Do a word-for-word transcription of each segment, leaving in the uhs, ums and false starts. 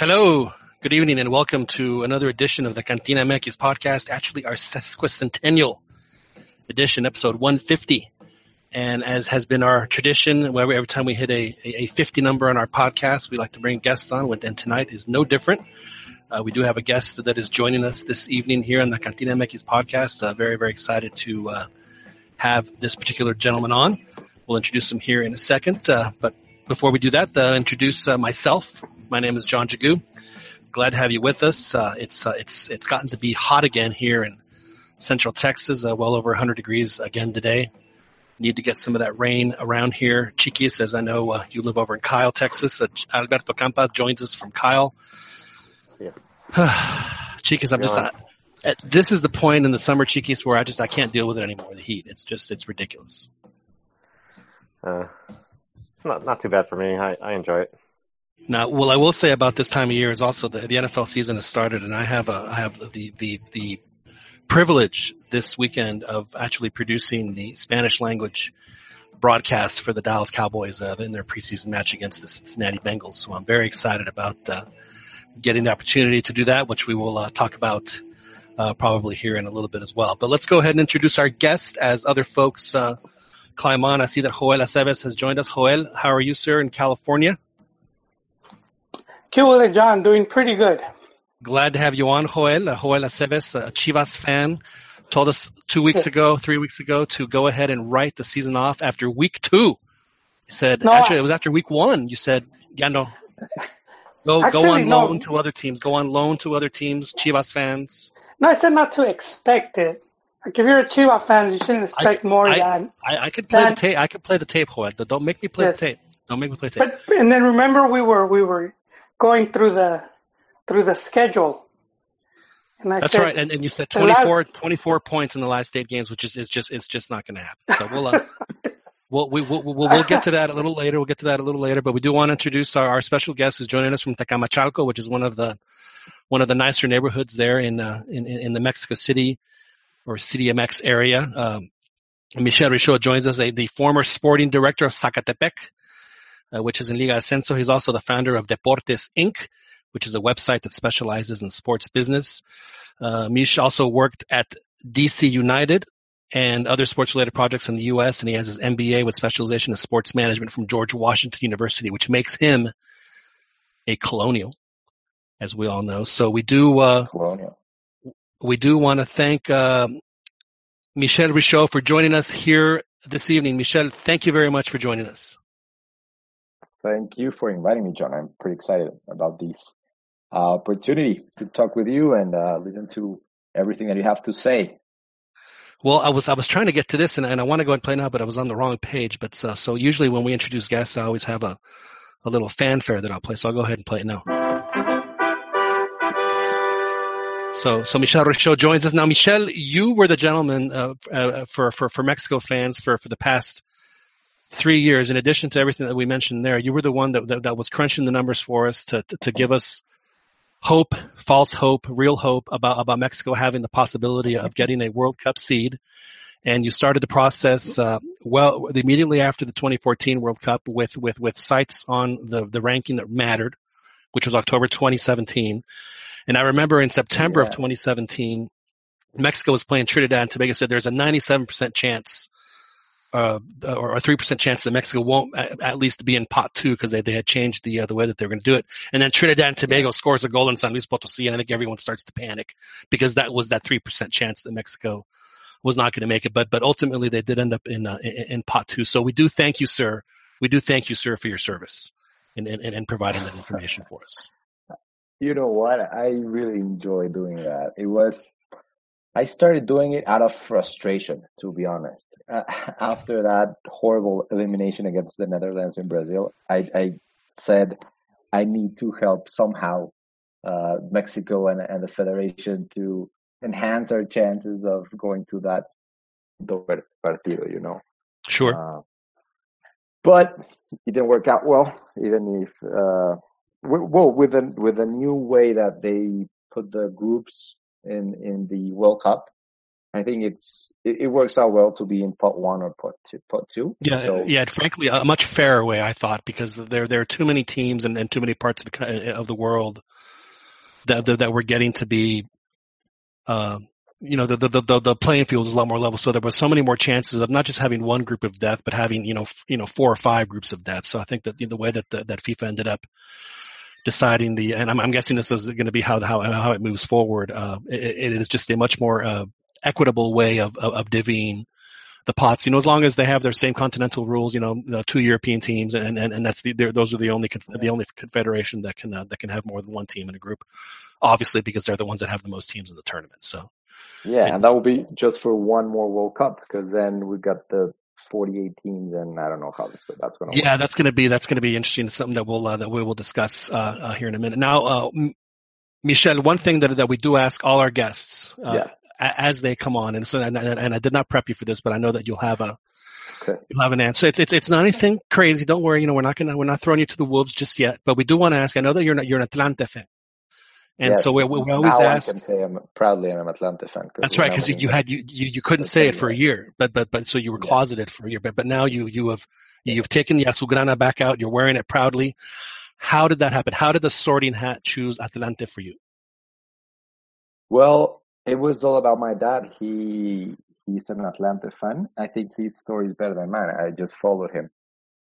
Hello, good evening, and welcome to another edition of the Cantina Mekis podcast, actually our sesquicentennial edition, episode one fifty. And as has been our tradition, where every time we hit a, a fifty number on our podcast, we like to bring guests on, and tonight is no different. Uh, we do have a guest that is joining us this evening here on the Cantina Mekis podcast. Uh, very, very excited to uh, have this particular gentleman on. We'll introduce him here in a second, uh, but before we do that, uh, introduce uh, myself. My name is John Jagu. Glad to have you with us. Uh, it's uh, it's it's gotten to be hot again here in Central Texas, uh, well over one hundred degrees again today. Need to get some of that rain around here. Chiquis, as I know uh, you live over in Kyle, Texas. Uh, Alberto Campa joins us from Kyle. Yes. Chiquis, I'm Go just not. Uh, this is the point in the summer, Chiquis, where I just I can't deal with it anymore. The heat. It's just it's ridiculous. Uh. It's not, not too bad for me. I, I enjoy it. Now, what I will say about this time of year is also the, the N F L season has started, and I have a I have the, the the privilege this weekend of actually producing the Spanish language broadcast for the Dallas Cowboys uh, in their preseason match against the Cincinnati Bengals. So I'm very excited about uh, getting the opportunity to do that, which we will uh, talk about uh, probably here in a little bit as well. But let's go ahead and introduce our guest as other folks uh climb on. I see that Joel Aceves has joined us. Joel, how are you, sir, in California? Qué well, John, doing pretty good. Glad to have you on, Joel. Uh, Joel Aceves, a Chivas fan, told us two weeks ago, three weeks ago, to go ahead and write the season off after week two. He said, no, actually, I, it was after week one. You said, yeah, no, go, actually, go on no. loan to other teams. Go on loan to other teams, Chivas fans. No, I said not to expect it. Like if you're a Chivas fan, you shouldn't expect I, more I, than I, I could play than, the tape. I could play the tape, Joel. Don't make me play yes. the tape. Don't make me play the tape. But, and then remember, we were we were going through the through the schedule. And I That's said, right. And, and you said twenty-four, last, twenty-four points in the last eight games, which is, is just it's just not going to happen. So we'll, uh, we'll we we'll, we'll we'll get to that a little later. We'll get to that a little later. But we do want to introduce our, our special guest who's joining us from Tecamachalco, which is one of the one of the nicer neighborhoods there in uh, in, in the Mexico City. Or C D M X area. Um, Michel Richaud joins us, a, the former sporting director of Zacatepec, uh, which is in Liga Ascenso. He's also the founder of Deportes Incorporated, which is a website that specializes in sports business. Uh, Mish also worked at D C United and other sports-related projects in the U S, and he has his M B A with specialization in sports management from George Washington University, which makes him a colonial, as we all know. So we do... Uh, colonial. We do want to thank uh, Michel Richaud for joining us here this evening. Michel, thank you very much for joining us. Thank you for inviting me, John. I'm pretty excited about this uh, opportunity to talk with you and uh, listen to everything that you have to say. Well, I was I was trying to get to this, and, and I want to go ahead and play now, but I was on the wrong page. But uh, so usually when we introduce guests, I always have a, a little fanfare that I'll play, so I'll go ahead and play it now. So, so Michel Richaud joins us now. Michel, you were the gentleman uh, uh, for, for for Mexico fans for, for the past three years. In addition to everything that we mentioned there, you were the one that that, that was crunching the numbers for us to, to to give us hope, false hope, real hope about about Mexico having the possibility of getting a World Cup seed. And you started the process uh, well immediately after the twenty fourteen World Cup with with with sites on the the ranking that mattered, which was October twenty seventeen. And I remember in September yeah. of twenty seventeen, Mexico was playing Trinidad and Tobago. Said there's a ninety-seven percent chance uh, or a three percent chance that Mexico won't at least be in pot two because they, they had changed the uh, the way that they were going to do it. And then Trinidad and Tobago yeah. scores a goal in San Luis Potosí, and I think everyone starts to panic because that was that three percent chance that Mexico was not going to make it. But but ultimately, they did end up in, uh, in in pot two. So we do thank you, sir. We do thank you, sir, for your service and in, in, in providing that information for us. You know what? I really enjoy doing that. It was, I started doing it out of frustration, to be honest. Uh, after that horrible elimination against the Netherlands in Brazil, I, I said, I need to help somehow uh, Mexico and, and the Federation to enhance our chances of going to that partido, you know? Sure. Uh, but it didn't work out well, even if, uh, Well, with the with the new way that they put the groups in in the World Cup, I think it's it, it works out well to be in pot one or pot two. Pot two. Yeah, so, yeah. Frankly, a much fairer way, I thought, because there there are too many teams and, and too many parts of the, of the world that that, that we're getting to be, uh, you know, the, the the the playing field is a lot more level. So there were so many more chances of not just having one group of death, but having you know f- you know four or five groups of death. So I think that you know, the way that the, that FIFA ended up deciding the, and I'm, I'm guessing this is going to be how how how it moves forward. Uh, it, it is just a much more uh, equitable way of, of, of divvying the pots, you know, as long as they have their same continental rules, you know, the two European teams, and, and, and that's the, those are the only, the only confederation that can, uh, that can have more than one team in a group, obviously, because they're the ones that have the most teams in the tournament. So, yeah, and, and that will be just for one more World Cup, because then we've got the forty-eight teams, and I don't know how, but that's going to, yeah, work. that's going to be, that's going to be interesting. It's something that we'll, uh, that we will discuss, uh, uh, here in a minute. Now, uh, M- Michel, one thing that, that we do ask all our guests, uh, yeah. as they come on, and so and, and I did not prep you for this, but I know that you'll have a okay. you'll have an answer. It's it's it's not anything crazy. Don't worry. You know, we're not gonna we're not throwing you to the wolves just yet. But we do want to ask. I know that you're not, you're an Atlante fan, and yes. so we, we always now ask. I can say I'm proudly I'm an Atlante fan. That's right, because you, you had you, you, you couldn't say it for a year, but but but so you were yeah. closeted for a year, but but now you you have yeah. you've taken the azulgrana back out. You're wearing it proudly. How did that happen? How did the sorting hat choose Atlante for you? Well, it was all about my dad. He he's an Atlante fan. I think his story is better than mine. I just followed him.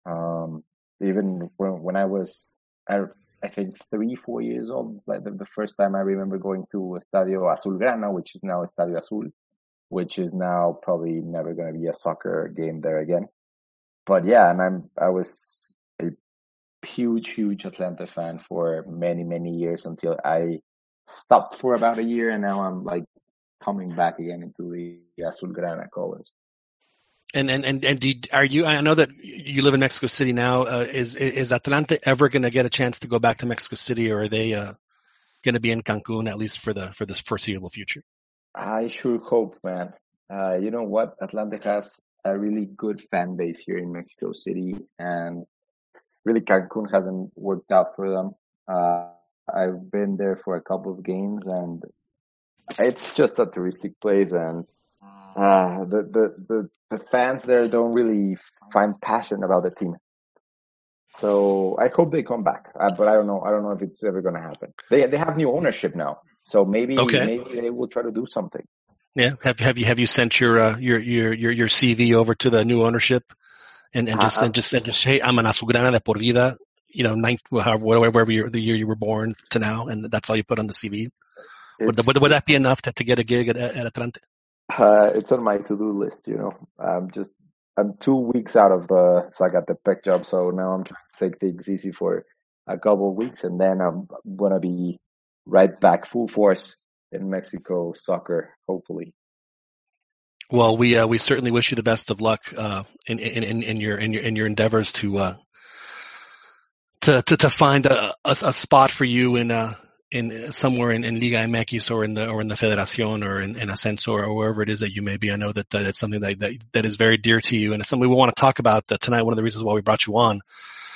Um, even when, when I was, I, I think, three, four years old, like the, the first time I remember going to Estadio Azulgrana, which is now Estadio Azul, which is now probably never going to be a soccer game there again. But yeah, and I'm, I was a huge, huge Atlante fan for many, many years until I stopped for about a year, and now I'm like coming back again into the Azulgrana colors. And and and and do you, are you? I know that you live in Mexico City now. Uh, is is Atlante ever going to get a chance to go back to Mexico City, or are they uh, going to be in Cancun at least for the for this foreseeable future? I sure hope, man. Uh, you know what? Atlante has a really good fan base here in Mexico City, and really Cancun hasn't worked out for them. Uh, I've been there for a couple of games, and it's just a touristic place, and uh, the, the, the, the fans there don't really find passion about the team. So I hope they come back, uh, but I don't know. I don't know if it's ever going to happen. They they have new ownership now, so maybe okay. maybe they will try to do something. Yeah, have have you have you sent your uh, your, your your your C V over to the new ownership, and and just uh, and just and just hey, I'm an Azulgrana de por vida. You know, ninth, however, whatever year, the year you were born to now, and that's all you put on the C V. Would, would, would that be enough to, to get a gig at, at Atlante? Uh, it's on my to-do list, you know. I'm just, I'm two weeks out of uh, Zacatepec job, so now I'm trying to take things easy for a couple of weeks, and then I'm going to be right back full force in Mexico soccer, hopefully. Well, we uh, we certainly wish you the best of luck uh, in, in, in, in your in your in your endeavors to. Uh, To, to, to find a, a, a spot for you in uh in somewhere in, in Liga M X or in the or in the Federación or in, in Ascenso or wherever it is that you may be. I know that uh, that's something that, that that is very dear to you, and it's something we want to talk about uh, tonight. One of the reasons why we brought you on,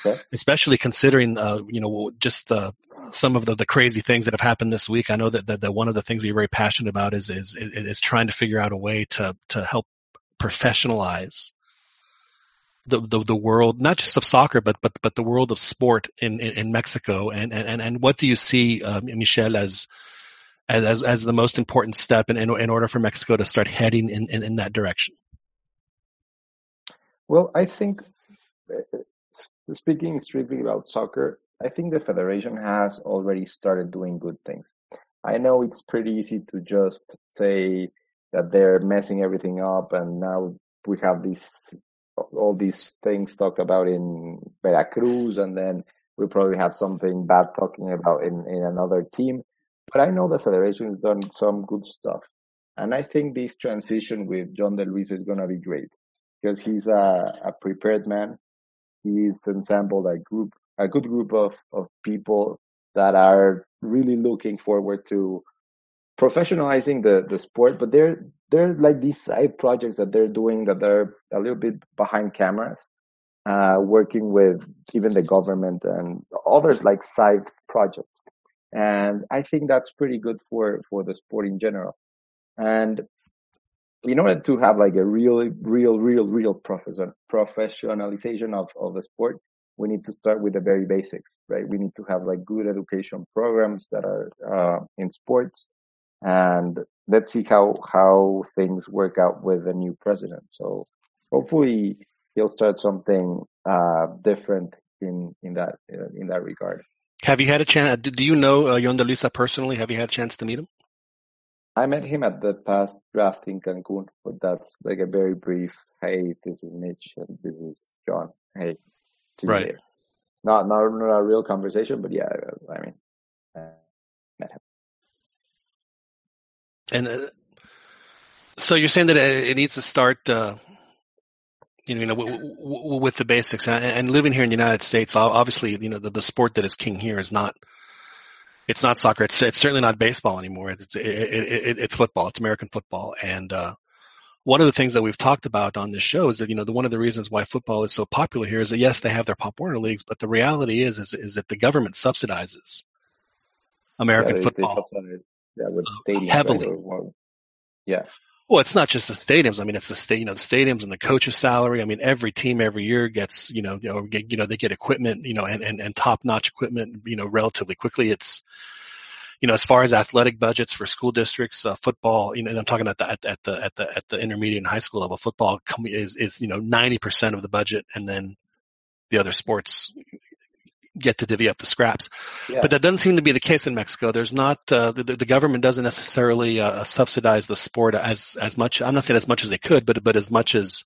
okay. especially considering uh you know just the some of the, the crazy things that have happened this week. I know that, that that one of the things that you're very passionate about is is is trying to figure out a way to to help professionalize The, the the world, not just of soccer, but but but the world of sport in, in, in Mexico, and, and and what do you see, uh, Michel, as as as the most important step in, in in order for Mexico to start heading in, in, in that direction? Well, I think speaking strictly about soccer, I think the federation has already started doing good things. I know it's pretty easy to just say that they're messing everything up, and now we have this. All these things talked about in Veracruz, and then we probably have something bad talking about in, in another team. But I know the federation has done some good stuff. And I think this transition with John De Luis is going to be great because he's a, a prepared man. He's assembled a group, a good group of, of people that are really looking forward to professionalizing the, the sport, but they're, they're like these side projects that they're doing that they're a little bit behind cameras, uh, working with even the government and others like side projects. And I think that's pretty good for, for the sport in general. And in order to have like a real, real, real, real profession, professionalization of, of the sport, we need to start with the very basics, right? We need to have like good education programs that are uh, in sports. And let's see how, how things work out with the new president. So hopefully he'll start something uh, different in, in that in that regard. Have you had a chance? Do you know uh, John de Luisa personally? Have you had a chance to meet him? I met him at the past draft in Cancun, but that's like a very brief, hey, this is Mitch and this is John. Hey, see right. you later. Not, not, not a real conversation, but yeah, I mean, I uh, met him. And uh, so you're saying that it needs to start, uh, you know, you know, w- w- with the basics. And, and living here in the United States, obviously, you know, the, the sport that is king here is not, it's not soccer. It's, it's certainly not baseball anymore. It's, it, it, it, it's football. It's American football. And uh, one of the things that we've talked about on this show is that, you know, the, one of the reasons why football is so popular here is that yes, they have their Pop Warner leagues, but the reality is, is, is that the government subsidizes American yeah, they, football. They subsidize. Yeah, with stadiums, heavily. Right? Yeah. Well, it's not just the stadiums. I mean, it's the sta- you know, the stadiums and the coach's salary. I mean, every team every year gets, you know, you know, get, you know they get equipment, you know, and, and, and top-notch equipment, you know, relatively quickly. It's, you know, as far as athletic budgets for school districts, uh, football, you know, and I'm talking at the at, at the at the at the intermediate and high school level, football is is you know ninety percent of the budget, and then the other sports get to divvy up the scraps. Yeah. But that doesn't seem to be the case in Mexico. There's not uh, – the, the government doesn't necessarily uh, subsidize the sport as as much – I'm not saying as much as they could, but but as much as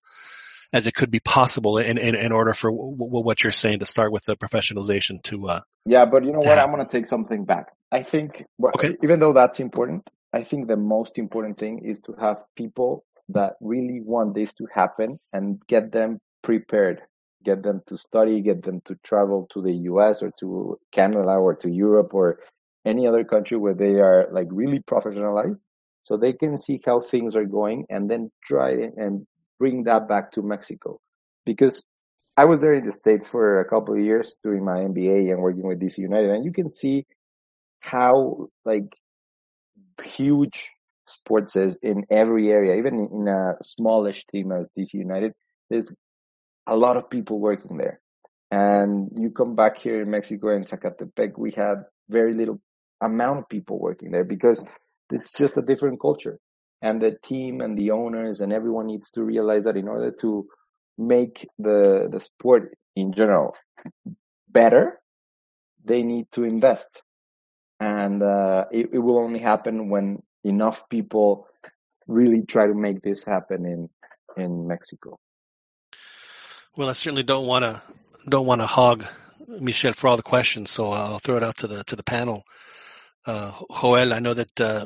as it could be possible in, in, in order for w- w- what you're saying to start with the professionalization to uh, – Yeah, but you know what? Have. I'm going to take something back. I think well, okay. even though that's important, I think the most important thing is to have people that really want this to happen and get them prepared. Get them to study, get them to travel to the U S or to Canada or to Europe or any other country where they are like really professionalized, so they can see how things are going and then try and bring that back to Mexico. Because I was there in the States for a couple of years doing my M B A and working with D C United, and you can see how like huge sports is in every area. Even in a smallish team as D C United, there's a lot of people working there. And you come back here in Mexico and Zacatepec, we had very little amount of people working there because it's just a different culture. And the team and the owners and everyone needs to realize that in order to make the the sport in general better, they need to invest. And uh, it, it will only happen when enough people really try to make this happen in in Mexico. Well, I certainly don't want to don't want to hog Michel for all the questions, so I'll throw it out to the to the panel. Uh, Joel, I know that uh,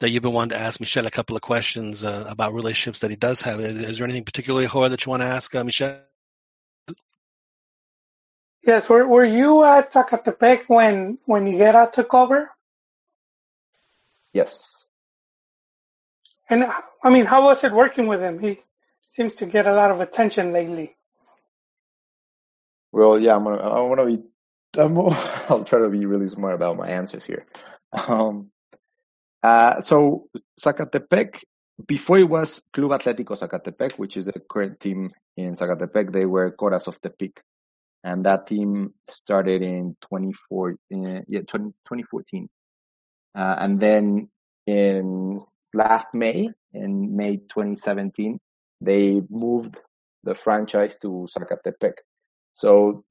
that you've been wanting to ask Michel a couple of questions uh, about relationships that he does have. Is, is there anything particularly, Joel, that you want to ask uh, Michel? Yes, were were you at Zacatepec when when Higuera took over? Yes. And I mean, how was it working with him? He seems to get a lot of attention lately. Well, yeah, I'm gonna, I want to be, I'm, I'll try to be really smart about my answers here. Um, uh, so Zacatepec, before it was Club Atlético Zacatepec, which is the current team in Zacatepec, they were Coras of the Peak. And that team started in twenty fourteen. Uh, and then in last May, in May twenty seventeen, they moved the franchise to Zacatepec. So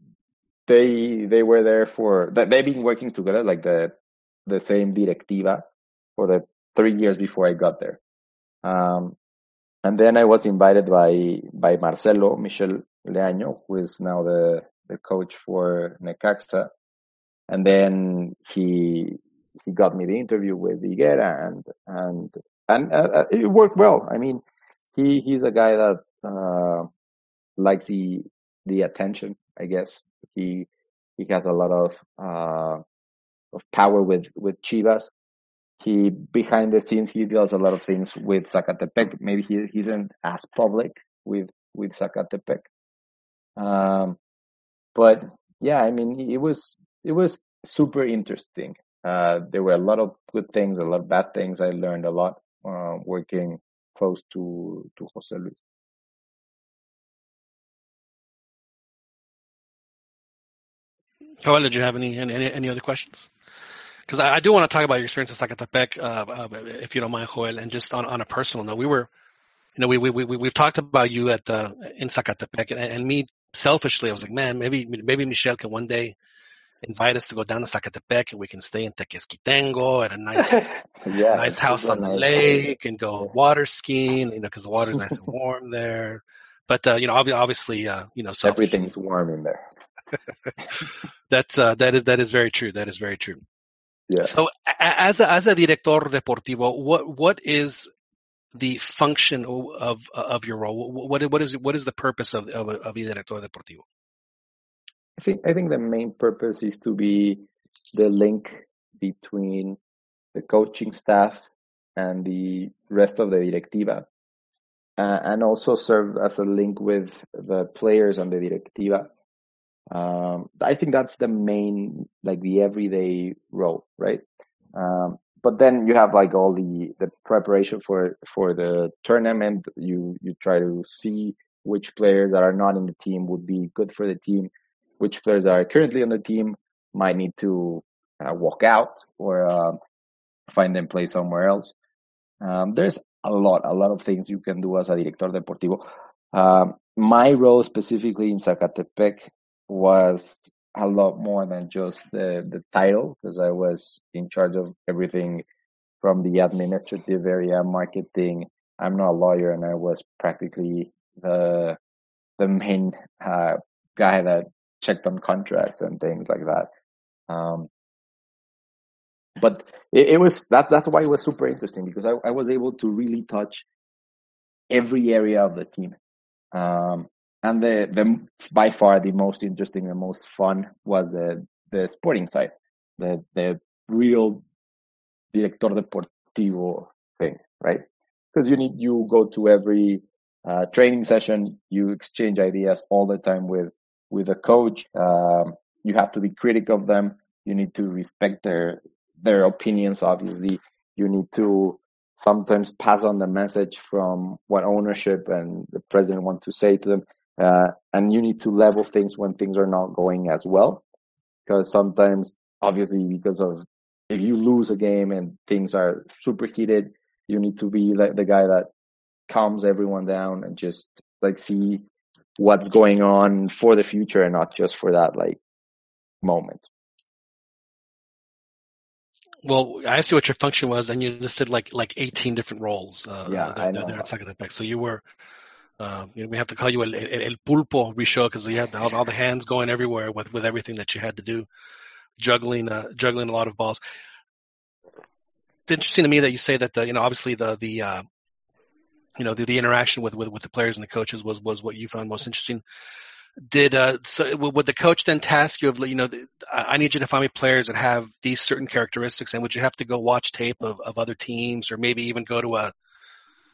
they they were there for, they've been working together, like the the same directiva, for the three years before I got there. Um, and then I was invited by by Marcelo, Michel Leaño, who is now the, the coach for Necaxa. And then he he got me the interview with Higuera, and, and, and uh, it worked well. I mean, He he's a guy that uh, likes the the attention, I guess. He he has a lot of uh, of power with, with Chivas. He behind the scenes he does a lot of things with Zacatepec. Maybe he, he isn't as public with with Zacatepec. Um, but yeah, I mean it was it was super interesting. Uh, there were a lot of good things, a lot of bad things. I learned a lot uh, working close to to Jose Luis. Joel, did you have any any, any other questions? Because I, I do want to talk about your experience at Zacatepec, uh, uh, if you don't mind, Joel, and just on, on a personal note, we were, you know, we we we we've talked about you at the in Zacatepec, and, and me selfishly, I was like, man, maybe maybe Michel can one day invite us to go down to Zacatepec and we can stay in Tequesquitengo at a nice, yeah, nice house on the nice lake and go water skiing, you know, because the water's nice and warm there. But uh, you know, obviously, uh, you know, selfishly, everything's warm in there. That's uh, that is that is very true. That is very true. Yeah. So, as a, as a director deportivo, what what is the function of of your role? What what is what is the purpose of of, of a director deportivo? I think I think the main purpose is to be the link between the coaching staff and the rest of the directiva, uh, and also serve as a link with the players and the directiva. Um, I think that's the main, like the everyday role, right? Um, but then you have like all the, the preparation for, for the tournament. You, you try to see which players that are not in the team would be good for the team, which players that are currently on the team might need to uh, walk out or, uh, find them play somewhere else. Um, there's a lot, a lot of things you can do as a director deportivo. Um, my role specifically in Zacatepec was a lot more than just the, the title, because I was in charge of everything from the administrative area, marketing. I'm not a lawyer, and I was practically the the main uh, guy that checked on contracts and things like that. Um, but it, it was that that's why it was super interesting, because I, I was able to really touch every area of the team. Um, And the, the, by far the most interesting, the most fun was the, the sporting side, the, the real director deportivo thing, right? Because you need, you go to every, uh, training session, you exchange ideas all the time with, with a coach. Um, you have to be critical of them. You need to respect their, their opinions. Obviously, you need to sometimes pass on the message from what ownership and the president want to say to them. Uh, and you need to level things when things are not going as well, because sometimes, obviously, because of if you lose a game and things are super heated, you need to be like the guy that calms everyone down and just like see what's going on for the future and not just for that like moment. Well, I asked you what your function was, and you listed like like eighteen different roles. Uh, yeah, there, I know. There at Zacatepec. So you were. Uh, you know, we have to call you El, el, el Pulpo, Richaud, because you had the, all, all the hands going everywhere with, with everything that you had to do, juggling uh, juggling a lot of balls. It's interesting to me that you say that the, you know, obviously the the uh, you know the, the interaction with, with, with the players and the coaches was, was what you found most interesting. Did uh, so would the coach then task you of, you know, I need you to find me players that have these certain characteristics, and would you have to go watch tape of, of other teams, or maybe even go to a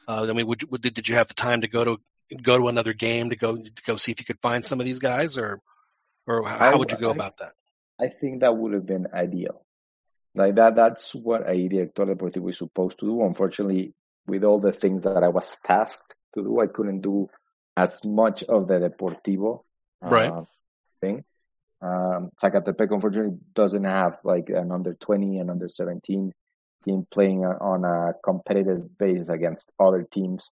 Uh, I mean, would, would, did you have the time to go to go to another game to go to go see if you could find some of these guys, or or how, how would you go I, about that? I think that would have been ideal. Like that, that's what a director deportivo is supposed to do. Unfortunately, with all the things that I was tasked to do, I couldn't do as much of the deportivo uh, right. thing. Um, Zacatepec, unfortunately, doesn't have like an under twenty and under seventeen. Team playing on a competitive basis against other teams,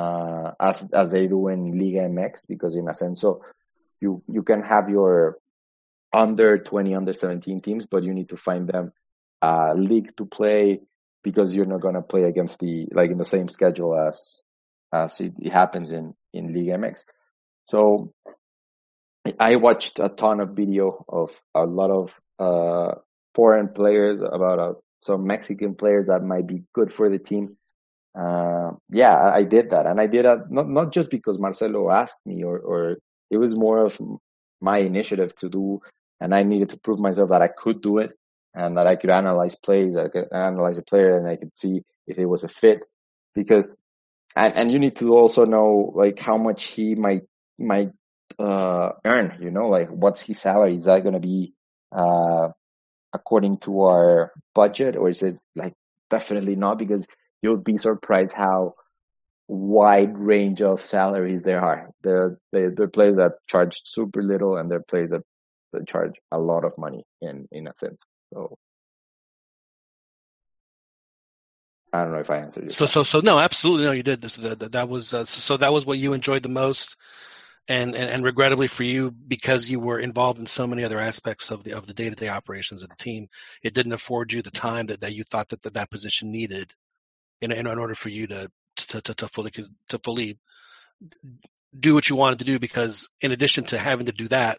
uh, as, as they do in Liga M X, because in Ascenso, you, you can have your under twenty, under seventeen teams, but you need to find them a league to play, because you're not going to play against the, like in the same schedule as, as it happens in, in Liga M X. So I watched a ton of video of a lot of, uh, foreign players about a, some Mexican players that might be good for the team. Uh, yeah, I did that. And I did that not, not just because Marcelo asked me, or, or it was more of my initiative to do, and I needed to prove myself that I could do it and that I could analyze plays. I could analyze a player and I could see if it was a fit, because, and, and you need to also know like how much he might, might, uh, earn, you know, like what's his salary? Is that going to be, uh, according to our budget, or is it like definitely not? Because you'll be surprised how wide range of salaries there are. There, there, there are players that charge super little, and there are players that, that charge a lot of money in, in a sense. So I don't know if I answered you. So, so, so no, absolutely. No, you did. That, that was, uh, so that was what you enjoyed the most. And, and, and regrettably for you, because you were involved in so many other aspects of the of the day-to-day operations of the team, it didn't afford you the time that, that you thought that, that that position needed in in order for you to to, to to fully to fully do what you wanted to do. Because in addition to having to do that,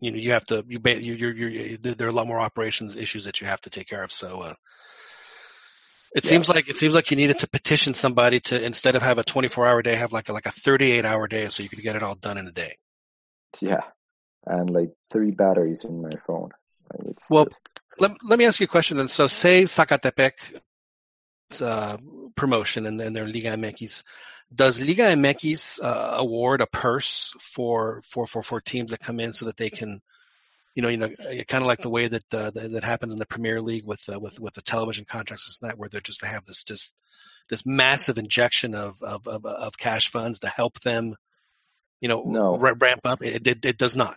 you know, you have to you you you there are a lot more operations issues that you have to take care of. So. Uh, It yeah. seems like it seems like you needed to petition somebody to, instead of have a twenty-four hour day, have like a, like a thirty-eight hour day, so you could get it all done in a day. Yeah, and like three batteries in my phone. It's well, just... let let me ask you a question then. So, say Zacatepec uh, promotion and, and their Liga M X. Does Liga M X uh, award a purse for, for for for teams that come in so that they can? You know, you know, kind of like the way that uh, that happens in the Premier League with uh, with with the television contracts and that, where they're just they have this just this massive injection of of of, of cash funds to help them, you know, no. r- ramp up. It, it it does not.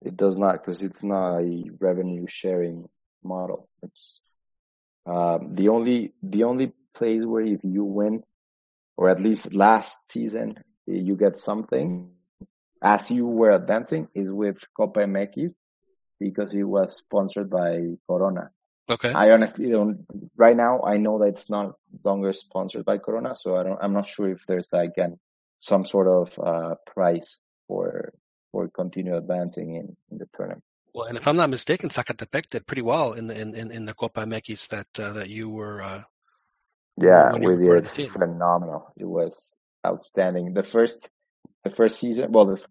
It does not, because it's not a revenue sharing model. It's um, the only the only place where if you win, or at least last season, you get something as you were advancing, is with Copa M X. Because it was sponsored by Corona. Okay. I honestly don't. Right now, I know that it's not longer sponsored by Corona, so I don't. I'm not sure if there's like an, some sort of uh, price for for continue advancing in, in the tournament. Well, and if I'm not mistaken, Zacatepec did pretty well in the in, in, in the Copa M X that uh, that you were. Uh, yeah, we did phenomenal. It was outstanding. The first the first season, well, the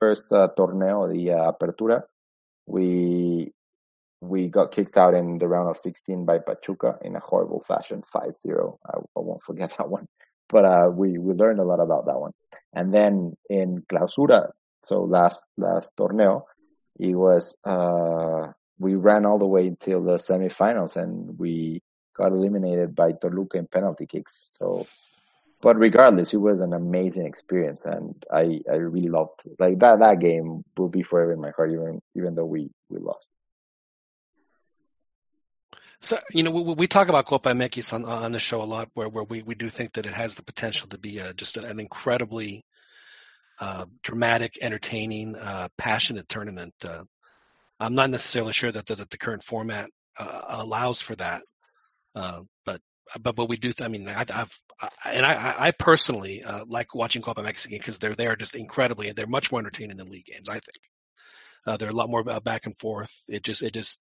first uh, torneo, the uh, Apertura. We we got kicked out in the round of sixteen by Pachuca in a horrible fashion, five zero. I, I won't forget that one. But uh, we, we learned a lot about that one. And then in Clausura, so last last torneo, it was uh, we ran all the way until the semifinals, and we got eliminated by Toluca in penalty kicks. So, but regardless, it was an amazing experience, and I, I really loved it. Like that that game will be forever in my heart, even even though we, we lost. So you know, we, we talk about Copa M X on on the show a lot, where where we, we do think that it has the potential to be a, just an incredibly uh, dramatic, entertaining, uh, passionate tournament. Uh, I'm not necessarily sure that the, that the current format uh, allows for that, uh, but. But but we do. I mean, I, I've I, and I I personally uh, like watching Copa M X because they're they are just incredibly, and they're much more entertaining than league games. I think uh, they're a lot more uh, back and forth. It just it just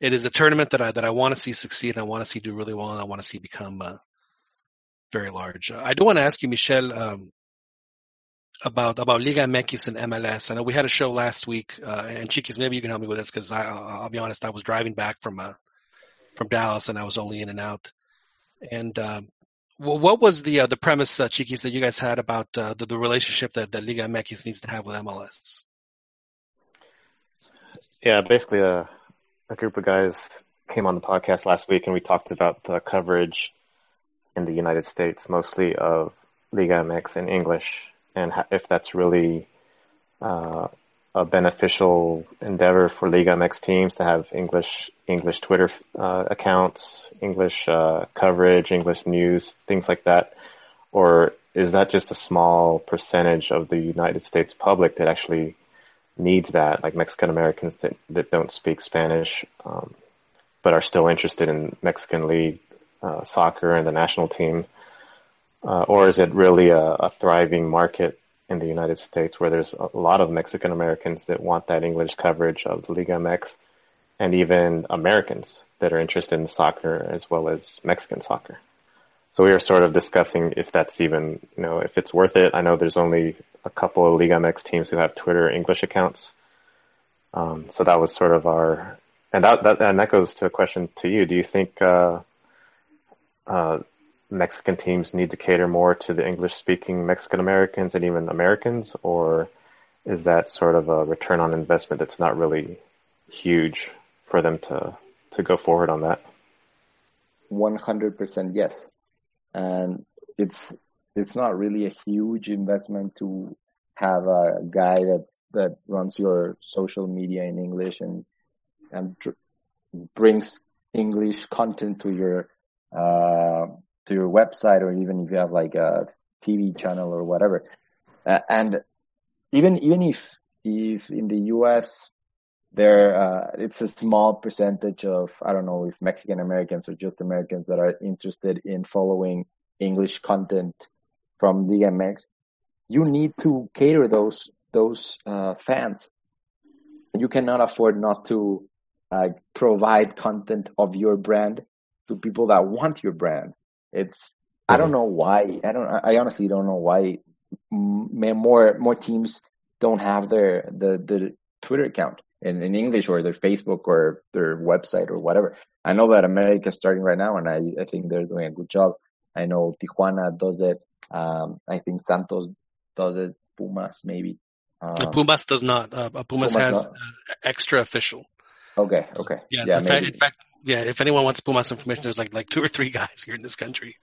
it is a tournament that I that I want to see succeed. And I want to see do really well, and I want to see become uh, very large. Uh, I do want to ask you, Michel, um, about about Liga M X and M L S. I know we had a show last week, uh, and Chikis, maybe you can help me with this because I'll be honest, I was driving back from uh, from Dallas, and I was only in and out. And um, well, what was the uh, the premise, uh, Chikis, that you guys had about uh, the, the relationship that, that Liga M X needs to have with M L S? Yeah, basically a, a group of guys came on the podcast last week, and we talked about the coverage in the United States, mostly of Liga M X in English, and ha- if that's really uh, a beneficial endeavor for Liga M X teams to have English English Twitter uh, accounts, English uh, coverage, English news, things like that, or is that just a small percentage of the United States public that actually needs that, like Mexican Americans that, that don't speak Spanish um, but are still interested in Mexican League uh, soccer and the national team, uh, or is it really a, a thriving market in the United States, where there's a lot of Mexican Americans that want that English coverage of Liga M X, and even Americans that are interested in soccer as well as Mexican soccer. So we are sort of discussing if that's even, you know, if it's worth it. I know there's only a couple of Liga M X teams who have Twitter English accounts. Um, so that was sort of our, and that, that and that goes to a question to you. Do you think uh, uh, Mexican teams need to cater more to the English-speaking Mexican Americans and even Americans, or is that sort of a return on investment that's not really huge for them to, to go forward on that? one hundred percent yes. And it's it's not really a huge investment to have a guy that's, that runs your social media in English and and tr- brings English content to your uh, to your website, or even if you have like a T V channel or whatever. Uh, and even even if if in the U S there uh, it's a small percentage of, I don't know if Mexican Americans or just Americans that are interested in following English content from Liga M X. You need to cater those those uh, fans. You cannot afford not to uh, provide content of your brand to people that want your brand. It's mm-hmm. I don't know why. I don't. I honestly don't know why more more teams don't have their the, the Twitter account in, in English, or their Facebook, or their website, or whatever. I know that America is starting right now, and I, I think they're doing a good job. I know Tijuana does it. Um, I think Santos does it, Pumas maybe. Um, Pumas does not. Uh, Pumas, Pumas has not. Extra official. Okay, okay. Yeah, yeah in, fact, in fact, yeah. If anyone wants Pumas information, there's like like two or three guys here in this country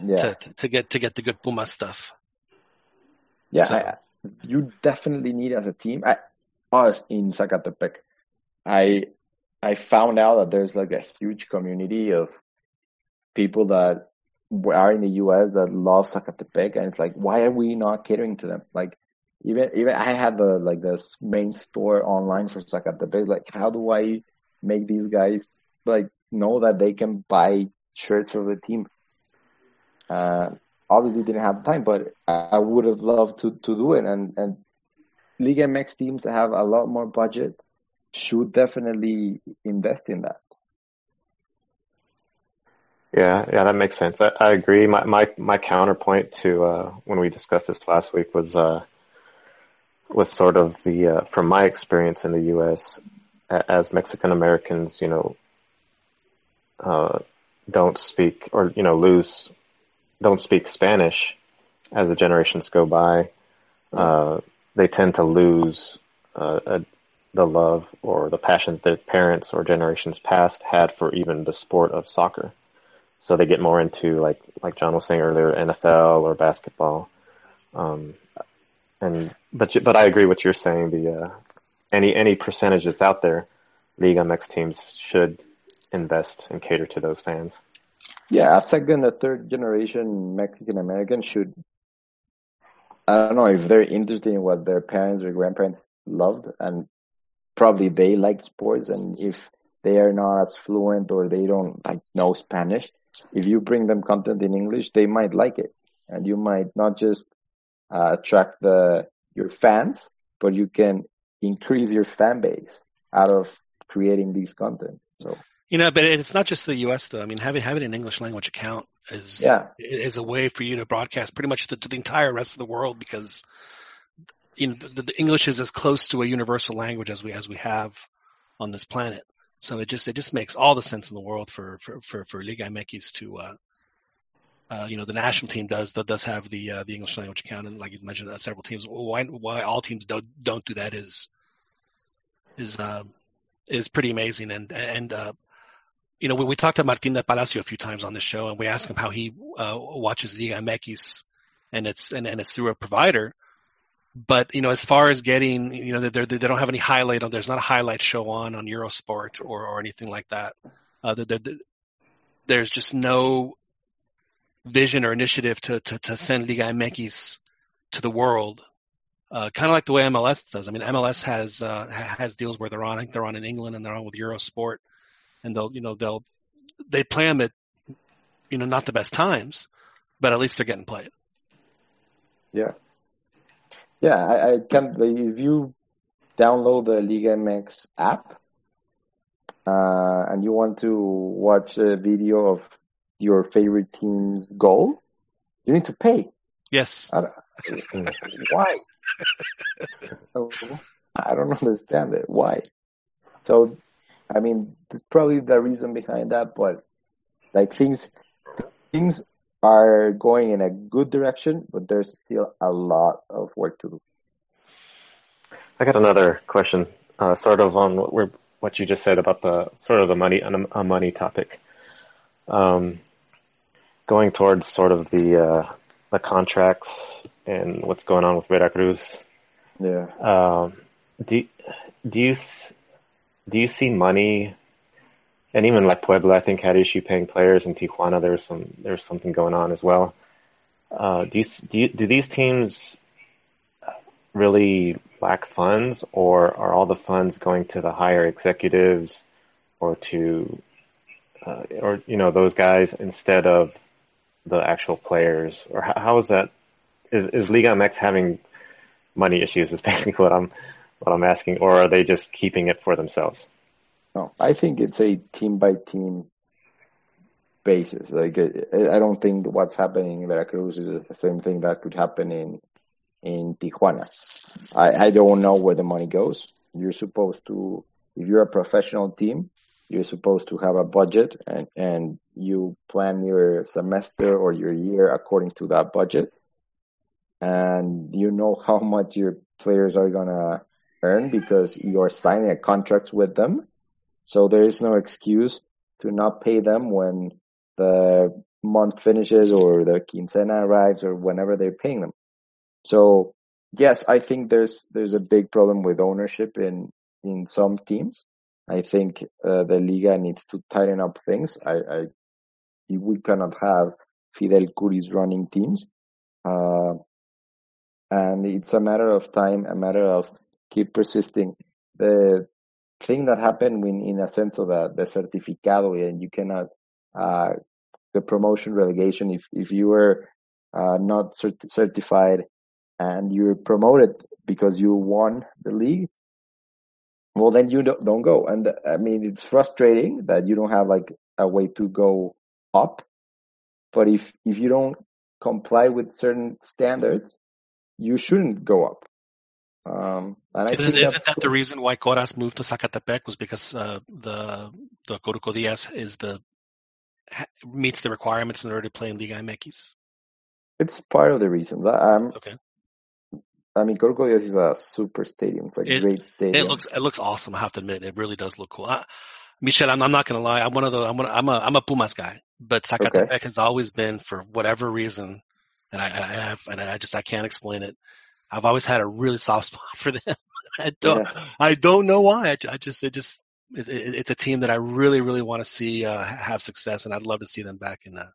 yeah. to, to to get to get the good Pumas stuff. Yeah, so. I, you definitely need as a team. I, us in Zacatepec, I I found out that there's like a huge community of people that are in the U S that love Zacatepec, and it's like, why are we not catering to them? Like, even even I had the like the main store online for Zacatepec. Like, how do I make these guys like know that they can buy shirts for the team? Uh, obviously didn't have time, but I would have loved to, to do it. And and Liga M X teams that have a lot more budget should definitely invest in that. Yeah, yeah, that makes sense. I, I agree. My, my my counterpoint to uh, when we discussed this last week was uh, was sort of the uh, from my experience in the U S as Mexican Americans, you know, uh, don't speak or you know lose don't speak Spanish as the generations go by. Uh, they tend to lose uh, a, the love or the passion their parents or generations past had for even the sport of soccer. So they get more into, like like John was saying earlier, N F L or basketball. Um, and but you, but I agree with what you're saying. The uh, any any percentage that's out there, Liga M X teams should invest and cater to those fans. Yeah, a second or third generation Mexican American should. I don't know if they're interested in what their parents or grandparents loved, and probably they like sports, and if they are not as fluent or they don't like know Spanish, if you bring them content in English, they might like it, and you might not just uh, attract the your fans, but you can increase your fan base out of creating these content. So you know, but it's not just the U S though. I mean, having having an English language account is yeah. is a way for you to broadcast pretty much to, to the entire rest of the world, because you know the, the English is as close to a universal language as we as we have on this planet. So it just it just makes all the sense in the world for for for, for Liga M X to uh, uh, you know the national team does does have the uh, the English language account, and like you mentioned, uh, several teams. Why why all teams don't don't do that is is uh, is pretty amazing. And and uh, you know we, we talked to Martin de Palacio a few times on this show, and we asked him how he uh, watches Liga M X, and it's and, and it's through a provider. But, you know, as far as getting, you know, they they don't have any highlight on. There's not a highlight show on on Eurosport or, or anything like that. Uh, they're, they're, there's just no vision or initiative to to, to send Liga M X to the world. Uh, kind of like the way M L S does. I mean, M L S has uh, has deals where they're on. I think they're on in England, and they're on with Eurosport, and they'll you know they'll they play them at you know not the best times, but at least they're getting played. Yeah. Yeah, I, I can. If you download the Liga M X app uh, and you want to watch a video of your favorite team's goal, you need to pay. Yes. I don't, why? I don't understand it. Why? So, I mean, probably the reason behind that, but like things, things. are going in a good direction, but there's still a lot of work to do. I got another question, uh, sort of on what we're, what you just said about the sort of the money, a money topic. Um, going towards sort of the uh, the contracts and what's going on with Veracruz. Yeah. Um, do do you do you see money? And even like Puebla, I think, had issue paying players. In Tijuana, there was some there was something going on as well. Uh, do you, do you, do these teams really lack funds, or are all the funds going to the higher executives, or to, uh, or you know, those guys instead of the actual players? Or how, how is that? Is is Liga M X having money issues? Is basically what I'm what I'm asking, or are they just keeping it for themselves? No, I think it's a team by team basis. Like, I don't think what's happening in Veracruz is the same thing that could happen in in Tijuana. I, I don't know where the money goes. You're supposed to, if you're a professional team, you're supposed to have a budget and, and you plan your semester or your year according to that budget. And you know how much your players are going to earn because you're signing a contract with them. So there is no excuse to not pay them when the month finishes or the quincena arrives or whenever they're paying them. So yes, I think there's there's a big problem with ownership in in some teams. I think uh, the Liga needs to tighten up things. I, I we cannot have Fidel Curi's running teams, uh, and it's a matter of time, a matter of keep persisting. The thing that happened when, in a sense of the, the certificado, and you cannot uh, the promotion relegation. If if you were uh, not cert- certified and you're promoted because you won the league, well then you don't, don't go. And I mean, it's frustrating that you don't have like a way to go up. But if if you don't comply with certain standards, you shouldn't go up. Um, and I isn't think isn't that cool. The reason why Coras moved to Zacatepec was because uh, the the Coruco Diaz is the ha, meets the requirements in order to play in Liga M X? It's part of the reasons. I, I'm okay. I mean, Coruco Diaz is a super stadium. It's like a it, great stadium. It looks it looks awesome. I have to admit, it really does look cool. I, Michel, I'm, I'm not gonna lie. I'm one of the I'm one, I'm a I'm a Pumas guy, but Zacatepec okay. has always been, for whatever reason, and I, I have and I just I can't explain it. I've always had a really soft spot for them. I don't, yeah. I don't know why. I, I just, it just, it, it, it's a team that I really, really want to see uh, have success, and I'd love to see them back in uh,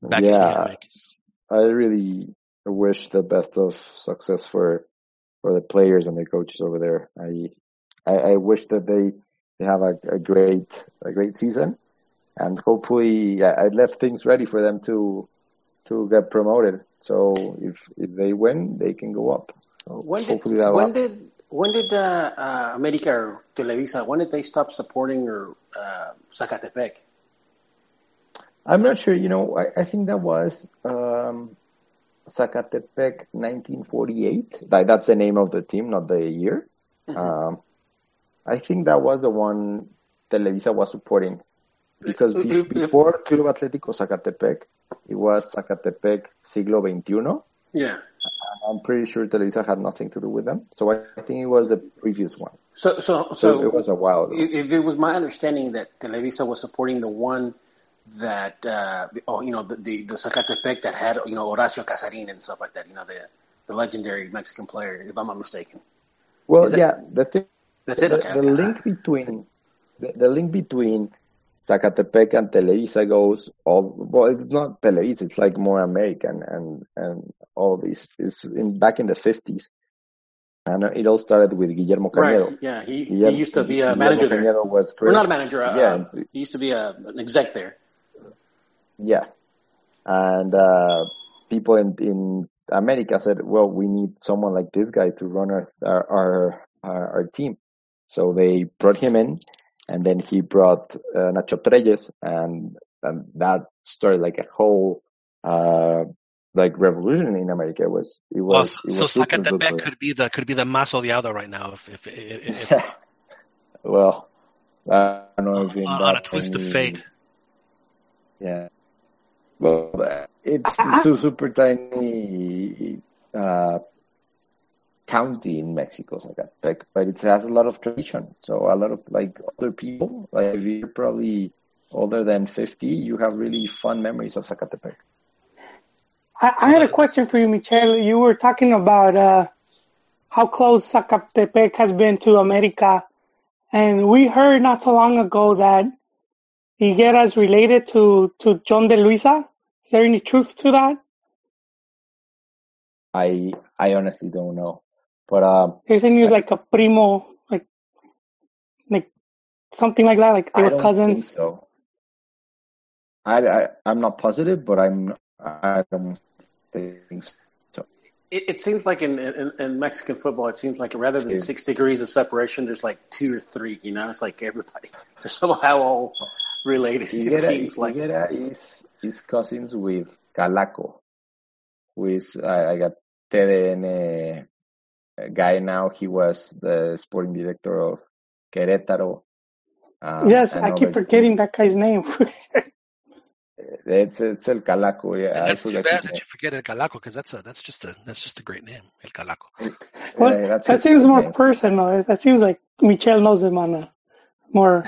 back yeah. in the Yankees. I really wish the best of success for for the players and the coaches over there. I, I, I wish that they they have a, a great a great season, and hopefully, I, I left things ready for them to. to get promoted. So if, if they win, they can go up. So when did when did, when did uh, uh, America or Televisa, when did they stop supporting or uh, Zacatepec? I'm not sure. You know, I, I think that was um, Zacatepec nineteen forty-eight. That, that's the name of the team, not the year. Mm-hmm. Um, I think that was the one Televisa was supporting. Because be- before Club Atlético Zacatepec, it was Zacatepec Siglo veintiuno. Yeah. I'm pretty sure Televisa had nothing to do with them. So I think it was the previous one. So so, so, so it was a while ago. If it was my understanding that Televisa was supporting the one that, uh, oh, you know, the, the, the Zacatepec that had, you know, Horacio Casarín and stuff like that, you know, the the legendary Mexican player, if I'm not mistaken. Well, Is yeah. That, the thing, that's it? The, okay, the okay. link between, the, the link between, Zacatepec and Televisa goes all, well, it's not Televisa, it's like more American and, and all these. It's in, back in the fifties. And it all started with Guillermo Canedo. Right, yeah, he, Guillermo, he used to be a Guillermo manager there. Canedo was great. Well, not a manager, uh, yeah. He used to be a, an exec there. Yeah. And uh, people in, in America said, well, we need someone like this guy to run our our, our, our, our team. So they brought him in. And then he brought uh, Nacho Treyes, and, and that started like a whole uh, like revolution in America. It was it was well, it was so Zacatepec could be the could be the más odiado right now. If if, if, if well, I don't know if in on a twist of fate. Yeah, well, it's, it's a super tiny uh, county in Mexico, Zacatepec, but it has a lot of tradition. So a lot of like other people, like if you're probably older than fifty, you have really fun memories of Zacatepec. I, I had a question for you, Michel. You were talking about uh, how close Zacatepec has been to America. And we heard not so long ago that Higuera is related to, to John de Luisa. Is there any truth to that? I I honestly don't know. But um, there's a news like a primo, like like something like that, like they were cousins. Think so. I I I'm not positive, but I'm I don't think so. It, it seems like in, in in Mexican football, it seems like rather than six degrees of separation, there's like two or three. You know, it's like everybody they're somehow all related. It, it seems like Higuera is is cousins with Calaco, who is I, I got T D N. A guy now, he was the sporting director of Querétaro. Um, yes, I keep forgetting that guy's name. it's it's El Calaco. Yeah, and that's too bad that you forget El Calaco because that's a that's just a that's just a great name, El Calaco. Well, yeah, that's that seems more name. Personal. That seems like Michel knows him on a more.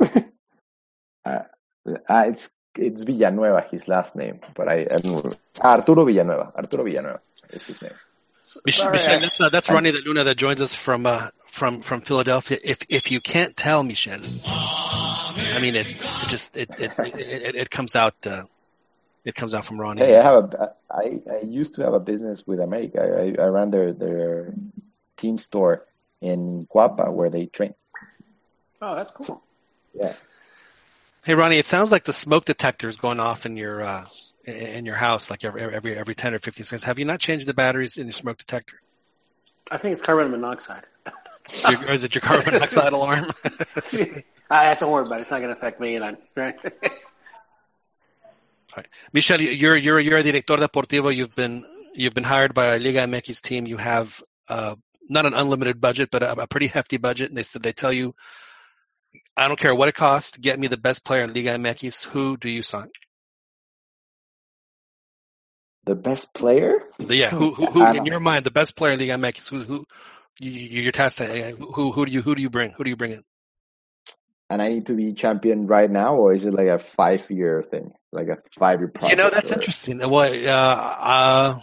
uh, uh, it's it's Villanueva, his last name, but I, I don't Arturo Villanueva. Arturo Villanueva is his name. Michel, Michel, that's, uh, that's Ronnie De Luna that joins us from uh, from from Philadelphia. If if you can't tell, Michel, I mean it, it just it it, it, it it comes out uh, it comes out from Ronnie. Hey, I have a I, I used to have a business with America. I, I ran their their team store in Cuapa where they train. Oh, that's cool. So, yeah. Hey, Ronnie, it sounds like the smoke detector is going off in your. Uh, in your house, like every every every ten or fifteen seconds. Have you not changed the batteries in your smoke detector? I think it's carbon monoxide. Your, or is it your carbon monoxide alarm? I don't worry about it. It's not going to affect me. And I'm right. Right. Michel, you're you're you're a director deportivo. You've been you've been hired by a Liga M X team. You have uh, not an unlimited budget, but a, a pretty hefty budget. And they said they tell you, I don't care what it costs. Get me the best player in Liga M X. Who do you sign? The best player? Yeah, who, who, who in your mind, the best player in Liga M X? Who, who, you, you're testing. Who, who do you, who do you bring? Who do you bring in? And I need to be champion right now, or is it like a five-year thing, like a five-year project? You know, that's or... interesting. Well, uh, uh,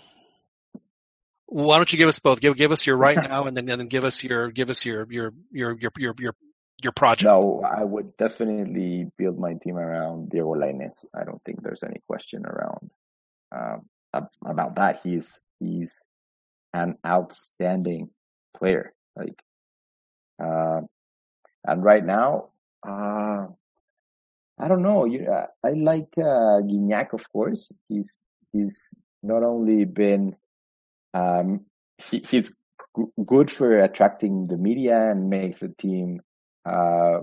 why don't you give us both? Give, give us your right now, and then, and then give us your, give us your, your, your, your, your, your, your project. No, I would definitely build my team around Diego Lainez. I don't think there's any question around. Um, about that. He's, he's an outstanding player. Like, uh, and right now, uh, I don't know. You, uh, I like, uh, Gignac, of course. He's, he's not only been, um, he, he's g- good for attracting the media and makes the team, uh,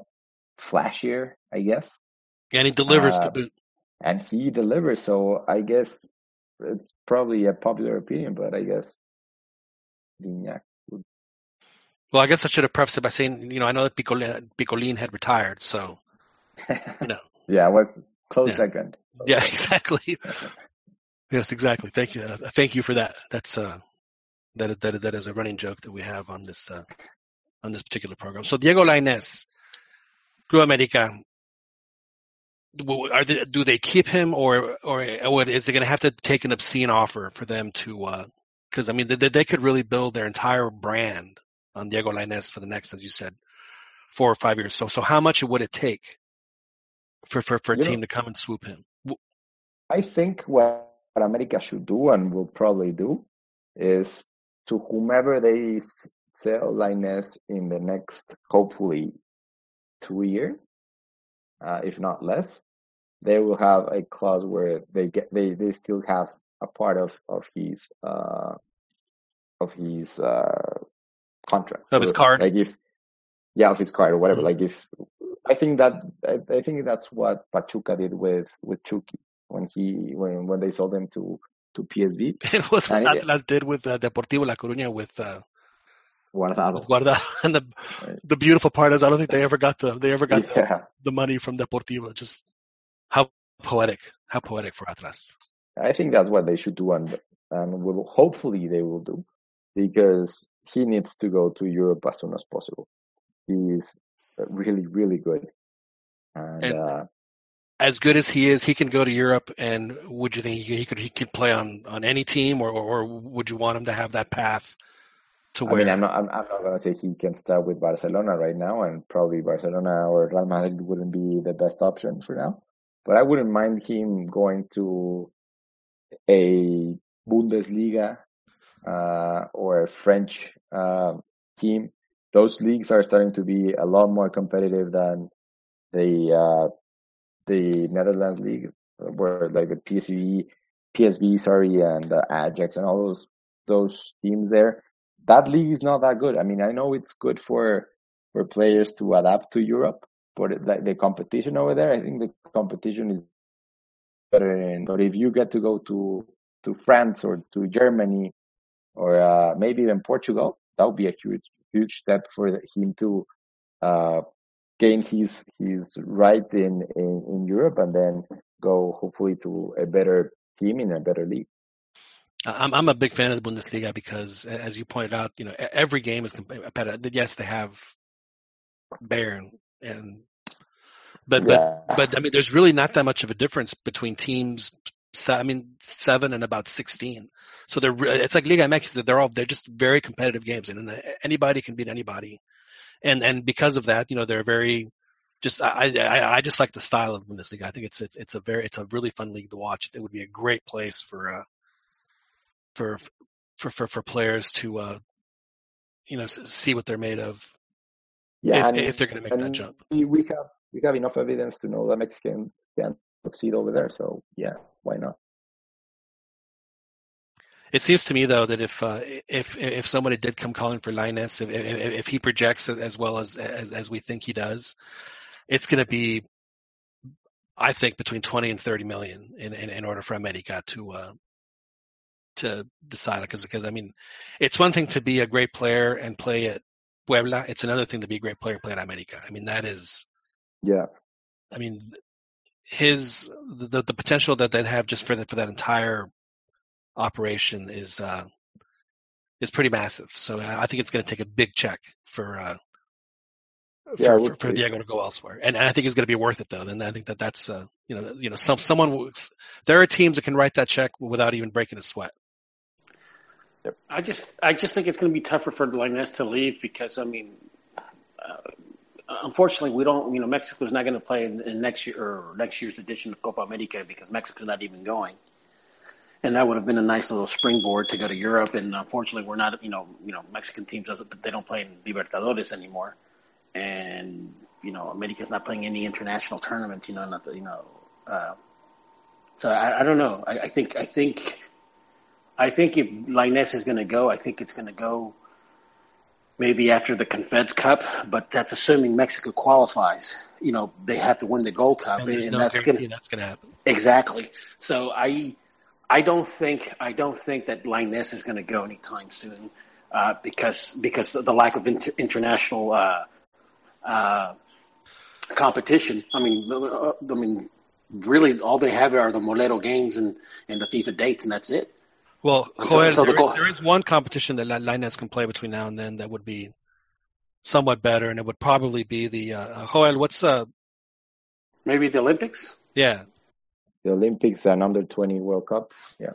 flashier, I guess. And he delivers uh, to boot. And he delivers. So I guess, it's probably a popular opinion, but I guess Gignac would. Well, I guess I should have prefaced it by saying, you know, I know that Picolin, Picolin had retired, so, you know. Yeah, it was close yeah. second. Close yeah, second. Exactly. Yes, exactly. Thank you. Uh, thank you for that. That's uh, that that that is a running joke that we have on this uh, on this particular program. So Diego Lainez, Club América. Are they, do they keep him, or or is it going to have to take an obscene offer for them to? Because uh, I mean, they, they could really build their entire brand on Diego Lainez for the next, as you said, four or five years. So, so how much would it take for for, for a you team know, to come and swoop him? I think what América should do and will probably do is to whomever they sell Lainez in the next, hopefully, two years. Uh, if not less, they will have a clause where they get they, they still have a part of of his uh, of his uh, contract of his card, like if yeah of his card or whatever. Mm-hmm. Like if I think that I, I think that's what Pachuca did with with Chucky when he when when they sold him to to P S V. It was what Atlas did with uh, Deportivo La Coruña with. Uh... Guardado. Guardado. And the, right. the beautiful part is I don't think they ever got the they ever got yeah. the, the money from Deportivo. Just how poetic, how poetic for Atlas. I think that's what they should do, and and will hopefully they will do, because he needs to go to Europe as soon as possible. He is really really good. And, and uh, as good as he is, he can go to Europe. And would you think he could he could play on, on any team, or, or would you want him to have that path to where? I mean, I'm not I'm, I'm not going to say he can start with Barcelona right now, and probably Barcelona or Real Madrid wouldn't be the best option for now. But I wouldn't mind him going to a Bundesliga uh, or a French uh, team. Those leagues are starting to be a lot more competitive than the uh, the Netherlands league, where like the P S V, P S V, sorry, and uh, Ajax and all those those teams there. That league is not that good. I mean, I know it's good for for players to adapt to Europe, but it, like the competition over there, I think the competition is better. In, but if you get to go to to France or to Germany or uh, maybe even Portugal, that would be a huge huge step for him to uh, gain his his right in, in, in Europe, and then go hopefully to a better team in a better league. I'm I'm a big fan of the Bundesliga because, as you pointed out, you know, every game is competitive. Yes, they have Bayern, and but yeah. but but I mean, there's really not that much of a difference between teams. So, I mean, seven and about sixteen. So they're it's like Liga M X. They're all they're just very competitive games, and anybody can beat anybody. And and because of that, you know, they're very just. I I, I just like the style of Bundesliga. I think it's it's it's a very it's a really fun league to watch. It would be a great place for uh, for for for for players to uh, you know see what they're made of. Yeah, if, and, if they're going to make that jump, we have we have enough evidence to know that Mexicans can succeed over there. So yeah. Why not? It seems to me, though, that if uh, if if somebody did come calling for Lainez, if, if if he projects as well as as, as we think he does, it's going to be, I think, between twenty and thirty million in in, in order for América to uh, to decide. Because because I mean, it's one thing to be a great player and play at Puebla. It's another thing to be a great player and play at América. I mean, that is, yeah. I mean. His the the potential that they have just for the, for that entire operation is uh, is pretty massive. So I think it's going to take a big check for uh, for, yeah, for, for Diego to go elsewhere, and, and I think it's going to be worth it though. And I think that that's uh, you know you know some someone there are teams that can write that check without even breaking a sweat. I just I just think it's going to be tougher for Lainez to leave because I mean. Uh, Unfortunately, we don't. You know, Mexico's not going to play in, in next year or next year's edition of Copa America because Mexico's not even going, and that would have been a nice little springboard to go to Europe. And unfortunately, we're not. You know, you know, Mexican teams doesn't. They don't play in Libertadores anymore, and you know, America's not playing any international tournaments. You know, not the, you know. Uh, so I, I don't know. I, I think. I think. I think if Lainez is going to go, I think it's going to go. Maybe after the Confed Cup, but that's assuming Mexico qualifies. You know, they have to win the Gold Cup, and, and no that's going to happen. Exactly. So I, I don't think I don't think that Lainez is going to go anytime soon, uh, because because of the lack of inter- international uh, uh, competition. I mean, uh, I mean, really, all they have are the Molero games and, and the FIFA dates, and that's it. Well, until, until there, the is, there is one competition that Lainez can play between now and then that would be somewhat better, and it would probably be the uh, Joel. What's uh maybe the Olympics? Yeah, the Olympics and under twenty World Cup. Yeah.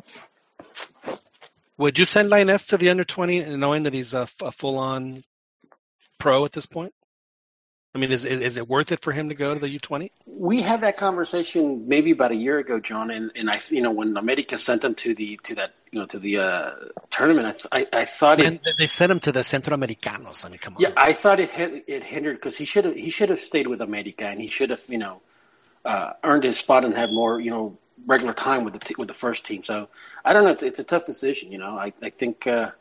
Would you send Lainez to the under twenty, knowing that he's a, a full on pro at this point? I mean, is, is is it worth it for him to go to the U twenty? We had that conversation maybe about a year ago, John, and, and I, you know, when America sent him to the to that, you know, to the uh, tournament, I I, I thought and it, they sent him to the Centroamericanos. I mean, come on. Yeah, I thought it it hindered because he should have he should have stayed with America, and he should have you know uh, earned his spot and had more you know regular time with the t- with the first team. So I don't know. It's it's a tough decision, you know. I I think. Uh,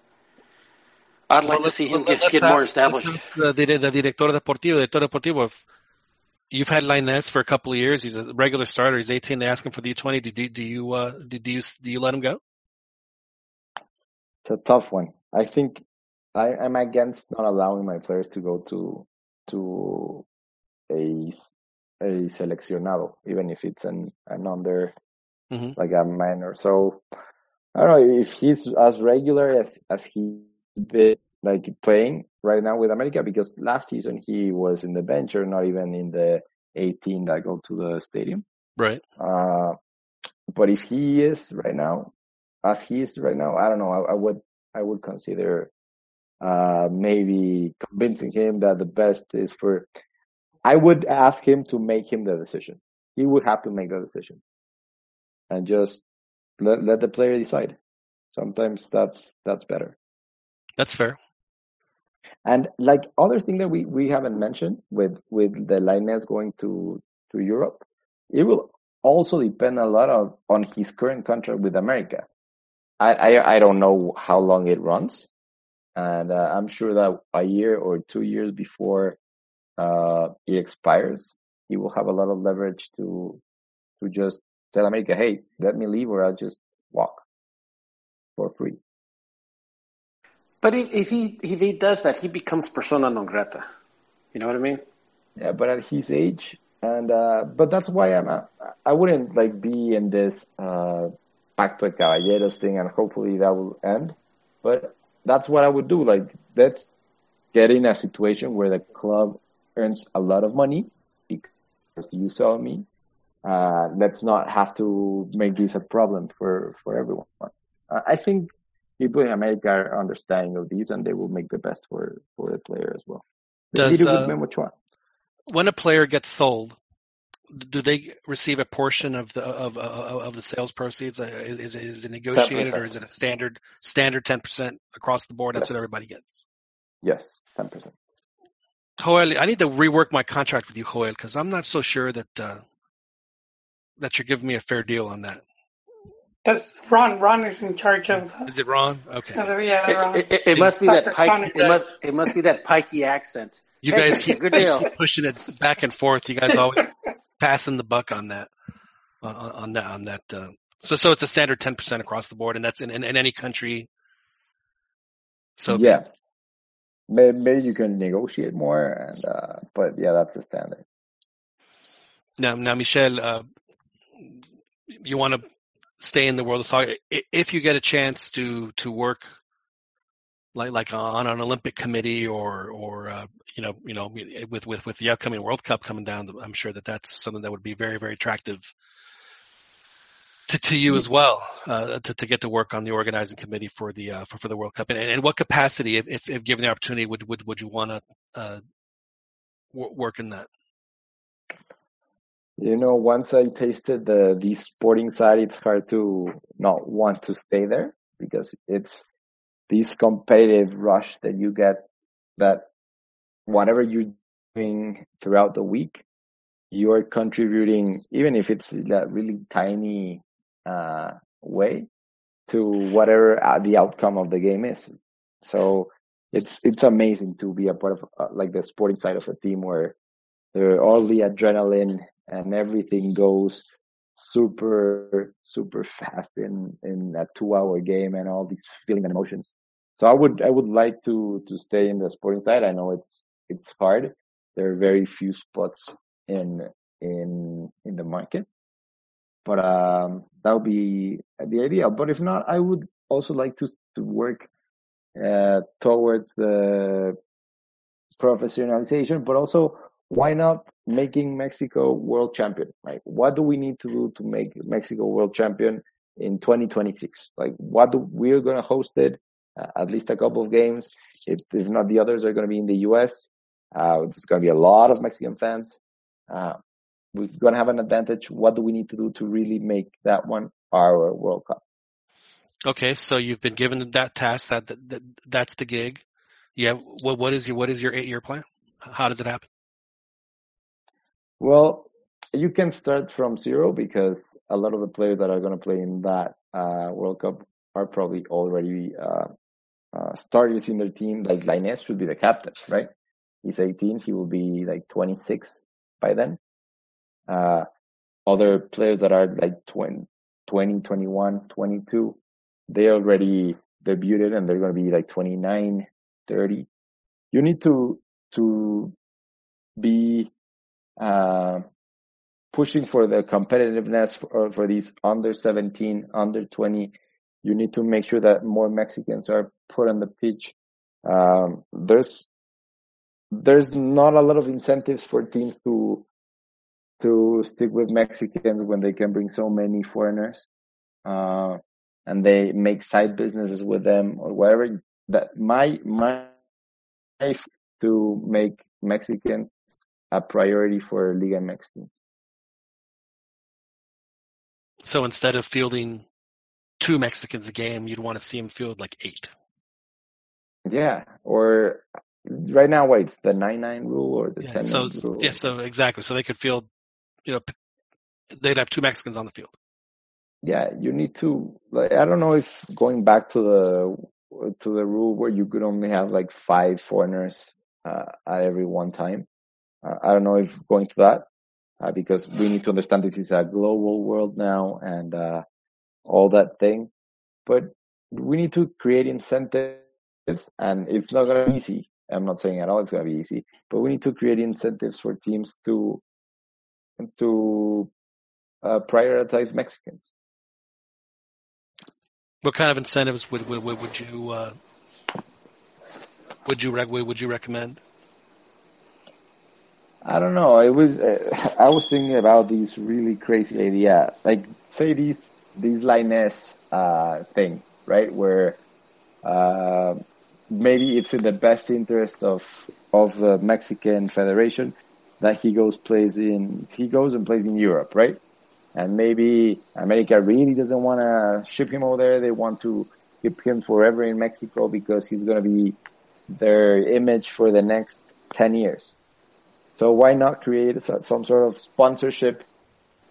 I'd like well, to see him get, get ask, more established. The, the, the director deportivo, director deportivo. If you've had Lainez for a couple of years. He's a regular starter. He's eighteen. They ask him for the U twenty. Do, do, do you uh, do, do you do you let him go? It's a tough one. I think I, I'm against not allowing my players to go to to a a seleccionado, even if it's an an under mm-hmm. like a minor. So I don't know if he's as regular as as he. Bit like playing right now with America because last season he was in the bench or not even in the eighteen that go to the stadium. Right. Uh, but if he is right now, as he is right now, I don't know. I, I would I would consider uh, maybe convincing him that the best is for. I would ask him to make him the decision. He would have to make the decision, and just let let the player decide. Sometimes that's that's better. That's fair. And like other thing that we, we haven't mentioned with, with the Lainez going to, to Europe, it will also depend a lot of, on his current contract with America. I, I, I don't know how long it runs. And uh, I'm sure that a year or two years before uh, it expires, he will have a lot of leverage to, to just tell America, hey, let me leave or I'll just walk for free. But if, if he if he does that, he becomes persona non grata. You know what I mean? Yeah, but at his age, and uh, but that's why I'm uh, I wouldn't like be in this uh, pacto de caballeros thing, and hopefully that will end. But that's what I would do. Like, let's get in a situation where the club earns a lot of money because you saw me. Uh, let's not have to make this a problem for for everyone. I think people in America are understanding of these, and they will make the best for, for the player as well. Does, uh, when a player gets sold, do they receive a portion of the of of, of the sales proceeds? Is, is, is it negotiated, ten percent. Or is it a standard standard ten percent across the board? That's yes. What everybody gets. Yes, ten percent. Joel, I need to rework my contract with you, Joel, because I'm not so sure that uh, that you're giving me a fair deal on that. That's Ron. Ron is in charge of. Is it Ron? Okay. Yeah, Ron. It, it, it must be that Pike. It must. It must be that Pikey accent. You hey, guys keep, good deal. keep pushing it back and forth. You guys always passing the buck on that. On, on that. On that. Uh, so, so it's a standard ten percent across the board, and that's in, in, in any country. So yeah, maybe you can negotiate more, and uh, but yeah, that's the standard. Now, now, Michel, uh, you want to stay in the world of soccer. If you get a chance to, to work like like on an Olympic committee or or uh, you know you know with, with, with the upcoming World Cup coming down, I'm sure that that's something that would be very very attractive to, to you as well uh, to to get to work on the organizing committee for the uh, for for the World Cup. And and what capacity, if if, if given the opportunity, would would, would you want to uh, w- work in that? You know, once I tasted the, the sporting side, it's hard to not want to stay there because it's this competitive rush that you get that whatever you're doing throughout the week, you're contributing, even if it's that really tiny uh, way, to whatever the outcome of the game is. So it's it's amazing to be a part of uh, like the sporting side of a team where there are all the adrenaline and everything goes super, super fast in, in a two hour game and all these feelings and emotions. So I would, I would like to, to stay in the sporting side. I know it's, it's hard. There are very few spots in, in, in the market, but, um, that would be the idea. But if not, I would also like to, to work, uh, towards the professionalization, but also why not making Mexico world champion? Like, what do we need to do to make Mexico world champion in twenty twenty-six? Like, what do, we're going to host it, uh, at least a couple of games. If, if not, the others are going to be in the U S. Uh, there's going to be a lot of Mexican fans. Uh, we're going to have an advantage. What do we need to do to really make that one our World Cup? Okay. So you've been given that task, that, that, that that's the gig. Yeah. What, what is your, what is your eight year plan? How does it happen? Well, you can start from zero because a lot of the players that are going to play in that uh, World Cup are probably already uh, uh, starters in their team. Like Lainez should be the captain, right? He's eighteen. He will be like twenty-six by then. Uh, other players that are like twenty, twenty, twenty-one, twenty-two, they already debuted and they're going to be like twenty-nine, thirty. You need to to be... Uh, pushing for the competitiveness for, for these under seventeen, under twenty. You need to make sure that more Mexicans are put on the pitch. Um, there's, there's not a lot of incentives for teams to, to stick with Mexicans when they can bring so many foreigners, uh, and they make side businesses with them or whatever. That my my life to make Mexicans a priority for Liga M X teams. So instead of fielding two Mexicans a game, you'd want to see them field like eight. Yeah, or right now, wait, it's the nine nine rule or the ten nine yeah, so, rule? Yeah, so exactly. So they could field, you know, they'd have two Mexicans on the field. Yeah, you need to, like, I don't know if going back to the to the rule where you could only have like five foreigners uh, at every one time. Uh, I don't know if going to that, uh, because we need to understand this is a global world now and uh, all that thing. But we need to create incentives, and it's not going to be easy. I'm not saying at all it's going to be easy, but we need to create incentives for teams to to uh, prioritize Mexicans. What kind of incentives would would would you uh, would you would you recommend? I don't know. It was uh, I was thinking about this really crazy idea, like say these these Lainez uh thing, right? Where uh, maybe it's in the best interest of of the Mexican Federation that he goes plays in he goes and plays in Europe, right? And maybe America really doesn't want to ship him over there. They want to keep him forever in Mexico because he's going to be their image for the next ten years. So why not create some sort of sponsorship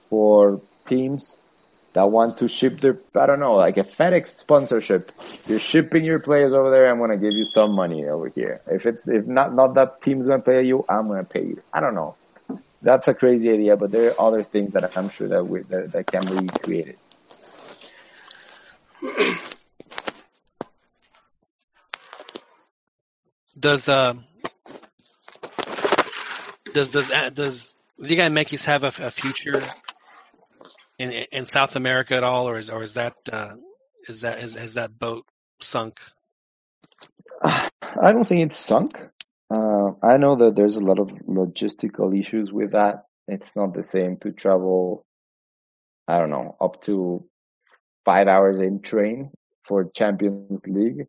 for teams that want to ship their, I don't know, like a FedEx sponsorship. You're shipping your players over there. I'm going to give you some money over here. If it's if not, not that team's going to pay you, I'm going to pay you. I don't know. That's a crazy idea, but there are other things that I'm sure that we, that, that can be created. Does um does does does Liga M X have a, a future in in South America at all, or is or is that uh, is that is has that boat sunk? I don't think it's sunk. Uh, I know that there's a lot of logistical issues with that. It's not the same to travel, I don't know, up to five hours in train for Champions League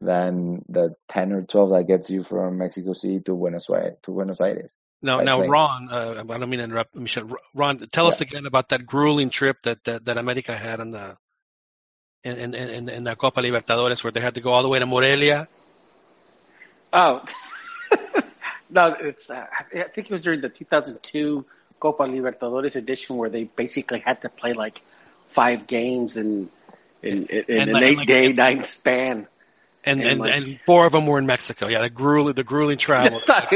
than the ten or twelve that gets you from Mexico City to Buenos Aires. To Buenos Aires. Now, now Ron, uh, I don't mean to interrupt, Michel. Ron, tell us yeah. again about that grueling trip that, that, that America had in the in, in, in, in the Copa Libertadores where they had to go all the way to Morelia. Oh, no, it's, uh, I think it was during the two thousand two Copa Libertadores edition where they basically had to play like five games in, in, in, in an like, eight like, day, and, nine span. And, and, and, like, and four of them were in Mexico. Yeah, the grueling, the grueling travel that,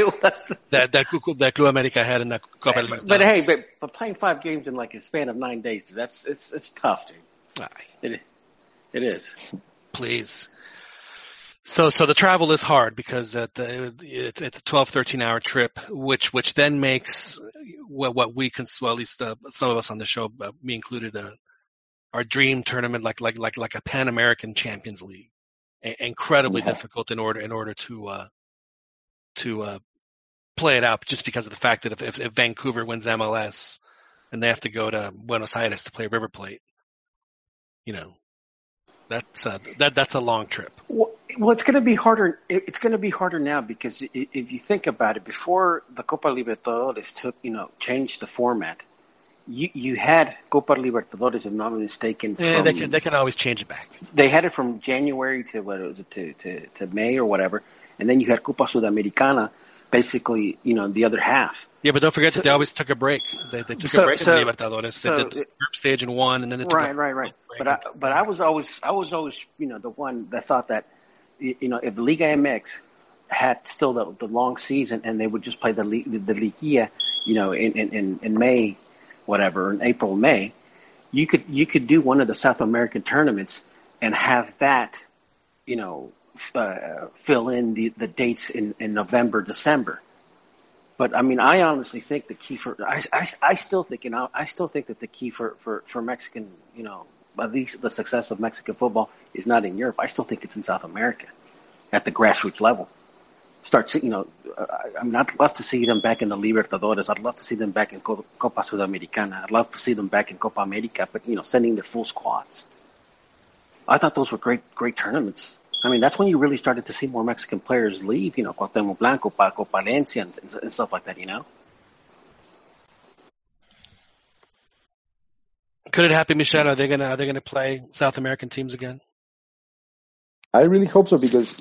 that, that, that Club América had in the Copa Libertadores. But, but hey, but, but playing five games in like a span of nine days, dude, that's, it's, it's tough, dude. It, it is. Please. So, so the travel is hard because at the, it, it's a twelve, thirteen hour trip, which, which then makes what, what we can, well, at least uh, some of us on the show, uh, me included, uh, our dream tournament, like, like, like, like a Pan American Champions League, a- incredibly yeah. difficult in order, in order to, uh, to, uh, play it out just because of the fact that if, if, if Vancouver wins M L S and they have to go to Buenos Aires to play River Plate, you know, that's uh, that that's a long trip. Well, well it's going to be harder. It's going to be harder now because if you think about it, before the Copa Libertadores took, you know, changed the format, you you had Copa Libertadores, if I'm not mistaken. Yeah, from, they can they can always change it back. They had it from January to what was it to, to, to May or whatever, and then you had Copa Sudamericana, basically, you know, the other half. Yeah, but don't forget so, that they always took a break. They, they took so, a break so, in Libertadores. So, they did the group stage and won, and then they took right, a right, right. Break but I, but I was always, I was always, you know, the one that thought that, you know, if Liga M X had still the, the long season and they would just play the the, the Liguilla, you know, in, in, in May, whatever, in April, May, you could you could do one of the South American tournaments and have that, you know. Uh, fill in the, the dates in, in November, December. But I mean, I honestly think the key for, I, I, I still think, you know, I still think that the key for, for, for Mexican, you know, at least the success of Mexican football is not in Europe. I still think it's in South America at the grassroots level. start seeing, you know, I'm not love to see them back in the Libertadores. I'd love to see them back in Copa Sudamericana. I'd love to see them back in Copa America, but, you know, sending their full squads. I thought those were great, great tournaments. I mean, that's when you really started to see more Mexican players leave, you know, Cuauhtemoc Blanco, Paco Palencia, and, and stuff like that, you know? Could it happen, Michel? Are they gonna are they gonna play South American teams again? I really hope so, because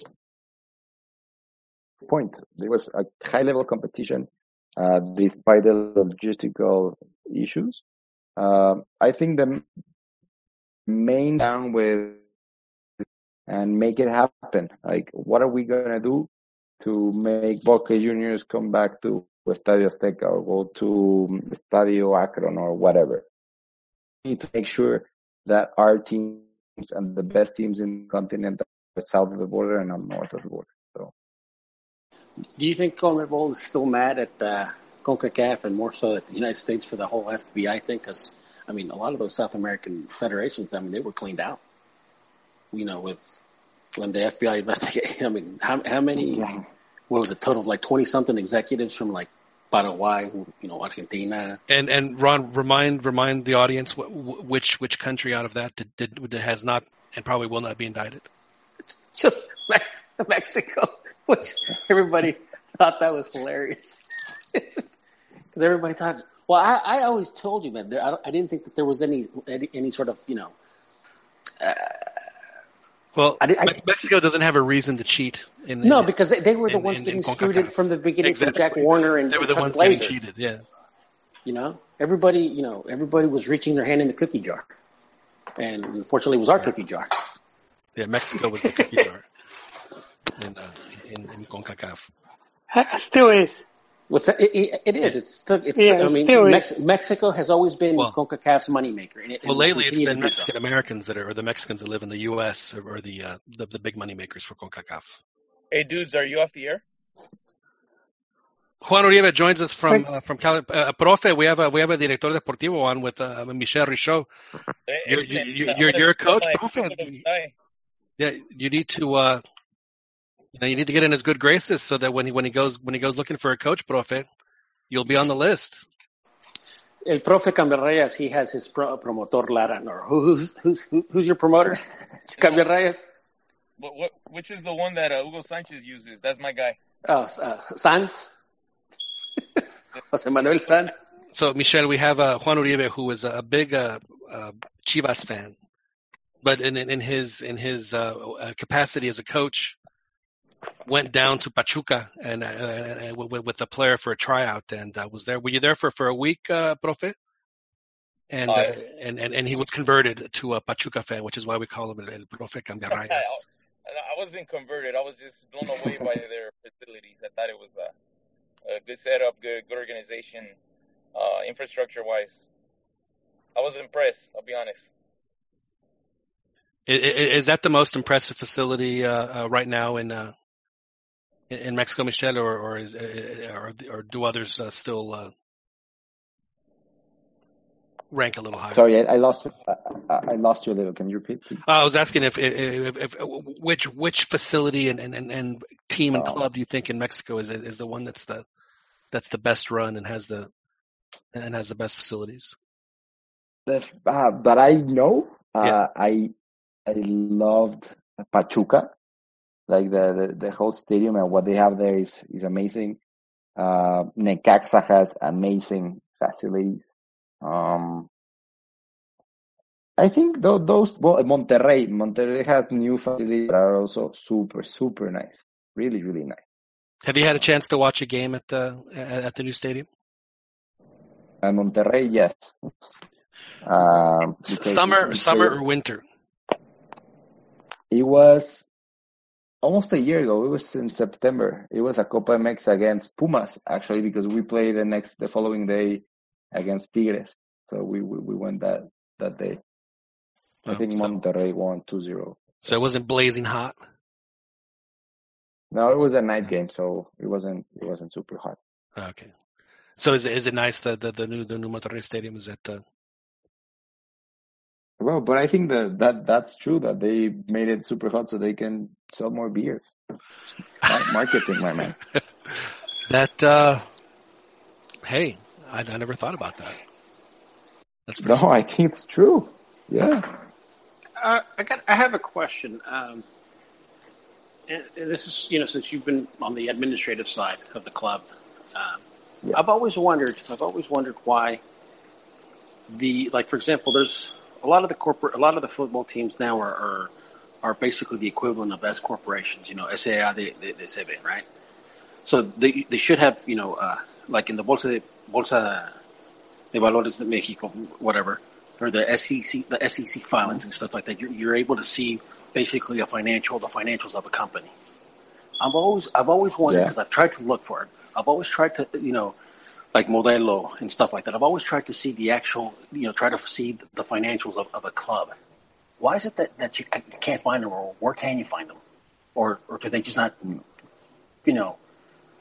point there was a high level competition uh, despite the logistical issues. Uh, I think the main down with and make it happen. Like, what are we gonna do to make Boca Juniors come back to Estadio Azteca or go to Estadio Akron or whatever? We need to make sure that our teams and the best teams in the continent are south of the border and are north of the border. So, do you think CONMEBOL is still mad at uh, CONCACAF and more so at the United States for the whole F B I thing? Because, I mean, a lot of those South American federations, I mean, they were cleaned out. You know, with when the F B I investigated, I mean, how, how many, yeah. what was the total of like twenty-something executives from like Paraguay, you know, Argentina. And and Ron, remind remind the audience wh- wh- which which country out of that did, did, did has not and probably will not be indicted. It's just Me- Mexico, which everybody thought that was hilarious because everybody thought. Well, I, I always told you, man, there, I, I didn't think that there was any any, any sort of, you know. Uh, Well, I, I, Mexico doesn't have a reason to cheat. In, no, in, because they, they were the in, ones in, getting in screwed from the beginning, exactly. From Jack Warner and Chuck Blazer. They were the Chuck ones Blazer. Getting cheated, yeah. You know, everybody, you know, everybody was reaching their hand in the cookie jar. And unfortunately, it was our yeah. cookie jar. Yeah, Mexico was the cookie jar in, uh, in, in CONCACAF. It still is. What's that? It, it, it is. It's still. It's yeah, still, I mean, still Mex- Mexico has always been well, CONCACAF's moneymaker. And it, and well, lately it's been Mexican Americans that are, or the Mexicans that live in the U S or, or the, uh, the the big moneymakers for CONCACAF. Hey, dudes, are you off the air? Juan Uribe joins us from uh, from Cali. Uh, Profe, we have a we have a director deportivo on with uh, Michel Richaud. You're, you, you, you're, you're your coach, Profe. Yeah, you need to. Uh, You know, you need to get in his good graces so that when he when he goes when he goes looking for a coach, Profe, you'll be on the list. El Profe Camberreyes, he has his pro- promotor Laran, or who's who's who's your promoter? Camberreyes. What, what which is the one that uh, Hugo Sanchez uses? That's my guy. Oh, uh, Sanz. Jose Manuel Sanz. So Michel, we have uh, Juan Uribe, who is a big uh, uh, Chivas fan, but in in his in his uh, capacity as a coach. Went down to Pachuca and, uh, and uh, with a player for a tryout, and uh, was there. Were you there for, for a week, uh, Profe? And, uh, uh, and and and he was converted to a Pachuca fan, which is why we call him El, El Profe Camberreyes. I, I wasn't converted. I was just blown away by their facilities. I thought it was a, a good setup, good good organization, uh, infrastructure-wise. I was impressed. I'll be honest. Is, is that the most impressive facility uh, uh, right now in? Uh, In Mexico, Michel, or or, is, or, or do others uh, still uh, rank a little higher? Sorry, I, I lost. I, I lost you a little. Can you repeat? Uh, I was asking if, if, if, if which which facility and, and, and team and oh. club do you think in Mexico is is the one that's the that's the best run and has the and has the best facilities? The, uh, but I know uh, yeah. I I loved Pachuca. Like the, the, the whole stadium and what they have there is, is amazing. Uh, Necaxa has amazing facilities. Um, I think those, those, well, Monterrey, Monterrey has new facilities that are also super, super nice. Really, really nice. Have you had a chance to watch a game at the, at the new stadium? At Monterrey, yes. Um, summer, because, summer or winter? It was, almost a year ago, it was in September. It was a Copa M X against Pumas, actually, because we played the next, the following day against Tigres. So we we, we went that, that day. Oh, I think so. Monterrey won two zero. So it wasn't blazing hot. No, it was a night game, so it wasn't it wasn't super hot. Okay. So is it, is it nice that the, the new the new Monterrey stadium is at? Uh... Well, but I think that, that that's true, that they made it super hot so they can sell more beers. It's marketing, my man. That, uh, hey, I, I never thought about that. That's no, simple. I think it's true. Yeah. Uh, I got. I have a question. Um, and, and this is, you know, since you've been on the administrative side of the club, um, yeah. I've always wondered. I've always wondered why the, like, for example, there's a lot of the corporate, a lot of the football teams now are are, are basically the equivalent of S corporations. You know, S A A de, de, de C B, right? So they they should have, you know, uh, like in the Bolsa de, Bolsa de Valores de Mexico, whatever, or the S E C, the S E C filings mm-hmm. and stuff like that. You're, you're able to see basically a financial, the financials of a company. I've always, I've always wanted, because yeah. I've tried to look for it. I've always tried to, you know, like Modelo and stuff like that. I've always tried to see the actual, you know, try to see the financials of, of a club. Why is it that, that you can't find them, or where can you find them? Or, or do they just not, you know?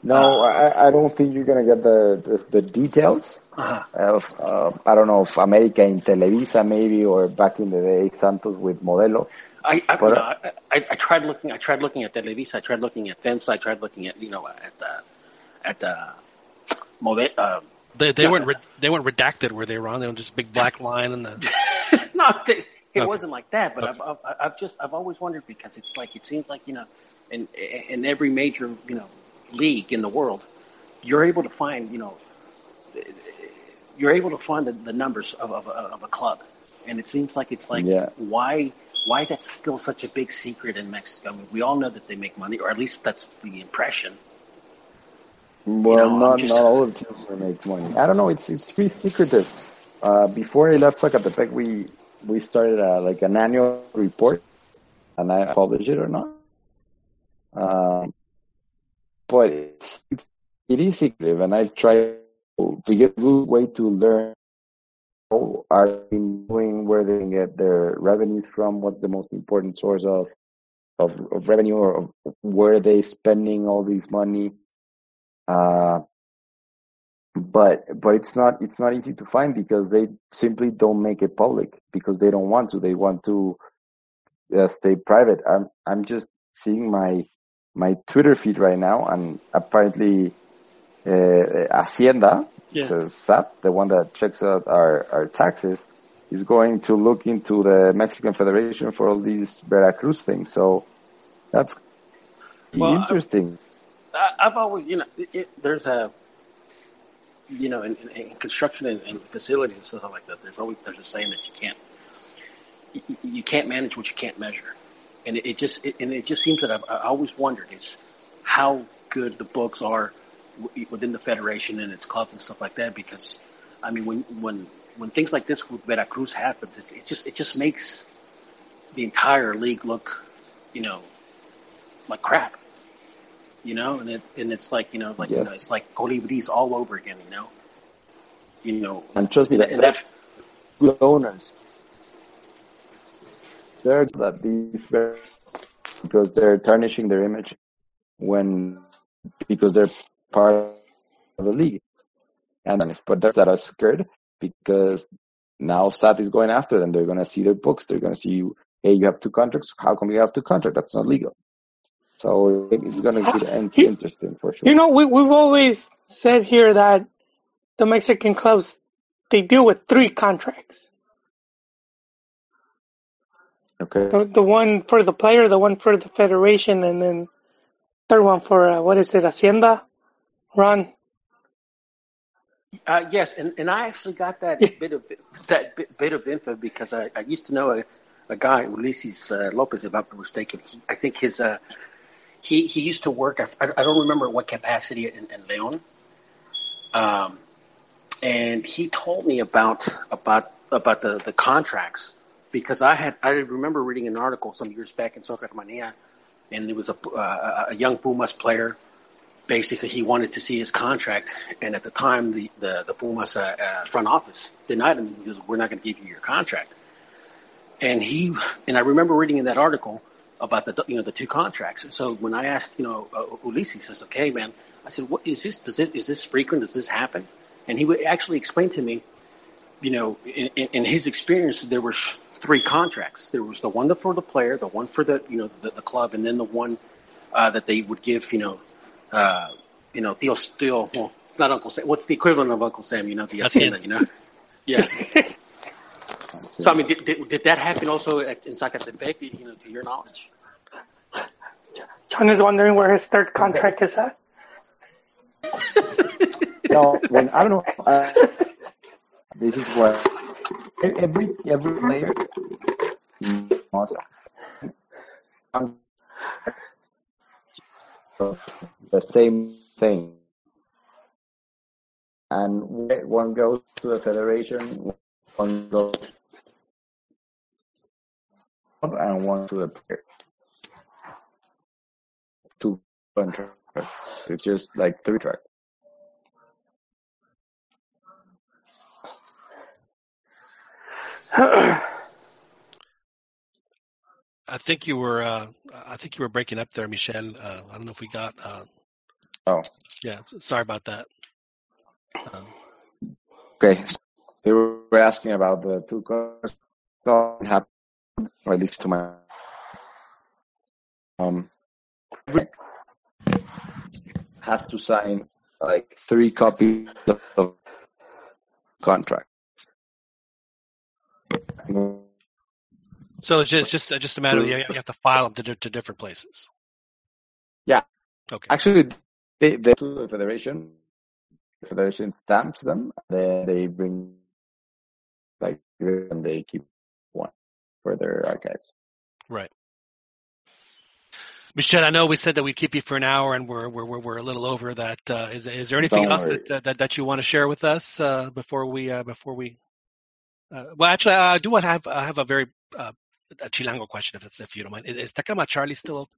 No, uh, I, I don't think you're going to get the, the, the details. Uh-huh. Of, uh, I don't know if America in Televisa maybe, or back in the day Santos with Modelo. I I, but, you know, I, I, I tried looking. I tried looking at Televisa. I tried looking at FEMSA. I tried looking at you know at the at the Modelo. Uh, they they yeah. weren't re- they weren't redacted, were they, Ron? They were just big black line and the. No, they, it okay. wasn't like that. But okay. I've, I've I've just I've always wondered, because it's like, it seems like, you know, in in every major, you know, league in the world, you're able to find, you know. You're able to find the, the numbers of, of, of a club, and it seems like it's like yeah. why why is that still such a big secret in Mexico? I mean, we all know that they make money, or at least that's the impression. Well, you know, not just, not all of the teams make money. I don't know. It's it's pretty secretive. Uh, before I left Zacatepec, we we started a, like an annual report, and I publish it or not. Uh, but it's, it's it is secretive, and I try. We get a good way to learn what are they doing, where they can get their revenues from, what's the most important source of of, of revenue, or of where they spending all this money. Uh, but but it's not it's not easy to find, because they simply don't make it public, because they don't want to. They want to uh, stay private. I'm I'm just seeing my my Twitter feed right now, and apparently. Uh, Hacienda, yeah. So S A T, the one that checks out our, our taxes, is going to look into the Mexican Federation for all these Veracruz things. So that's well, interesting. I've, I've always, you know, it, it, there's a, you know, in, in, in construction and, and facilities and stuff like that, there's always there's a saying that you can't you, you can't manage what you can't measure, and it, it just it, and it just seems that I've I always wondered is how good the books are within the federation and its clubs and stuff like that, because I mean, when when when things like this with Veracruz happens, it, it just it just makes the entire league look, you know, like crap, you know, and it and it's like you know like yes. you know, it's like Colibris all over again, you know, you know. And trust me, that, and that good owners, they're that these because they're tarnishing their image when because they're part of the league, and but those that are scared because now S A T is going after them. They're going to see their books. They're going to see, hey, you have two contracts. How come you have two contracts? That's not legal. So it's going to get you, interesting for sure. You know, we we've always said here that the Mexican clubs, they deal with three contracts. Okay. The, the one for the player, the one for the federation, and then third one for uh, what is it, Hacienda? Ron. Uh, yes, and, and I actually got that bit of that bit, bit of info because I, I used to know a, a guy, Ulises uh, Lopez, if I'm not mistaken. He, I think his uh, he he used to work. I, I don't remember what capacity in, in León. Um, and he told me about about about the, the contracts because I had I remember reading an article some years back in Soccer Mania, and there was a uh, a young Pumas player. Basically, he wanted to see his contract, and at the time, the, the, the Pumas uh, uh, front office denied him because we're not going to give you your contract. And he, and I remember reading in that article about the, you know, the two contracts. So when I asked, you know, uh, Ulises, he says, okay, man, I said, what is this? Does it, is this frequent? Does this happen? And he would actually explain to me, you know, in, in, in his experience, there were three contracts. There was the one for the player, the one for the you know the, the club, and then the one uh, that they would give you know uh, you know Theo Steele. Well, it's not Uncle Sam. What's the equivalent of Uncle Sam? You know the Hacienda. You know, yeah. So I mean, did, did, did that happen also at, in Zacatepec? You know, to your knowledge. John is wondering where his third contract is at. No, when I don't know. Uh, this is what every every player must um, the same thing, and one goes to the federation, one goes and one to the player. Two contracts. It's just like three tracks. I think you were. Uh, I think you were breaking up there, Michel. Uh, I don't know if we got. Uh, oh. Yeah. Sorry about that. Um, okay. They were asking about the two contracts that happened, or at least to my. Um. Has to sign like three copies of the contract. So it's just just, just a matter of you have to file them to, to different places. Yeah. Okay. Actually, they they to the federation. The federation stamps them. Then they bring like and they keep one for their archives. Right. Michel, I know we said that we keep you for an hour, and we're we're we're a little over that. Uh, is is there anything Don't else that, that that you want to share with us uh, before we uh, before we? Uh, well, actually, I do want to have I have a very uh, a Chilango question, if it's if you don't mind. Is, is Tecamachalco still open?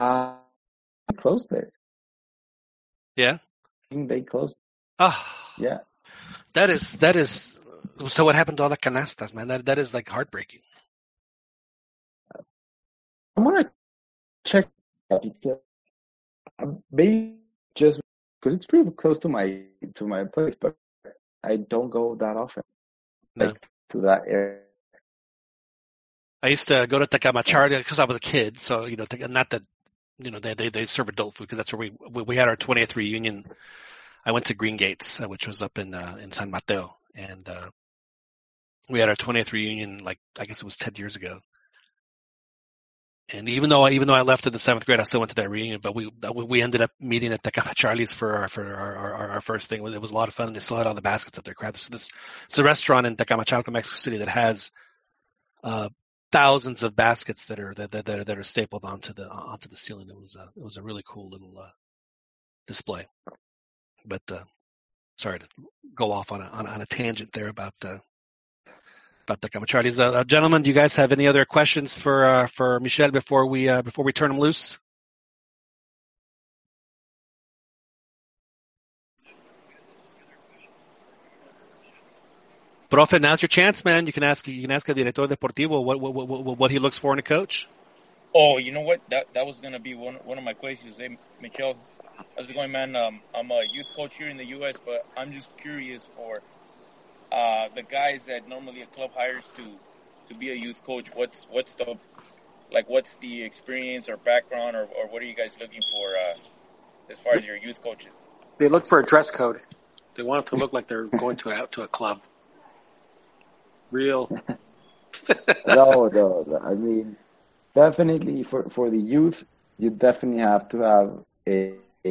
Uh, they closed it. Yeah, I think they closed. Ah, oh, yeah. That is that is. So what happened to all the canastas, man? That that is like heartbreaking. I'm gonna check maybe just because it's pretty close to my to my place, but I don't go that often no. like, to that area. I used to go to Tecamachalco because I was a kid, so you know, not that you know they they, they serve adult food because that's where we we had our twentieth reunion. I went to Green Gates, which was up in uh, in San Mateo, and uh, we had our twentieth reunion. Like I guess it was ten years ago. And even though I, even though I left in the seventh grade, I still went to that reunion. But we we ended up meeting at Tecamachalco's for our for our, our, our first thing. It was a lot of fun. And they still had all the baskets up there. Crap! There's this it's a restaurant in Tecamachalco, Mexico City, that has uh, thousands of baskets that are that that, that, are, that are stapled onto the onto the ceiling. It was a it was a really cool little uh, display. But uh, sorry to go off on a on, on a tangent there about the. Uh, About the Tecamachalco's. Uh, gentlemen, do you guys have any other questions for uh, for Michel before we uh, before we turn him loose? Profe, now's your chance, man. You can ask you can ask El Director Deportivo what what what, what he looks for in a coach. Oh, you know what? That that was gonna be one one of my questions. Hey, Michel, how's it going, man? Um, I'm a youth coach here in the U S, but I'm just curious for. Uh, the guys that normally a club hires to, to be a youth coach, what's what's the like what's the experience or background or, or what are you guys looking for uh, as far as your youth coaches? They look for a dress code. They want it to look like they're going to out to a club. Real. no, no, no. I mean, definitely for, for the youth, you definitely have to have a a.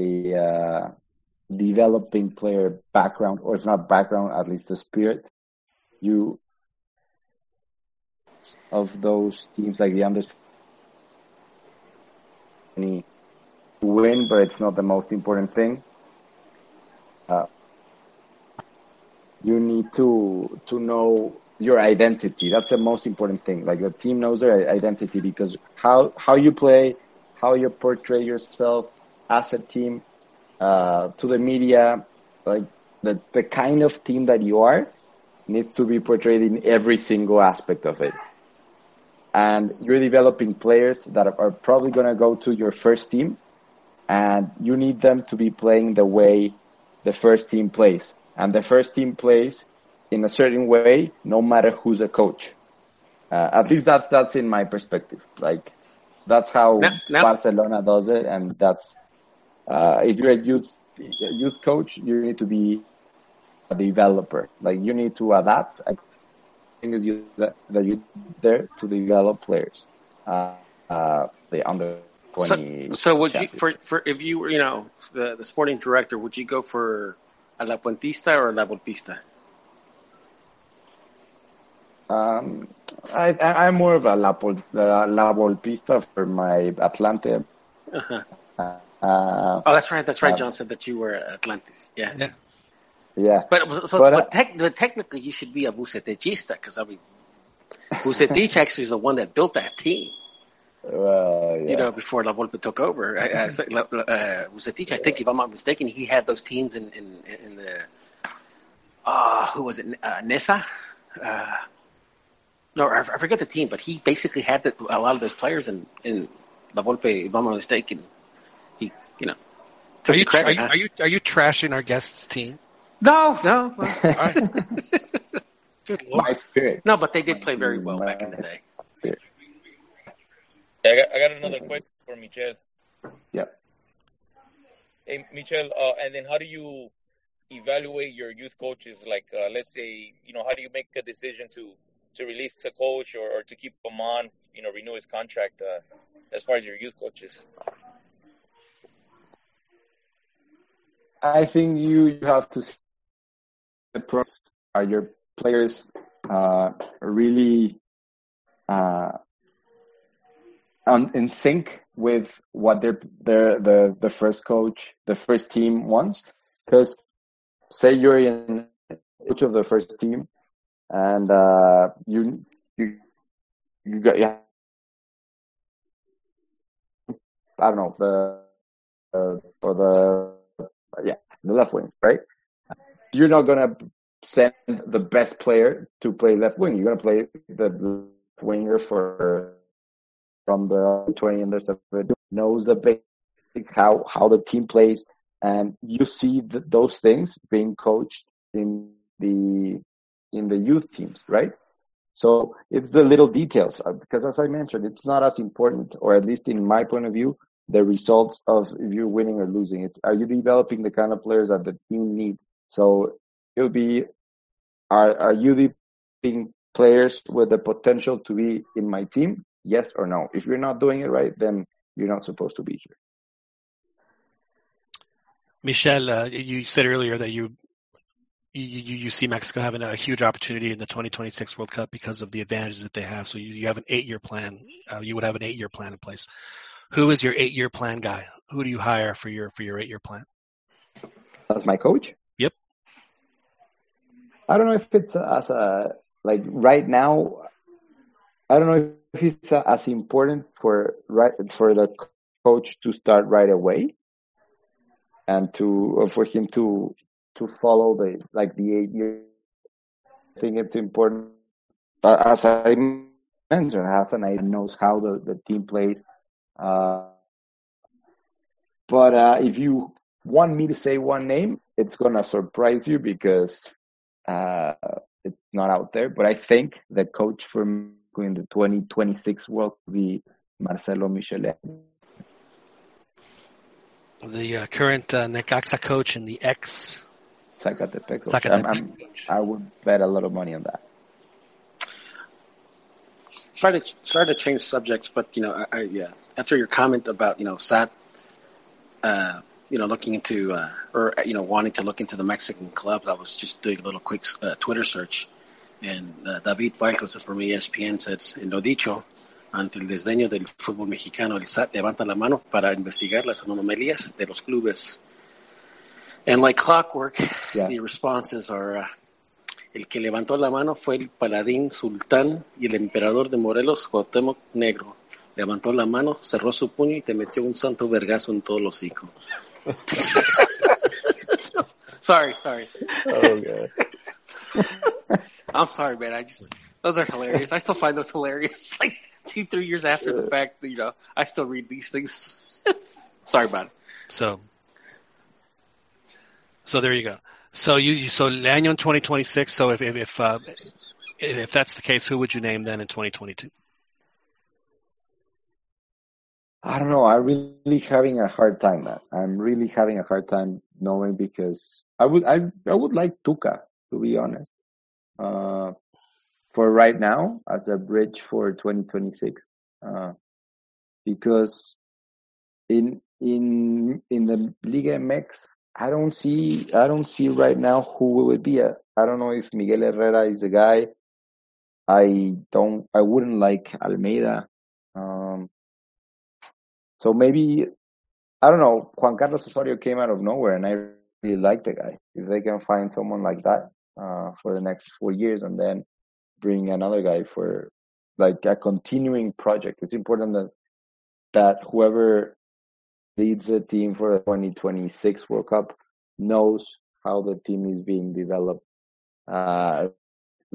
Uh, developing player background, or if not background, at least the spirit. You of those teams like the understanding win, but it's not the most important thing. Uh, you need to to know your identity. That's the most important thing. Like the team knows their identity because how how you play, how you portray yourself as a team. Uh, to the media, like the the kind of team that you are needs to be portrayed in every single aspect of it. And you're developing players that are probably going to go to your first team, and you need them to be playing the way the first team plays. And the first team plays in a certain way, no matter who's the coach. Uh, at least that's that's in my perspective. Like, that's how no, no. Barcelona does it, and that's uh, if you're a youth a youth coach, you need to be a developer. Like, you need to adapt. I think you, that, that you're there to develop players. Uh, uh, the under twenty. So, so would you for, for if you were you know the, the sporting director, would you go for a La Puentista or a La Volpista? Um, I, I, I'm more of a La, Pol, uh, La Volpista for my Atlante. Uh-huh. Uh, uh, oh, that's right. That's right. Uh, John said that you were Atlantis. Yeah. Yeah. Yeah. But, so, but, uh, but, tec- but technically, you should be a Bucetechista, because I mean, Bucetich actually is the one that built that team. Well, yeah. You know, before La Volpe took over, I, I think, uh, Bucetich, I think, yeah. if I'm not mistaken, he had those teams in in, in the. Uh, who was it? Uh, Nesa? Uh, No, I forget the team, but he basically had the, a lot of those players in, in La Volpe, if I'm not mistaken. He, you know, took are you, the credit. Are you, huh? are you are you trashing our guest's team? No, no. Good Lord. My spirit. No, but they did play very well My back in the day. Yeah, I got, I got another question for Michel. Yeah. Hey, Michel, uh, and then how do you evaluate your youth coaches? Like, uh, let's say, you know, how do you make a decision to to release a coach or, or to keep him on, you know, renew his contract uh, as far as your youth coaches? I think you have to see the pros. Are your players uh, really uh, on, in sync with what their their the, the first coach, the first team wants? Because say you're in coach of the first team, and uh, you you you got yeah. I don't know the uh, or the yeah the left wing, right? You're not gonna send the best player to play left wing. You're gonna play the left winger for from the twenty and the seven knows the basics, how how the team plays, and you see the, those things being coached in the. in the youth teams, right? So it's the little details, because as I mentioned, it's not as important, or at least in my point of view, the results of if you're winning or losing. It's, are you developing the kind of players that the team needs? So it'll be, are, are you developing players with the potential to be in my team? Yes or no? If you're not doing it right, then you're not supposed to be here. Michel, uh, you said earlier that you You, you, you see Mexico having a huge opportunity in the twenty twenty-six World Cup because of the advantages that they have. So you, you have an eight-year plan. Uh, you would have an eight-year plan in place. Who is your eight-year plan guy? Who do you hire for your for your eight-year plan? As my coach? Yep. I don't know if it's as a like right now. I don't know if it's as important for right for the coach to start right away and to for him to. to follow the, like the eight years. I think it's important. But as I mentioned, Hassan I knows how the, the team plays. Uh, but uh, if you want me to say one name, it's going to surprise you because uh, it's not out there. But I think the coach for me in the twenty twenty-six World will be Marcelo Michelet. The uh, current uh, Necaxa coach and the ex... Zacatepec. I'm, I'm, I would bet a lot of money on that. Sorry to, sorry to change subjects, but you know, I, I, yeah. After your comment about you know S A T, uh, you know, looking into uh, or you know, wanting to look into the Mexican clubs, I was just doing a little quick uh, Twitter search, and uh, David Valcos from E S P N said, "En lo dicho, ante el desdeño del fútbol mexicano, el S A T levanta la mano para investigar las anomalías de los clubes." And like clockwork, yeah. The responses are, uh, el que levantó la mano fue el paladín sultán y el emperador de Morelos, Cuauhtémoc Negro. Levantó la mano, cerró su puño y te metió un santo vergazo en todo el hocico. sorry, sorry. Oh, God. I'm sorry, man. I just, those are hilarious. I still find those hilarious. Like two, three years after yeah. the fact, you know, I still read these things. Sorry about it. So. So there you go. So you, you so Leaño in twenty twenty-six. So if if if, uh, if that's the case, who would you name then in twenty twenty-two? I don't know. I'm really having a hard time, man. I'm really having a hard time knowing because I would I I would like Tuca, to be honest, uh, for right now as a bridge for twenty twenty-six, uh, because in in in the Liga M X, I don't see I don't see right now who it would be. I, I don't know if Miguel Herrera is the guy. I don't. I wouldn't like Almeida. Um, So maybe, I don't know, Juan Carlos Osorio came out of nowhere, and I really like the guy. If they can find someone like that uh, for the next four years and then bring another guy for like a continuing project. It's important that, that whoever leads the team for the twenty twenty-six World Cup knows how the team is being developed, uh,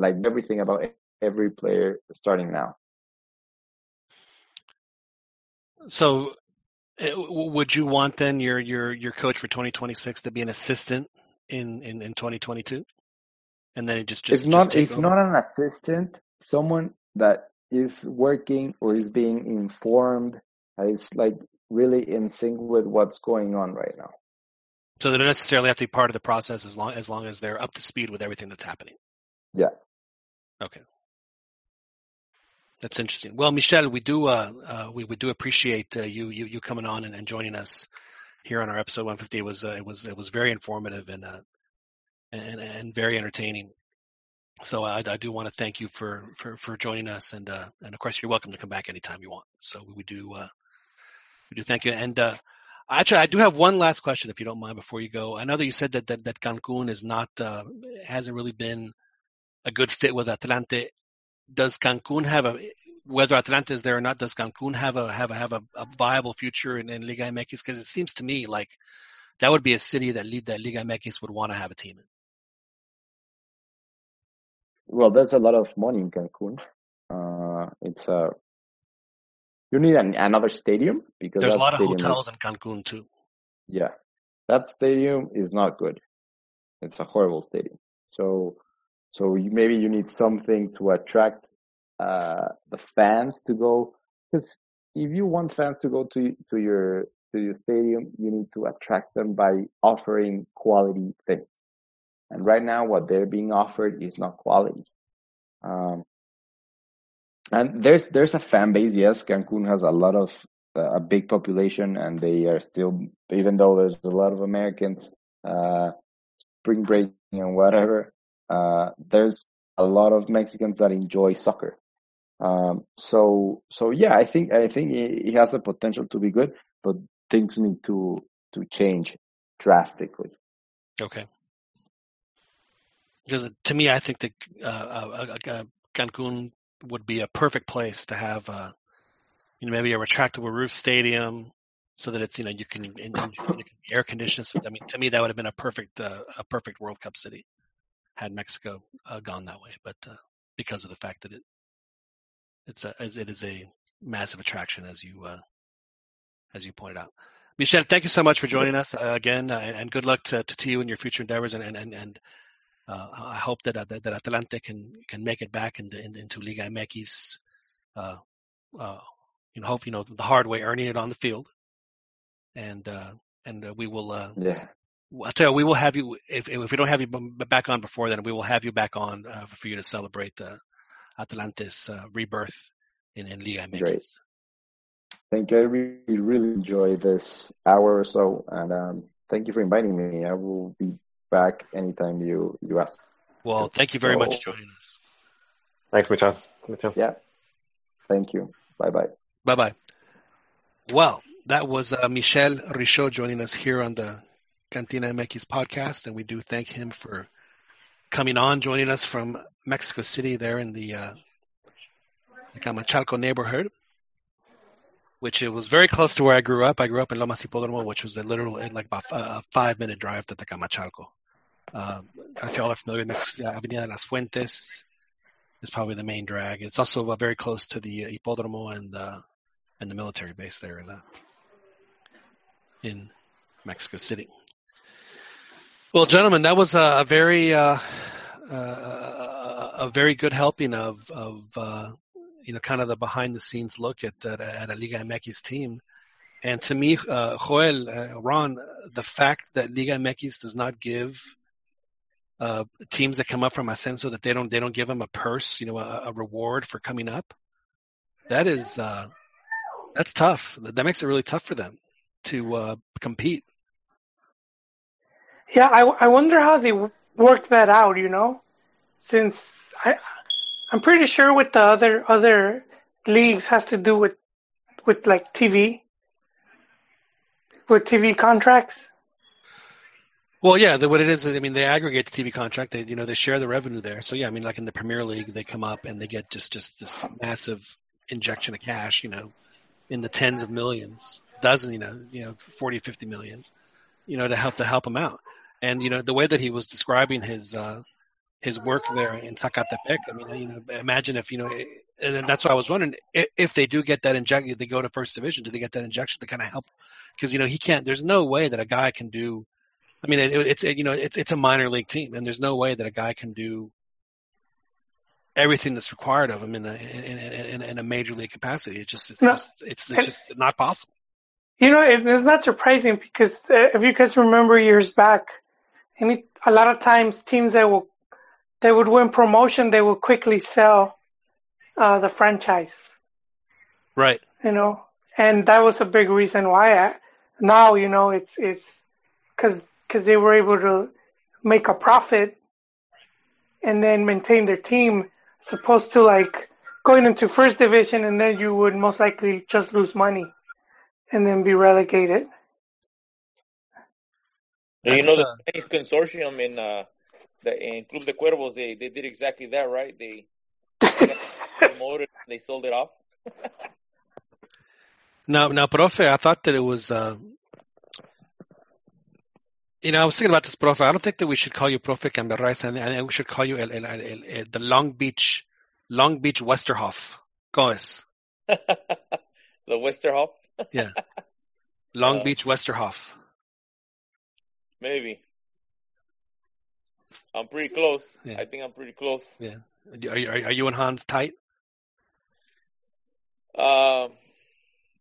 like everything about every player starting now. So, would you want then your, your, your coach for twenty twenty-six to be an assistant in, in, in twenty twenty-two, and then it just just if not just if not an assistant, someone that is working or is being informed, that is like really in sync with what's going on right now. So they don't necessarily have to be part of the process as long as long as they're up to speed with everything that's happening. Yeah. Okay. That's interesting. Well, Michel, we do uh, uh, we, we do appreciate uh, you, you you coming on and, and joining us here on our episode one fifty. It was uh, it was it was very informative and uh, and and very entertaining. So I, I do want to thank you for, for, for joining us, and uh, and of course you're welcome to come back anytime you want. So we do uh, we do thank you. And uh, actually, I do have one last question, if you don't mind, before you go. I know that you said that that, that Cancun is not uh, hasn't really been a good fit with Atlante. Does Cancun have a whether Atlante is there or not? Does Cancun have a have a, have a, a viable future in, in Liga M X? Because it seems to me like that would be a city that lead that Liga M X would want to have a team in. Well, there's a lot of money in Cancun. Uh, it's a uh, you need an, another stadium because there's a lot of hotels is, in Cancun too. Yeah, that stadium is not good. It's a horrible stadium. So. So you, maybe you need something to attract uh, the fans to go, because if you want fans to go to to your to your stadium, you need to attract them by offering quality things. And right now, what they're being offered is not quality. Um, and there's there's a fan base. Yes, Cancun has a lot of uh, a big population, and they are still, even though there's a lot of Americans, uh, spring break and whatever. Uh, there's a lot of Mexicans that enjoy soccer. Um, so, so yeah, I think, I think it has the potential to be good, but things need to, to change drastically. Okay. Because to me, I think that, uh, uh, uh, Cancun would be a perfect place to have, uh, you know, maybe a retractable roof stadium so that it's, you know, you can, you can air condition. So, I mean, to me, that would have been a perfect, uh, a perfect World Cup city, had Mexico uh, gone that way, but uh, because of the fact that it it's a, it is a massive attraction, as you uh, as you pointed out. Michel, thank you so much for joining us uh, again, uh, and good luck to, to you in your future endeavors. And and and uh, I hope that, that that Atlante can can make it back into into Liga M X. Uh, uh, you know, hope you know the hard way, earning it on the field, and uh, and uh, we will. Uh, yeah. I'll tell you, we will have you, if if we don't have you back on before then, we will have you back on uh, for you to celebrate uh, Atlante's uh, rebirth in, in Liga M X. Great. Thank you. I really, really enjoyed this hour or so, and um, thank you for inviting me. I will be back anytime you, you ask. Well, thank you very so, much for joining us. Thanks, Michel. Michel. Yeah. Thank you. Bye-bye. Bye-bye. Well, that was uh, Michel Richaud joining us here on the Cantina Mekis podcast, and we do thank him for coming on, joining us from Mexico City there in the uh, Tecamachalco neighborhood, which it was very close to where I grew up. I grew up in Lomas Hipódromo, which was a literal, like about a five-minute drive to Tecamachalco. Uh, if y'all are familiar with Mexico, Avenida de las Fuentes is probably the main drag. It's also uh, very close to the uh, Hipódromo and, uh, and the military base there in, uh, in Mexico City. Well, gentlemen, that was a, a very uh, uh, a very good helping of of uh, you know kind of the behind the scenes look at at, at a Liga M X team. And to me, uh, Joel, uh, Ron, the fact that Liga M X does not give uh, teams that come up from Ascenso that they don't they don't give them a purse, you know, a, a reward for coming up, that is uh, that's tough. That makes it really tough for them to uh, compete. Yeah, I, I wonder how they worked that out, you know, since I I'm pretty sure with the other other leagues has to do with with like T V. With T V contracts? Well, yeah, the, what it is, I mean, they aggregate the T V contract. They, you know, they share the revenue there. So, yeah, I mean, like in the Premier League, they come up and they get just, just this massive injection of cash, you know, in the tens of millions, dozen, you know, you know, forty, fifty million, you know, to help to help them out. And, you know, the way that he was describing his uh, his work there in Zacatepec, I mean, you know, imagine if, you know, it, and that's what I was wondering, if they do get that injection, they go to First Division, do they get that injection to kind of help? Because, you know, he can't – there's no way that a guy can do – I mean, it, it's it, you know, it's it's a minor league team, and there's no way that a guy can do everything that's required of him in a in, in, in a major league capacity. It's just it's no, just, it's, it's just not possible. You know, it, it's not surprising because uh, if you guys remember years back, I mean, a lot of times teams that will they would win promotion, they would quickly sell uh, the franchise. Right. You know, and that was a big reason why I – now, you know, it's it's because they were able to make a profit and then maintain their team, as opposed to like going into First Division and then you would most likely just lose money and then be relegated. And you know, the Spanish consortium in uh, the in Club de Cuervos, they, they did exactly that, right? They, they promoted, they sold it off. Now, now, Profe, I thought that it was, uh, you know, I was thinking about this, Profe. I don't think that we should call you Profe Camberrais, and, and we should call you el, el, el, el, el, the Long Beach, Long Beach Westerhoff. Goes. The Westerhoff? Yeah. Long uh, Beach Westerhoff. Maybe. I'm pretty close. Yeah. I think I'm pretty close. Yeah. Are you, are you and Hans tight? Um. Uh,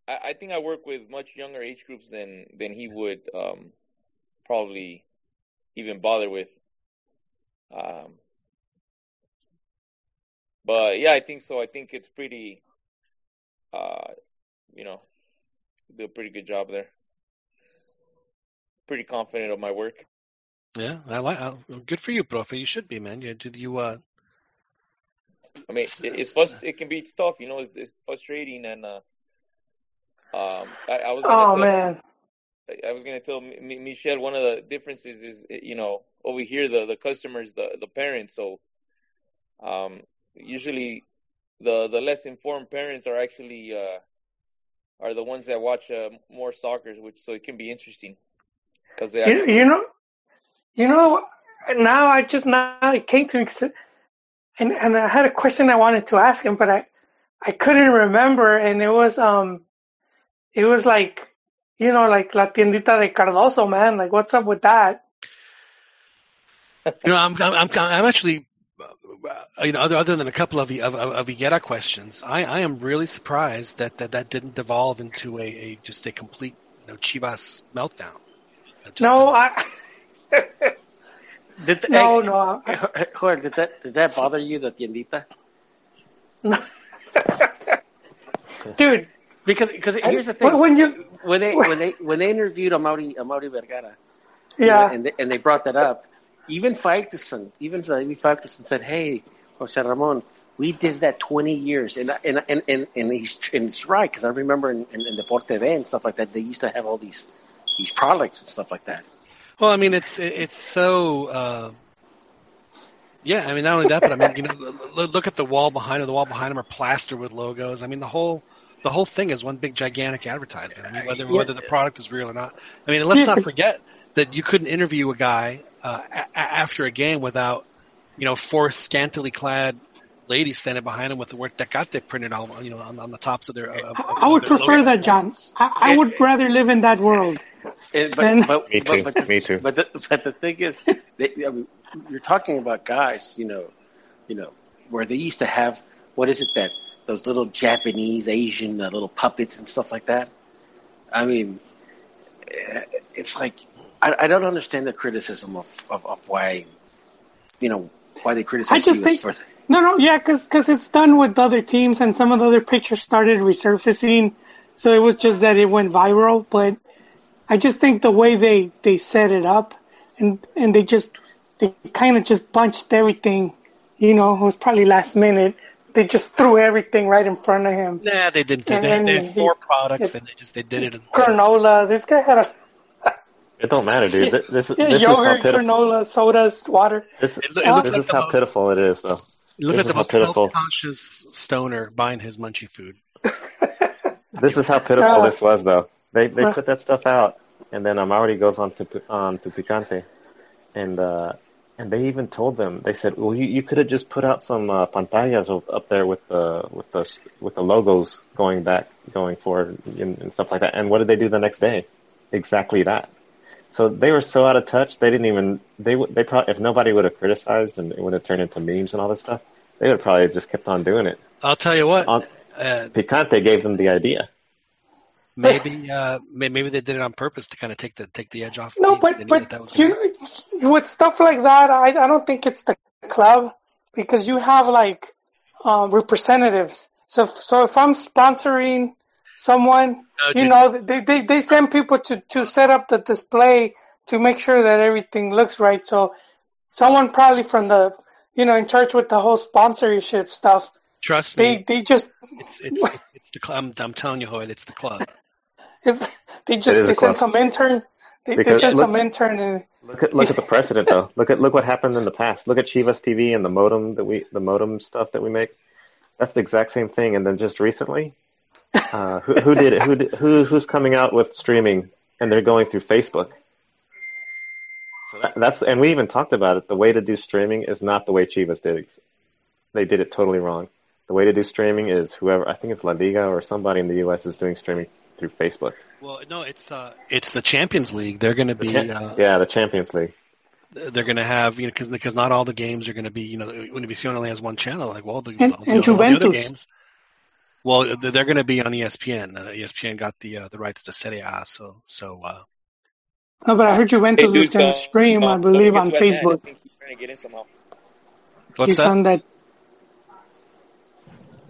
I think I work with much younger age groups than, than he would um, probably even bother with. Um, but, yeah, I think so. I think it's pretty, uh, you know, do a pretty good job there. Pretty confident of my work. Yeah, I like. I, good for you, Profe. You should be, man. You do you. Uh... I mean, it, it's frust- It can be it's tough, you know. It's, it's frustrating and. Uh, Um, I, I was gonna oh, tell, man. I, I was going to tell M- Michel one of the differences is, you know, over here, the, the customers, the, the parents. So um, usually the, the less informed parents are actually uh, are the ones that watch uh, more soccer, which so it can be interesting. Cause they actually... you, you know, you know, now I just now it came to me and, and I had a question I wanted to ask him, but I, I couldn't remember. And it was, um, It was like, you know, like La Tiendita de Cardoso, man. Like, what's up with that? You know, I'm I'm I'm, I'm actually, you know, other other than a couple of of, of Higuera questions, I, I am really surprised that, that that didn't devolve into a, a just a complete, you know, Chivas meltdown. Just no, a... I. did the, no, hey, no. I... Jorge, did that did that bother you, the Tiendita? No, dude. Because, because here's the thing, when you when they when they when they interviewed Amaury Amaury Vergara, yeah, you know, and they, and they brought that up, even Falterson, even Vladimir Falterson said, "Hey, Jose Ramon, we did that twenty years," and and and and, and he's and it's right because I remember in, in, in Deporte V and stuff like that, they used to have all these these products and stuff like that. Well, I mean, it's it's so. Uh... Yeah, I mean, not only that, but I mean, you know, look at the wall behind him. The wall behind him are plastered with logos. I mean, the whole. The whole thing is one big gigantic advertisement. I mean, whether yeah. whether the product is real or not. I mean, let's not forget that you couldn't interview a guy uh, a- after a game without, you know, four scantily clad lady standing behind him with the word Tecate printed all, you know, on, on the tops of their. Of, I, I would their prefer that, John. I, I it, would it, rather live in that world. It, but, but, me too. But, but, me too. But the, but the thing is, they, I mean, you're talking about guys, you know, you know, where they used to have what is it that those little Japanese, Asian uh, little puppets and stuff like that. I mean, it's like I, I don't understand the criticism of, of, of why, you know, why they criticize the U S for. No, no, yeah, because it's done with other teams, and some of the other pictures started resurfacing, so it was just that it went viral. But I just think the way they, they set it up, and and they just they kind of just bunched everything, you know, it was probably last minute. They just threw everything right in front of him. Nah, they didn't. They, they, they had four products, and they just they did it in order. Granola. This guy had a. It don't matter, dude. This, this, yeah, this yogurt, is how pitiful. Granola, sodas, water. This, it, it this like is how most, pitiful it is, though. It looked at the most self-conscious stoner buying his munchie food. This is how pitiful this was, though. They they put that stuff out, and then um, already goes on to on to Picante, and uh, and they even told them. They said, "Well, you, you could have just put out some uh, pantallas up there with the with the with the logos going back, going forward, and, and stuff like that." And what did they do the next day? Exactly that. So they were so out of touch. They didn't even they they probably if nobody would have criticized and it would have turned into memes and all this stuff, they would have probably just kept on doing it. I'll tell you what, uh, Picante gave them the idea. Maybe uh, maybe they did it on purpose to kind of take the take the edge off. No, but but that that you, with stuff like that, I I don't think it's the club because you have like um, representatives. So so if I'm sponsoring. Someone, no, you know, they, they, they send people to, to set up the display to make sure that everything looks right. So someone probably from the, you know, in charge with the whole sponsorship stuff. Trust they, me. They just. It's, it's, it's the club. I'm, I'm telling you, Joel, it's the club. It's, they just they sent some intern. They, they sent some intern. And, look at look at the precedent, though. Look at look what happened in the past. Look at Chivas T V and the modem that we the modem stuff that we make. That's the exact same thing. And then just recently. Uh, who, who did it? Who, who who's coming out with streaming? And they're going through Facebook. So that, that's and we even talked about it. The way to do streaming is not the way Chivas did it. They did it totally wrong. The way to do streaming is whoever I think it's La Liga or somebody in the U S is doing streaming through Facebook. Well, no, it's uh, it's the Champions League. They're going to be the uh, yeah, the Champions League. They're going to have you know because because not all the games are going to be you know Univision only has one channel like well the, and, the, and the, the other games. Well, they're going to be on E S P N. Uh, E S P N got the uh, the rights to Serie A, so so. Uh... No, but I heard you went to hey, the stream, no, I believe, on Facebook. I think he's trying to get in somehow. What's he's that? On that?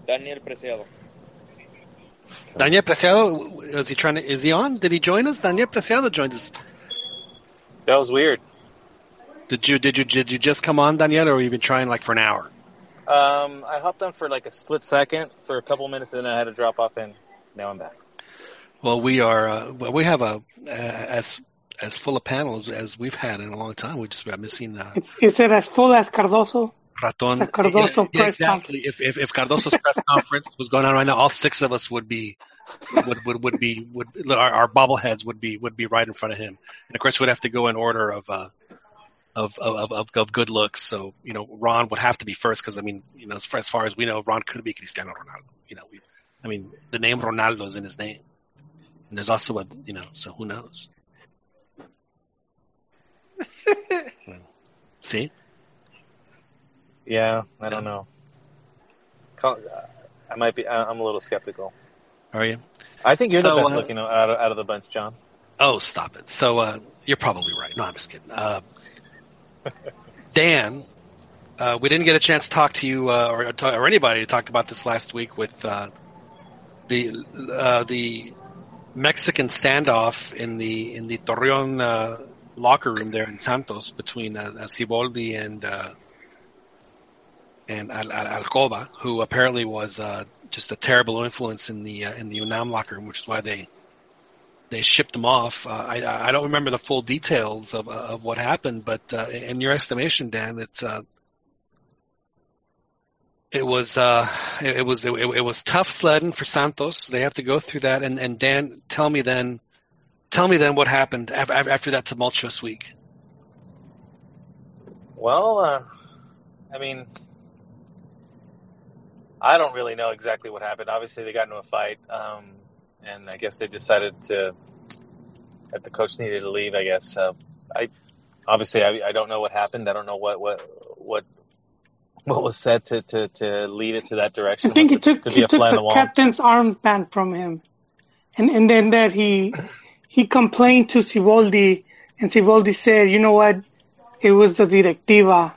Daniel Preciado. Daniel Preciado, is he trying to? Is he on? Did he join us? Daniel Preciado joined us. That was weird. Did you did you did you just come on, Daniel, or have you been trying like for an hour? Um, I hopped on for like a split second for a couple minutes, and then I had to drop off, and now I'm back. Well, we are uh, well, we have a uh, as as full a panel as, as we've had in a long time. We just got missing. Uh, Is it as full as Cardoso? Raton. As Cardoso yeah, yeah, exactly. If, if if Cardoso's press conference was going on right now, all six of us would be would would, would be would our, our bobbleheads would be would be right in front of him, and of course we'd have to go in order of. Uh, Of, of of of good looks, so you know Ron would have to be first because I mean you know as far, as far as we know Ron could be Cristiano Ronaldo. You know, we, I mean the name Ronaldo is in his name, and there's also a you know so who knows? See? Yeah, I don't know. I might be. I'm a little skeptical. Are you? I think you're so, the best uh, looking out of, out of the bunch, John. Oh, stop it! So uh, you're probably right. No, I'm just kidding. Uh, Dan, uh, we didn't get a chance to talk to you uh, or, or anybody who talked about this last week with uh, the uh, the Mexican standoff in the in the Torreon uh, locker room there in Santos between uh, Siboldi and uh, and Al- Al- Alcoba, who apparently was uh, just a terrible influence in the uh, in the UNAM locker room, which is why they. They shipped them off. Uh, I, I don't remember the full details of, of what happened, but uh, in your estimation, Dan, it's uh, it was uh, it, it was it, it was tough sledding for Santos. They have to go through that. And, and Dan, tell me then, tell me then what happened after, after that tumultuous week. Well, uh, I mean, I don't really know exactly what happened. Obviously, they got into a fight, um, and I guess they decided to that the coach needed to leave, I guess. Uh, I obviously I, I don't know what happened. I don't know what what what, what was said to, to, to lead it to that direction. I think he took, to be he a took the, the captain's armband from him, and and then that he he complained to Siboldi, and Siboldi said, you know what, it was the directiva.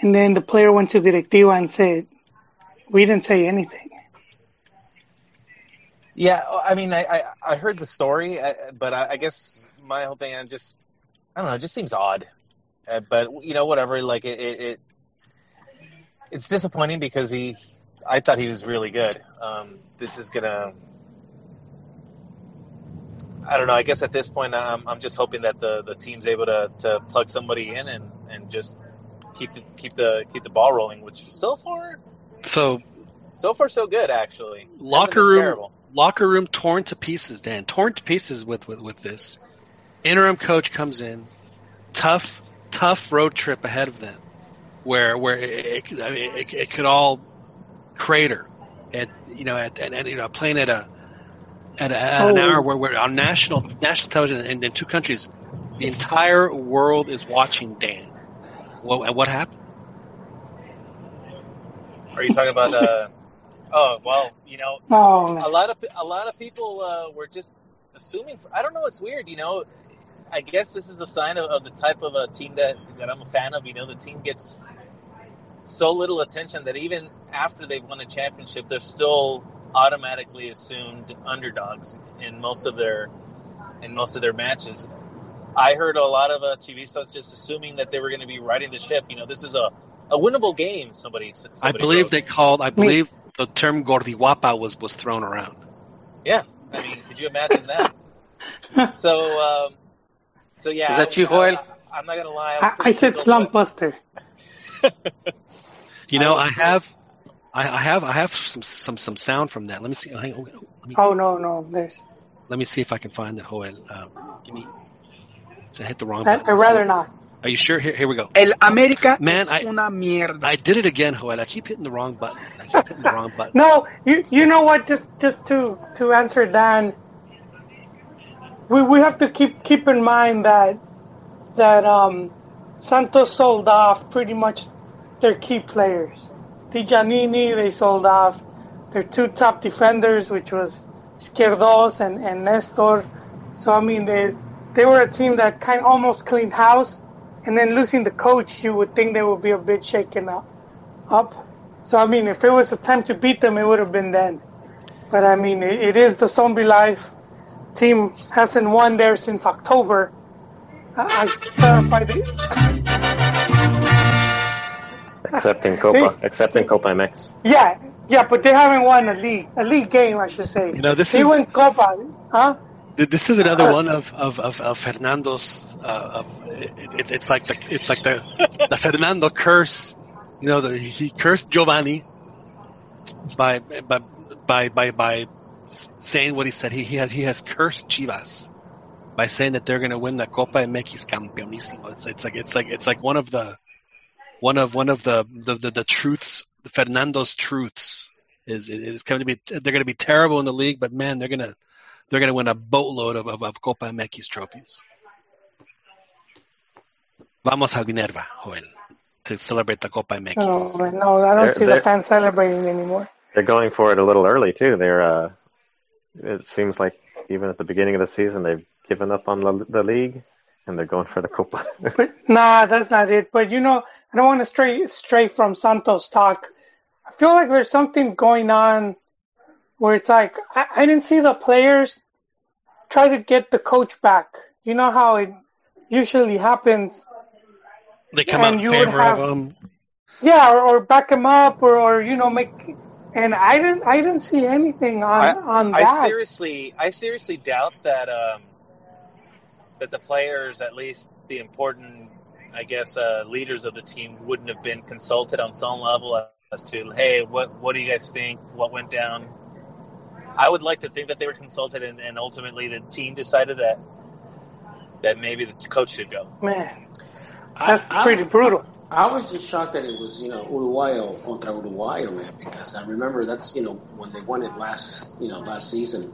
And then the player went to directiva and said, we didn't say anything. Yeah, I mean, I, I, I heard the story, but I, I guess my whole thing, I'm just, I don't know, it just seems odd. Uh, but, you know, whatever, like, it, it, it it's disappointing because he, I thought he was really good. Um, this is going to, I don't know, I guess at this point, I'm, I'm just hoping that the, the team's able to, to plug somebody in and, and just keep the, keep the, keep the ball rolling, which so far, so, so far so good, actually. Locker room. Terrible. Locker room torn to pieces, Dan. Torn to pieces with, with, with this. Interim coach comes in. Tough, tough road trip ahead of them where where it it, I mean, it, it could all crater. And, you know, at, and, and, you know, playing at a at, a, at oh. an hour where we're on national national television and in two countries, the entire world is watching, Dan. What, what happened? Are you talking about uh, – Oh, well, you know, oh. a lot of a lot of people uh, were just assuming. For, I don't know. It's weird, you know. I guess this is a sign of, of the type of a team that, that I'm a fan of. You know, the team gets so little attention that even after they've won a championship, they're still automatically assumed underdogs in most of their in most of their matches. I heard a lot of uh, Chivistas just assuming that they were going to be riding the ship. You know, this is a, a winnable game. Somebody, somebody I believe wrote. They called. I believe. The term gordiwapa was, was thrown around. Yeah. I mean, could you imagine that? so, um, so yeah. Is that you, Joel? I, I'm not going to lie. I, I, I said slump buster. you know, I, I have, I, I have, I have some, some, some sound from that. Let me see. Hang on, let me, oh, no, no. There's. Let me see if I can find it, Joel. Um, give me. So I hit the wrong button. I'd rather so, not. Are you sure? Here, here we go. El América Man, es una mierda. I, I did it again, Joel. I keep hitting the wrong button. I keep hitting the wrong button. No, you you know what? Just just to, to answer Dan, we we have to keep keep in mind that that um, Santos sold off pretty much their key players. Tijanini, they sold off their two top defenders, which was Izquierdos and, and Nestor. So I mean, they they were a team that kind of almost cleaned house. And then losing the coach, you would think they would be a bit shaken up. up. So, I mean, if it was the time to beat them, it would have been then. But, I mean, it, it is the zombie life. Team hasn't won there since October. Uh, I clarified it. Except in Copa. They, except in Copa M X. Yeah. Yeah, but they haven't won a league. A league game, I should say. You know, this they is... won Copa. Huh? This is another one of of of, of Fernando's. Uh, of, it, it, it's like the it's like the, the Fernando curse. You know, the, he cursed Giovanni by by by by by saying what he said. He he has he has cursed Chivas by saying that they're going to win the Copa M X Campeonísimo. It's it's like it's like it's like one of the one of one of the the, the, the truths. Fernando's truths is is going to be they're going to be terrible in the league, but man, they're going to. They're going to win a boatload of, of, of Copa Mekis trophies. Vamos al Minerva, Joel, to celebrate the Copa Mekis. Oh, no, I don't they're, see the fans celebrating anymore. They're going for it a little early, too. They're, uh, it seems like even at the beginning of the season, they've given up on the, the league, and they're going for the Copa. But, nah, that's not it. But, you know, I don't want to stray, stray from Santos' talk. I feel like there's something going on where it's like, I, I didn't see the players try to get the coach back. You know how it usually happens. They come out in favor have, of him. Yeah, or, or back him up or, or, you know, make... And I didn't I didn't see anything on, I, on that. I seriously, I seriously doubt that um, that the players, at least the important, I guess, uh, leaders of the team wouldn't have been consulted on some level as to, hey, what, what do you guys think? What went down? I would like to think that they were consulted, and, and ultimately the team decided that that maybe the coach should go. Man, that's I, pretty I, brutal. I was just shocked that it was, you know, Uruguayo contra Uruguayo, man, because I remember that's, you know, when they won it last, you know, last season,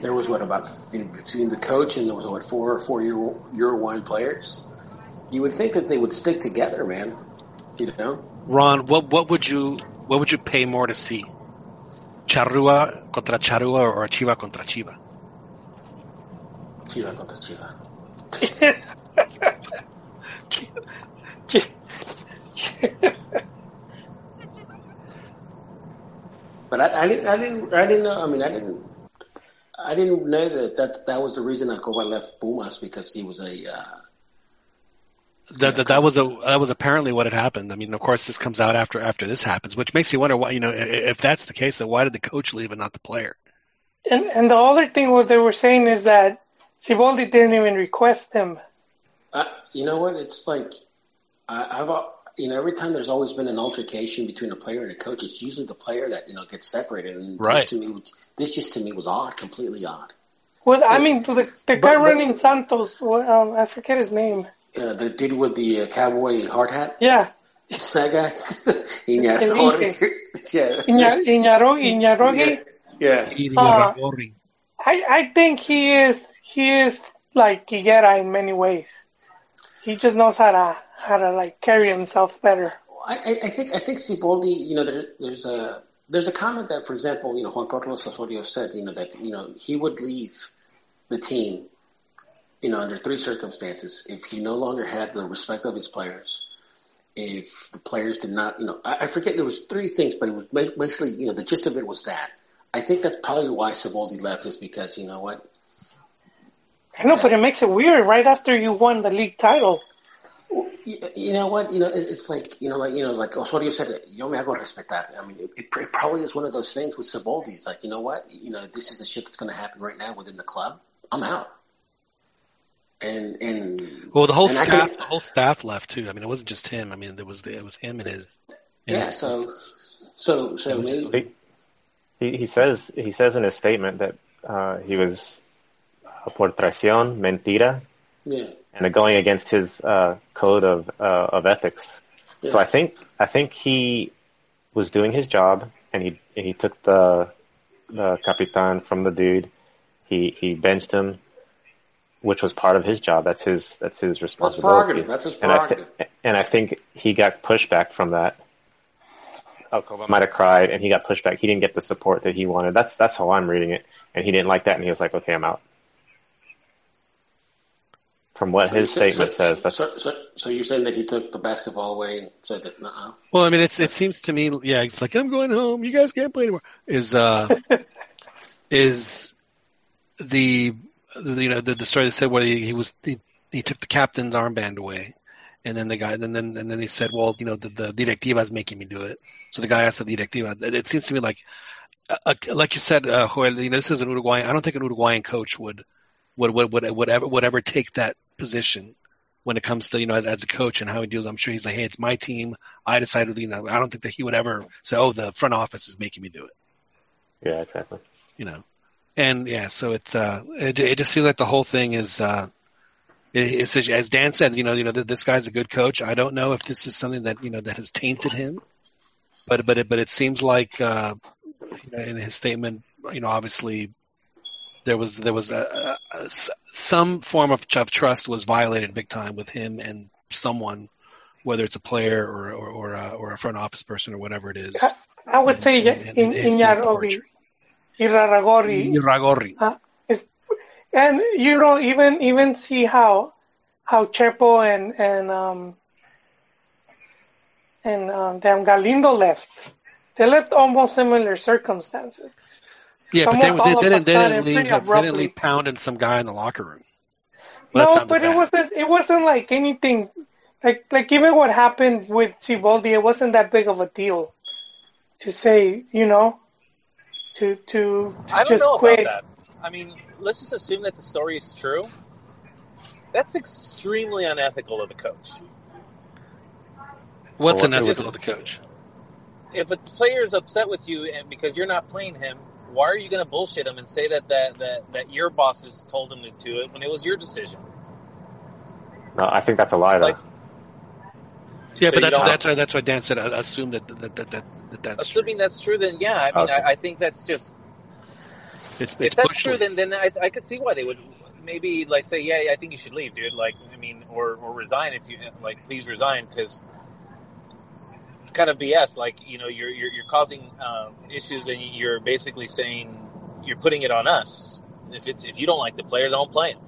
there was, what, about, you know, between the coach and there was, what, four or four Uruguayan players. You would think that they would stick together, man, you know? Ron, what what would you what would you pay more to see? Charrúa contra Charrúa or Chiva contra Chiva? Chiva contra Chiva. But I, I didn't, I didn't, I didn't know. I mean, I didn't, I didn't know that that, that was the reason Alcoba left Pumas because he was a. Uh, That, that that was a that was apparently what had happened. I mean, of course, this comes out after after this happens, which makes you wonder why. You know, if that's the case, then why did the coach leave and not the player? And and the other thing what they were saying is that Siboldi didn't even request him. Uh, you know what? It's like I, I've you know every time there's always been an altercation between a player and a coach. It's usually the player that you know gets separated. And right. This to me, this just to me was odd, completely odd. Well, I mean, the the but, guy but, running Santos, um, I forget his name. Uh, the dude with the uh, cowboy hard hat? Yeah. It's that guy? Iñárritu. Yeah. Iñárritu. Yeah. Uh, I, I think he is he is like Higuera in many ways. He just knows how to how to like carry himself better. I, I think I think Siboldi, you know, there, there's a there's a comment that, for example, you know, Juan Carlos Osorio said, you know, that you know he would leave the team. You know, under three circumstances, if he no longer had the respect of his players, if the players did not, you know, I, I forget there was three things, but it was basically, you know, the gist of it was that. I think that's probably why Siboldi left is because, you know what? I know, that, but it makes it weird right after you won the league title. You, you know what? You know, it, it's like, you know, like, you know, like Osorio said, yo me hago respetar. I mean, it, it probably is one of those things with Siboldi. It's like, you know what? You know, this is the shit that's going to happen right now within the club. I'm out. And, and well, the whole staff, can, the whole staff left too. I mean, it wasn't just him. I mean, there was the, it was him and his. And yeah. His, so, so, so was, maybe. He, he says he says in his statement that uh, he was por traición, mentira, yeah, and going against his uh, code of uh, of ethics. Yeah. So I think I think he was doing his job, and he he took the the capitan from the dude. He he benched him. Which was part of his job. That's his. That's his responsibility. That's, that's his prerogative. And, th- and I think he got pushback from that. Alcoba might have cried, and he got pushback. He didn't get the support that he wanted. That's that's how I'm reading it. And he didn't like that, and he was like, "Okay, I'm out." From what so his said, statement so, says. That's... So, so, so you're saying that he took the basketball away and said that, "Nuh-uh." Well, I mean, it's it seems to me, yeah, it's like I'm going home. You guys can't play anymore. Is uh, is the You know the, the story that said where he, he was he, he took the captain's armband away, and then the guy and then and then he said, well, you know the, the directiva is making me do it. So the guy asked the directiva. It, it seems to me like, uh, like you said, uh, Joel, you know, this is an Uruguayan. I don't think an Uruguayan coach would would would would whatever would ever take that position when it comes to you know as, as a coach and how he deals. I'm sure he's like, hey, it's my team. I decided. You know, I don't think that he would ever say, oh, the front office is making me do it. Yeah, exactly. You know. And yeah, so it's uh, it, it just seems like the whole thing is uh, it, it's as Dan said, you know, you know, this guy's a good coach. I don't know if this is something that you know that has tainted him, but but it, but it seems like uh, you know, in his statement, you know, obviously there was there was a, a, a, some form of trust was violated big time with him and someone, whether it's a player or or or a, or a front office person or whatever it is. I, I would in, say in, in, in, in Yarrovi. Iraragorri. Iraragorri. Uh, and you don't even even see how how Chepo and and um, and um, damn Galindo left. They left almost similar circumstances. Yeah, but they, they, they, didn't, they didn't leave. They didn't leave pounding some guy in the locker room. Well, no, but bad. it wasn't. It wasn't like anything. Like like even what happened with Siboldi, it wasn't that big of a deal. To say, you know. To, to, to I don't just know quit. About that. I mean, let's just assume that the story is true. That's extremely unethical of the coach. What's well, unethical of the coach? If a player's upset with you and because you're not playing him, why are you going to bullshit him and say that, that, that, that your bosses told him to do it when it was your decision? No, I think that's a lie, though. Like, Yeah, so but that's that's why, that's why Dan said. I assume that that that, that, that that's assuming true. that's true. Then yeah, I mean, okay. I, I think that's just. It's, it's if that's true, then then I I could see why they would maybe like say, yeah, I think you should leave, dude. Like, I mean, or or resign if you like, please resign because it's kind of B S. Like, you know, you're you're, you're causing um, issues, and you're basically saying you're putting it on us. If it's if you don't like the player, don't play him.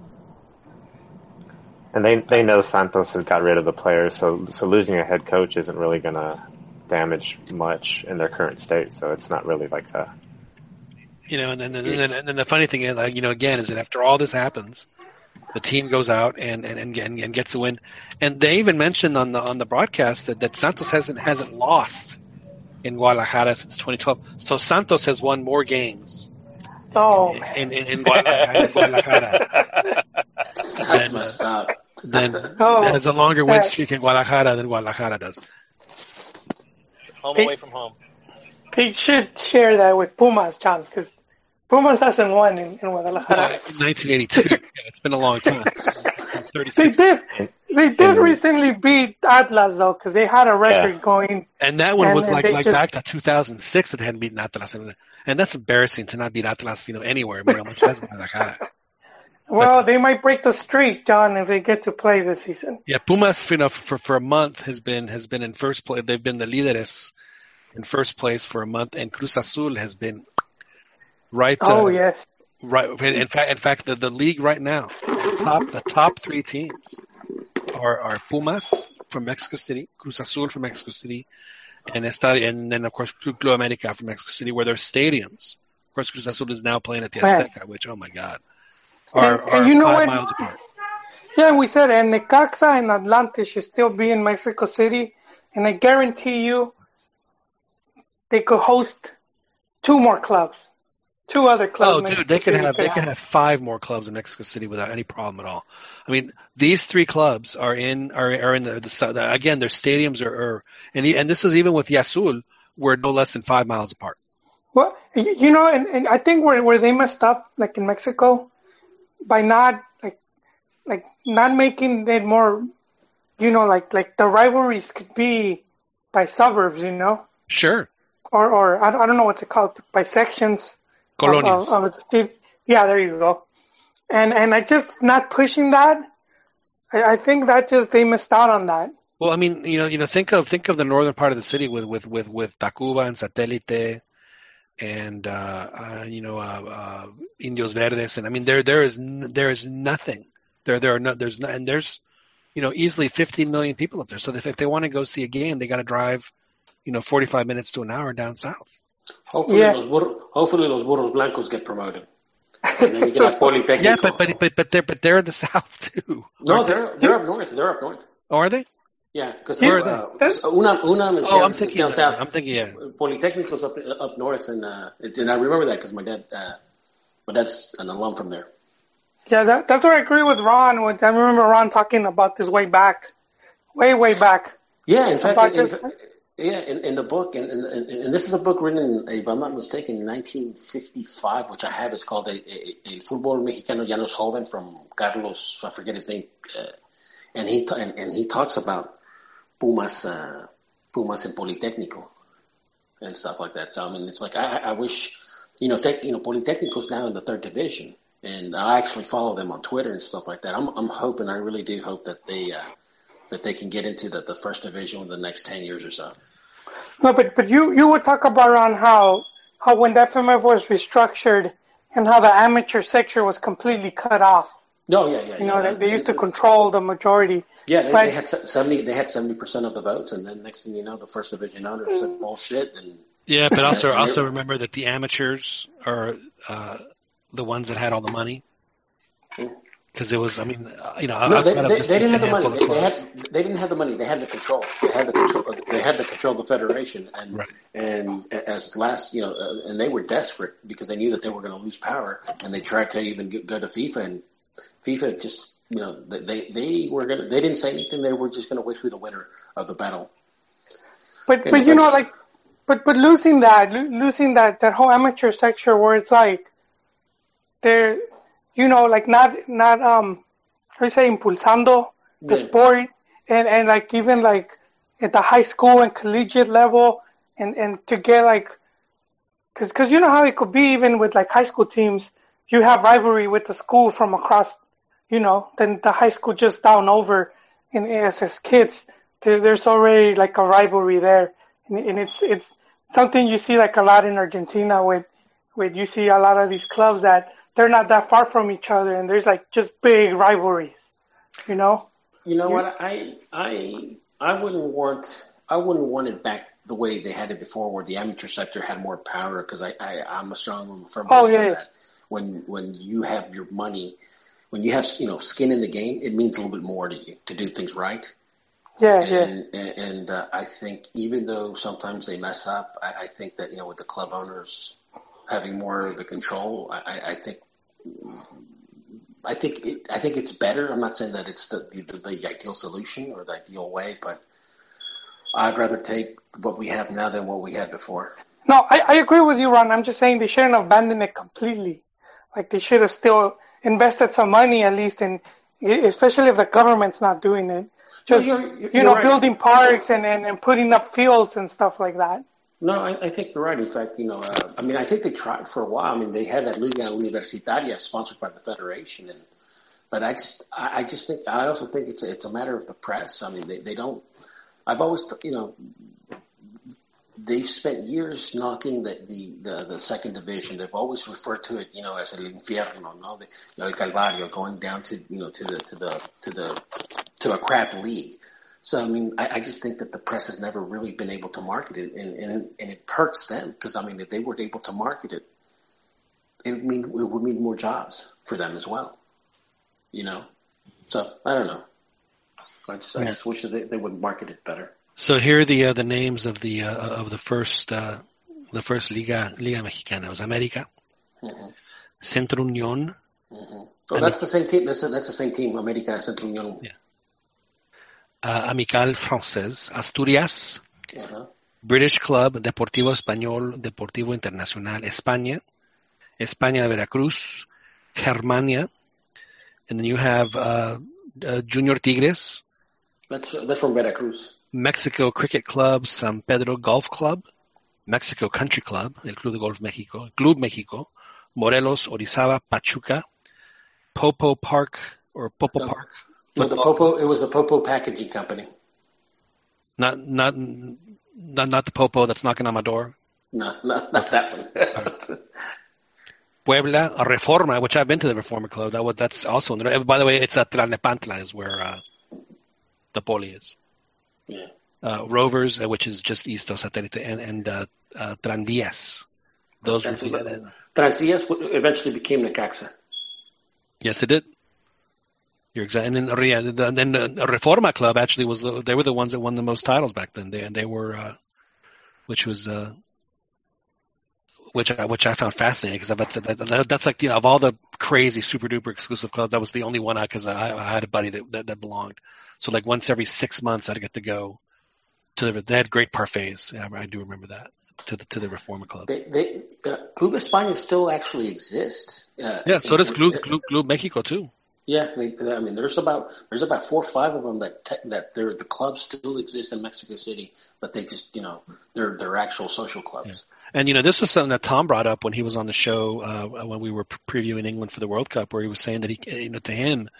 And they they know Santos has got rid of the players, so so losing a head coach isn't really going to damage much in their current state. So it's not really like a, you know. And then and then, and then the funny thing is, you know, again, is that after all this happens, the team goes out and, and, and, and gets a win. And they even mentioned on the on the broadcast that, that Santos hasn't hasn't lost in Guadalajara since twenty twelve. So Santos has won more games. Oh, in, in, in, in Guadalajara. That's messed up. Then there's a longer win streak in Guadalajara than Guadalajara does. Home they, away from home. They should share that with Pumas, John, because Pumas hasn't won in, in Guadalajara. Yeah, in nineteen eighty-two. Yeah, it's been a long time. They did, they did recently beat Atlas, though, because they had a record yeah. going. And that one and, was like, like just, back to two thousand six that they hadn't beaten Atlas. And, and that's embarrassing to not beat Atlas, you know, anywhere. Much less Guadalajara. Well, but, they might break the streak, John, if they get to play this season. Yeah, Pumas, you know, for for a month has been has been in first place. They've been the líderes in first place for a month, and Cruz Azul has been right. Oh uh, yes, right. In fact, in fact, the, the league right now, the top the top three teams are are Pumas from Mexico City, Cruz Azul from Mexico City, and Estadio, and then of course Club América from Mexico City, where their stadiums. Of course, Cruz Azul is now playing at the Azteca, right. Which oh my God. Are, and, are and you know what? Miles apart. Yeah, we said, and Necaxa and Atlante should still be in Mexico City, and I guarantee you, they could host two more clubs, two other clubs. Oh, dude, they could have they could have five more clubs in Mexico City without any problem at all. I mean, these three clubs are in are are in the, the again their stadiums are, are and and this is even with Yazul, we're no less than five miles apart. Well, you know, and, and I think where where they messed up, like in Mexico. By not like, like not making it more, you know, like like the rivalries could be by suburbs, you know. Sure. Or or I don't know what's it called, by sections. Colonias. Of, of, of, yeah, there you go. And and I just not pushing that. I, I think that just they missed out on that. Well, I mean, you know, you know, think of think of the northern part of the city with with with, with Tacuba and Satélite. And, uh, uh, you know, uh, uh, Indios Verdes. And I mean, there, there is, n- there is nothing there. There are no, there's no, and there's, you know, easily fifteen million people up there. So if, if they want to go see a game, they got to drive, you know, forty-five minutes to an hour down south. Hopefully, yeah. los, bur- hopefully los Burros Blancos get promoted. And then we get a Polytechnico. Yeah, but, but, but, but they're, but they're in the south too. No, they're, they're up north. They're up north. Oh, are they? Yeah, because uh, UNAM, UNAM is oh, down, I'm thinking, down south. I'm thinking, yeah. Polytechnic was up up north, and uh, it, and I remember that because my dad, uh, my dad's an alum from there. Yeah, that, that's where I agree with Ron. With, I remember Ron talking about this way back, way, way back. Yeah, in fact, in, in, yeah, in, in the book, and, and, and, and this is a book written, if I'm not mistaken, in nineteen fifty-five, which I have. It's called El, El Fútbol Mexicano Ya No Es Joven from Carlos, I forget his name, uh, and he and, and he talks about Pumas, uh, Pumas and Polytechnico and stuff like that. So, I mean, it's like, I, I wish, you know, tech, you know, Polytechnico's now in the third division, and I actually follow them on Twitter and stuff like that. I'm, I'm hoping, I really do hope that they, uh, that they can get into the, the first division in the next ten years or so. No, but, but you, you would talk about on how, how when the F M F was restructured and how the amateur sector was completely cut off. No, yeah, yeah. You know, yeah, they, they used to control the majority. Yeah, they, they had seventy. They had seventy percent of the votes, and then next thing you know, the first division owners said bullshit. And yeah, but also also remember that the amateurs are uh, the ones that had all the money, because it was. I mean, you know, no, they, they, they, they didn't have the money. They, they, had, they didn't have the money. They had the control. They had the control. They had to control the federation, and right. and as last, you know, uh, and they were desperate because they knew that they were going to lose power, and they tried to even go to FIFA and. FIFA just, you know, they they were gonna they didn't say anything. They were just gonna wait for the winner of the battle. But and but you know like, but but losing that losing that, that whole amateur sector where it's like, they're, you know, like not not um, how do you say, impulsando the yeah. sport and, and like even like at the high school and collegiate level, and, and to get like, cause, cause you know how it could be even with like high school teams, you have rivalry with the school from across, you know, then the high school just down over in A S S kids. To, there's already like a rivalry there. And, and it's, it's something you see like a lot in Argentina with, with, you see a lot of these clubs that they're not that far from each other. And there's like just big rivalries, you know? You know what? I, I, I wouldn't want, I wouldn't want it back the way they had it before, where the amateur sector had more power. Cause I, I I'm a strong firm believer oh, yeah. that when, when you have your money, when you have, you know, skin in the game, it means a little bit more to you to do things right. Yeah, and, yeah. And, and uh, I think even though sometimes they mess up, I, I think that, you know, with the club owners having more of the control, I, I think, I think, it, I think it's better. I'm not saying that it's the, the, the ideal solution or the ideal way, but I'd rather take what we have now than what we had before. No, I, I agree with you, Ron. I'm just saying they shouldn't abandon it completely. Like they should have still invested some money at least, and especially if the government's not doing it. Just, you're, you're, you know, right. building parks and, and, and putting up fields and stuff like that. No, I, I think you're right. In fact, you know, uh, I mean, I think they tried for a while. I mean, they had that Liga Universitaria sponsored by the Federation. And, but I just, I, I just think, I also think it's a, it's a matter of the press. I mean, they, they don't, I've always, you know, they've spent years knocking the, the, the, the second division. They've always referred to it, you know, as el infierno, no, the, el calvario, going down to, you know, to the, to the, to the, to a crap league. So, I mean, I, I just think that the press has never really been able to market it, and, and, and it hurts them because, I mean, if they weren't able to market it, it would mean, it would mean more jobs for them as well, you know? So, I don't know. I just, I just wish that they, they would market it better. So here are the uh, the names of the uh, of the first uh, the first Liga Liga Mexicana. It was América, mm-hmm. Centro Unión. Mm-hmm. Oh, that's the same team. That's the, that's the same team. América, Centro Unión. Yeah. Uh, Amical Francés, Asturias, uh-huh. British Club, Deportivo Español, Deportivo Internacional, España, España de Veracruz, Germania, and then you have uh, uh, Junior Tigres. That's that's from Veracruz. Mexico Cricket Club, San Pedro Golf Club, Mexico Country Club, el Club de Golf México, Club México, Morelos, Orizaba, Pachuca, Popo Park or Popo no, Park. No, the Popo. It was the Popo Packaging Company. Not, not, not, not the Popo that's knocking on my door. No, not, not that one. Right. Puebla, a Reforma, which I've been to the Reforma Club. That was, that's also. By the way, it's at Tlalnepantla is where uh, the Poli is. Yeah. Uh, Rovers, uh, which is just east of Satélite, and, and uh, uh, Tranvías. Those were the, Tranvías eventually became Necaxa. Yes, it did. You're exact. And then, uh, then the Reforma Club actually was the, they were the ones that won the most titles back then. They they were, uh, which was, uh, which I, which I found fascinating because that, that's like you know of all the crazy super duper exclusive clubs, that was the only one I because I, I had a buddy that that, that belonged. So, like, once every six months, I'd get to go to the – they had great parfaits. Yeah, I do remember that, to the to the Reforma Club. They, they, uh, Club España still actually exists. Uh, yeah, so does Club, Club, Club Mexico, too. Yeah, I mean, I mean, there's about there's about four or five of them that te- that they're, the clubs still exist in Mexico City, but they just, you know, they're, they're actual social clubs. Yeah. And, you know, this was something that Tom brought up when he was on the show uh, when we were previewing England for the World Cup, where he was saying that, he, you know, to him –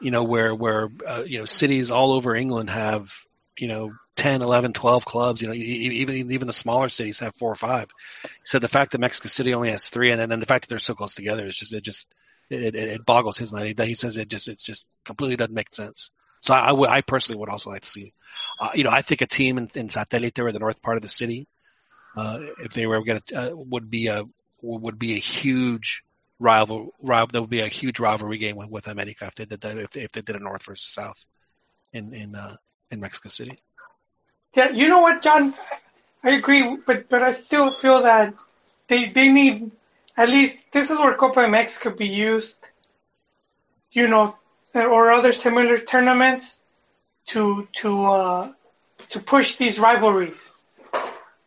you know, where, where uh, you know, cities all over England have, you know, ten, eleven, twelve clubs. You know, even even the smaller cities have four or five. So the fact that Mexico City only has three, and then the fact that they're so close together, it's just, it just, it, it boggles his mind. He says it just, it's just completely doesn't make sense. So I, I, w- I personally would also like to see, uh, you know, I think a team in, in Satélite or the north part of the city, uh, if they were going to, uh, would be a, would be a huge, Rival, rival, there would be a huge rivalry game with, with America if they did that, if they, if they did a North versus South in in uh, in Mexico City. Yeah, you know what, John, I agree, but but I still feel that they they need at least this is where Copa M X could be used, you know, or other similar tournaments to to uh, to push these rivalries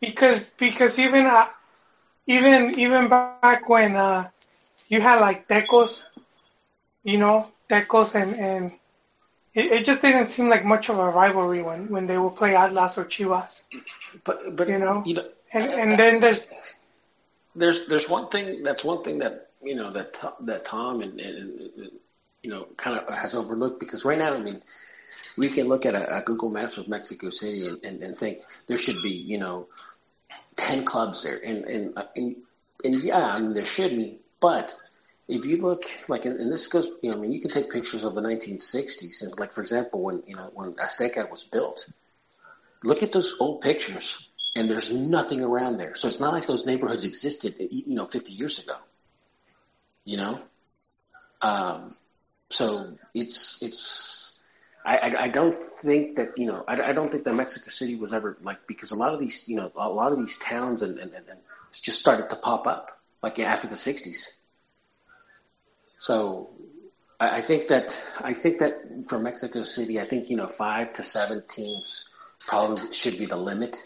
because because even uh, even even back when. Uh, You had like Tecos, you know, Tecos and, and It, it just didn't seem like much of a rivalry when, when they would play Atlas or Chivas. But but you know, you know and I, and I, then there's there's there's one thing that's one thing that you know that that Tom and, and, and you know kind of has overlooked, because right now, I mean, we can look at a, a Google Maps of Mexico City and, and, and think there should be, you know, ten clubs there, and and and, and yeah, I mean, there should be, but if you look, like, and, and this goes, you know, I mean, you can take pictures of the nineteen sixties, and, like, for example, when, you know, when Azteca was built, look at those old pictures, and there's nothing around there. So it's not like those neighborhoods existed, you know, fifty years ago, you know? Um, so it's, it's, I, I, I don't think that, you know, I, I don't think that Mexico City was ever, like, because a lot of these, you know, a lot of these towns and, and, and, and it's just started to pop up, like, after the sixties. So I think that I think that for Mexico City, I think, you know, five to seven teams probably should be the limit.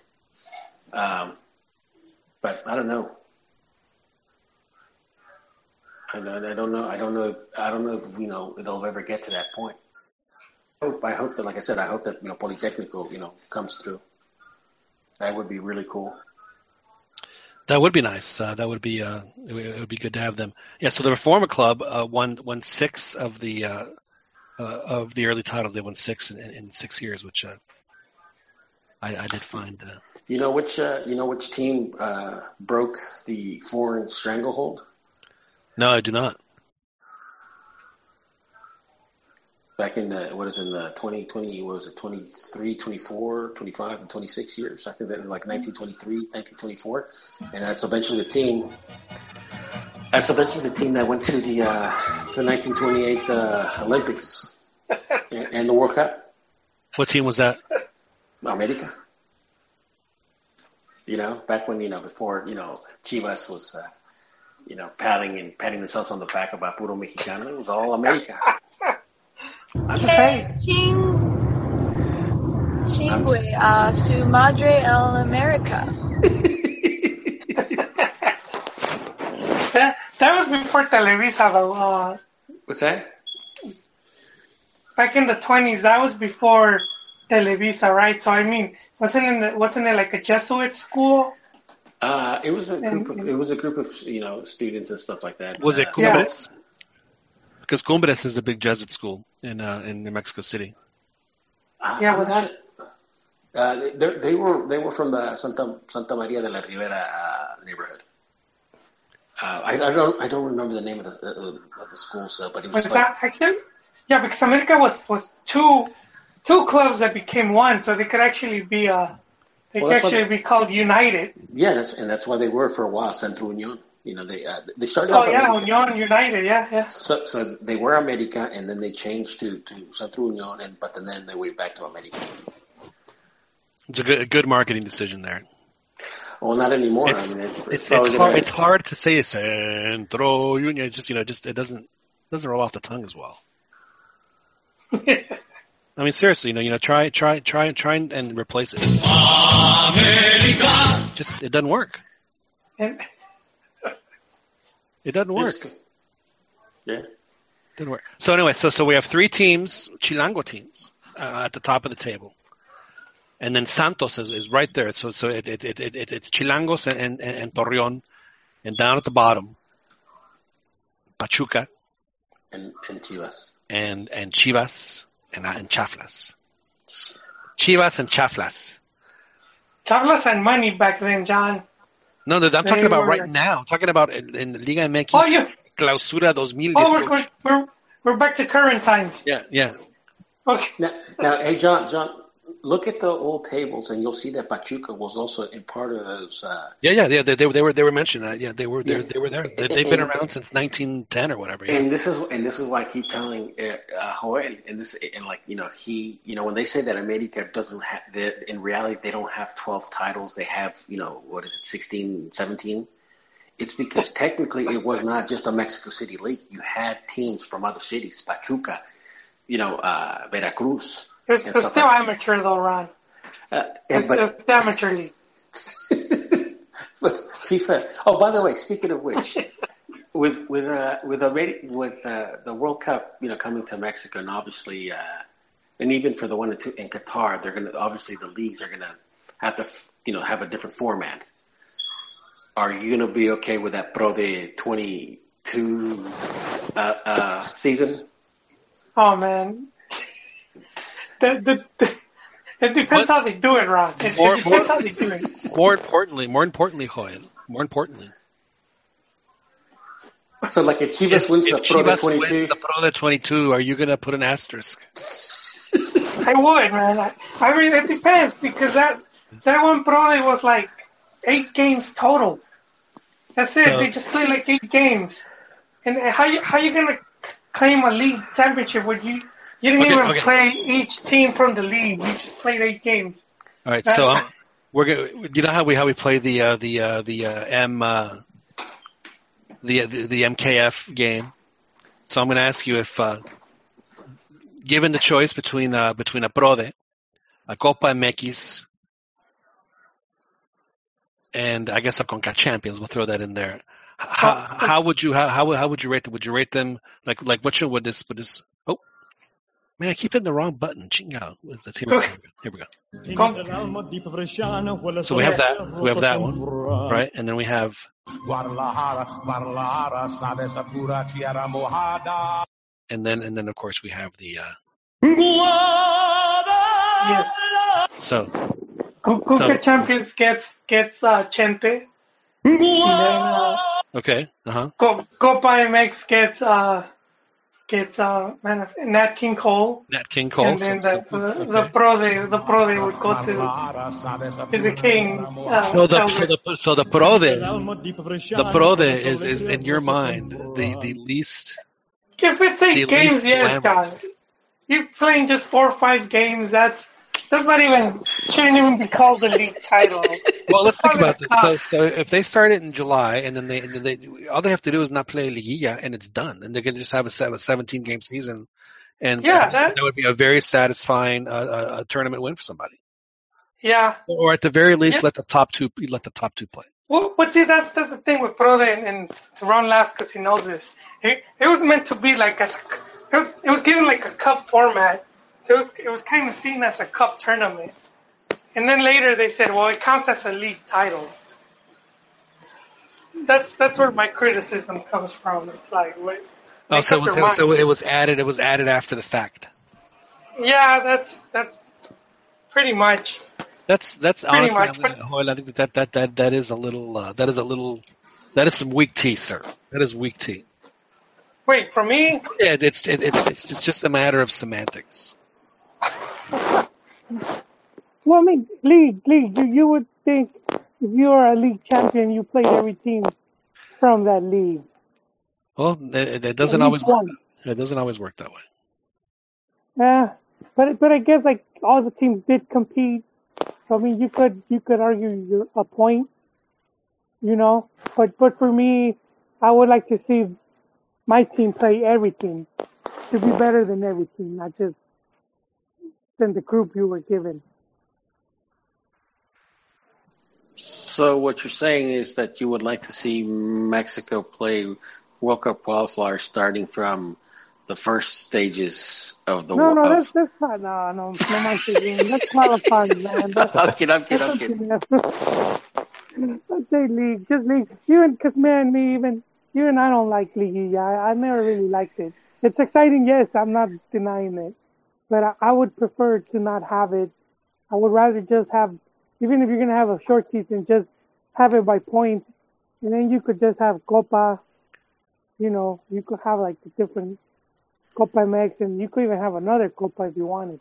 Um, but I don't know. I, I don't know. I don't know. If, I don't know if you know it'll ever get to that point. I hope, I hope that, like I said, I hope that you know Politecnico, you know, comes through. That would be really cool. That would be nice. Uh, that would be uh, it, w- it would be good to have them. Yeah. So the Reforma Club uh, won won six of the uh, uh, of the early titles. They won six in, in six years, which uh, I, I did find. Uh, you know which uh, you know which team uh, broke the foreign stranglehold? No, I do not. Back in the, what is in the twenty twenty, what was it, twenty-three, twenty-four, twenty-five, and twenty-six years. I think that in like nineteen twenty-three, nineteen twenty-four. And that's eventually the team, that's eventually the team that went to the uh, the nineteen twenty-eight uh, Olympics and, and the World Cup. What team was that? América. You know, back when, you know, before, you know, Chivas was, uh, you know, patting and patting themselves on the back about puro mexicano. It was all América. I'm just saying. Chingue a su madre el America. that, that was before Televisa, though. Uh, What's that? Back in the twenties, that was before Televisa, right? So I mean, wasn't in the, wasn't it like a Jesuit school? Uh, it was a group and, of it was a group of you know students and stuff like that. Was uh, it Cubans? Yeah. Because Cumbres is a big Jesuit school in uh, in New Mexico City. Yeah, well, that's... Uh, they, they were they were from the Santa Santa Maria de la Rivera uh, neighborhood. Uh, I, I don't I don't remember the name of the of the school, so but it was. Was like... that actually? Yeah, because America was, was two two clubs that became one, so they could actually be uh they well, could actually they... be called United. Yeah, that's, and that's why they were for a while Centro Unión. You know, they uh, they started oh, off yeah, Unión United, yeah, yeah. So, so they were America, and then they changed to, to Centro Unión, and but then they went back to America. It's a good, a good marketing decision there. Well, not anymore. It's, I mean, it's, it's, it's, it's, hard, gonna... it's hard to say Centro Unión. It's just, you know, just, it doesn't doesn't roll off the tongue as well. I mean, seriously, you know, you know, try, try, try, try and, and replace it. America. Just, it doesn't work. And... It doesn't work. It's, yeah. Didn't work. So anyway, so so we have three teams, Chilango teams, uh, at the top of the table, and then Santos is, is right there. So so it it it, it it's Chilangos and, and, and Torreon, and down at the bottom, Pachuca, and and Chivas, and and Chivas and and Chaflas, Chivas and Chaflas. Chaflas and money back then, John. No, no, I'm talking they about were, right now. I'm talking about in, in the Liga M X, oh, yeah. Clausura twenty eighteen. Oh, we're, we're, we're back to current times. Yeah, yeah. Okay. Now, now, hey, John, John, look at the old tables, and you'll see that Pachuca was also in part of those. Uh, yeah, yeah, yeah. They, they, they were, they were mentioned. Uh, yeah, they were, they, yeah. they were there. They, they've been around since nineteen ten or whatever. Yeah. And this is, and this is why I keep telling uh, Joel, and this, and like you know, he, you know, when they say that America doesn't have, in reality, they don't have twelve titles. They have, you know, what is it, sixteen, seventeen? It's because technically it was not just a Mexico City league. You had teams from other cities, Pachuca, you know, uh, Veracruz. It's still like amateur, though, Ron. Uh, it's just amateur league. But FIFA. Oh, by the way, speaking of which, with with uh, with, a, with uh, the World Cup, you know, coming to Mexico, and obviously, uh, and even for the one in, two, in Qatar, they're going to obviously the leagues are going to have to, you know, have a different format. Are you going to be okay with that Pro de twenty-two uh, uh, season? Oh man, the, the, the, it depends what? how they do it, Ron. It, more, it depends more, how they do it. More importantly, more importantly, Joel. More importantly. So, like, if Chivas if, wins, if the Pro Chivas de twenty-two, wins the Pro de twenty-two, are you going to put an asterisk? I would, man. I, I mean, it depends, because that that one Pro de was like eight games total. That's it. Um, they just played like eight games. And how you, how you going to claim a league championship when you you didn't okay, even okay. play each team from the league? You just played eight games. All right. That's, so um, we're going. You know how we how we play the uh, the uh, the uh, M. Uh, The, the the M K F game, so I'm going to ask you if, uh, given the choice between uh, between a Pro de, a Copa M X, and I guess a Conca Champions, we'll throw that in there. How, uh, how would you how, how how would you rate them? Would you rate them like like what should would this would this? Oh man, I keep hitting the wrong button. Chinga with the team. Here we go. So we have that we have that one, right? And then we have. Guadalajara, Guadalajara, Sabesa Pura, Tierra Mojada. And then, and then, of course, we have the. Uh... Yes. So. Conca so. Champions gets gets uh, Chente. And then, uh, okay. Uh huh. Copa M X gets uh gets uh man, Nat King Cole. Nat King Cole. And then so, the, so, okay. the Pro de the Pro de would go to, to the King. Uh, so the so the so the Pro de the Pro de is, is in your mind the, the least. If it's eight games, yes, guys. You're playing just four or five games. That's that's not even shouldn't even be called a league title. Well, let's think about this. So, so if they start it in July, and then they, and then they, all they have to do is not play Liguilla, and it's done, and they can just have a seventeen-game season, and yeah, that, that would be a very satisfying uh, a tournament win for somebody. Yeah. Or at the very least, yeah. let the top two let the top two play. Well, but see, that's that's the thing with Pro de, and, and Ron laughs because he knows this. It, it was meant to be like as a, it was it was given like a cup format, so it was it was kind of seen as a cup tournament. And then later they said, well, it counts as a league title. That's that's where my criticism comes from. It's like, what? Oh, so it, was, it was, so it was added. It was added after the fact. Yeah, that's that's pretty much. That's that's pretty honestly. Much, I, mean, I think that that that that is a little. Uh, that is a little. That is some weak tea, sir. That is weak tea. Wait, for me? Yeah, it's it, it's it's just, just a matter of semantics. Well, I mean, league, league. You, you would think if you are a league champion, you play every team from that league. Well, it, it doesn't always work. That, it doesn't always work that way. Yeah, but but I guess like all the teams did compete. So I mean, you could you could argue your a point, you know. But but for me, I would like to see my team play every team to be better than every team, not just than the group you were given. So what you're saying is that you would like to see Mexico play World Cup qualifiers starting from the first stages of the World Cup. No, no, that's, that's not, no, no, no, my team. That's qualifying, man. That's, I'm kidding, I'm kidding, I'm kidding. Don't say league, just league. You and, cause man, me even, you and I don't like league. I, I never really liked it. It's exciting, yes, I'm not denying it. But I, I would prefer to not have it. I would rather just have even if you're going to have a short season, just have it by points. And then you could just have Copa, you know, you could have like the different Copa M X, and you could even have another Copa if you wanted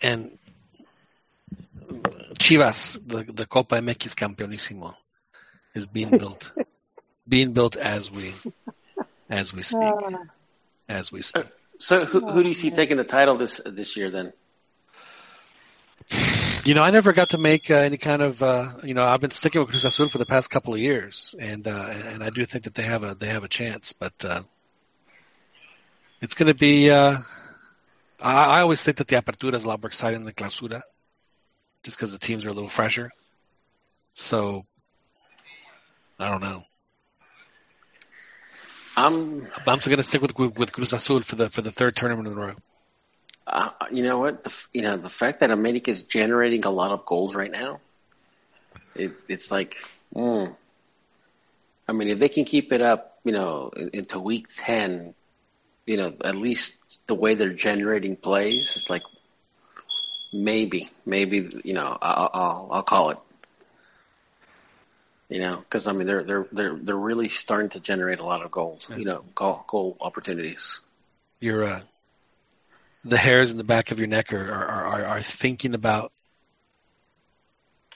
to. And Chivas, the, the Copa M X Campeonissimo, is being built, being built as we, as we speak, uh, as we speak. So who, who do you see taking the title this, this year then? You know, I never got to make uh, any kind of, uh, you know, I've been sticking with Cruz Azul for the past couple of years, and uh, and I do think that they have a they have a chance, but uh, it's going to be. Uh, I, I always think that the Apertura is a lot more exciting than the Clausura, just because the teams are a little fresher. So, I don't know. I'm I'm still going to stick with with Cruz Azul for the for the third tournament in a row. Uh, you know what? The, you know the fact that América is generating a lot of goals right now. It, it's like, mm, I mean, if they can keep it up, you know, into week ten, you know, at least the way they're generating plays, it's like maybe, maybe, you know, I'll I'll, I'll call it. You know, because I mean, they're they're they're they're really starting to generate a lot of goals. Yeah. You know, goal goal opportunities. You're uh, the hairs in the back of your neck are are, are are thinking about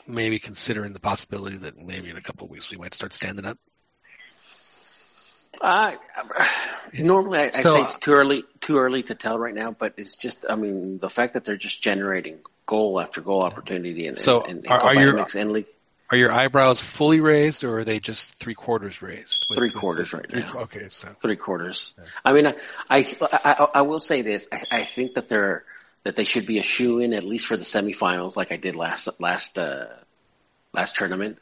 maybe considering the possibility that maybe in a couple of weeks we might start standing up. Uh, normally I, I so, say it's too early too early to tell right now, but it's just I mean the fact that they're just generating goal after goal opportunity and so and, and, and are, are your and league. Are your eyebrows fully raised, or are they just three quarters raised? With, three quarters with, right three, now. Okay, so three quarters. Yeah. I mean, I, I I I will say this. I, I think that they're that they should be a shoo-in at least for the semifinals, like I did last last uh, last tournament.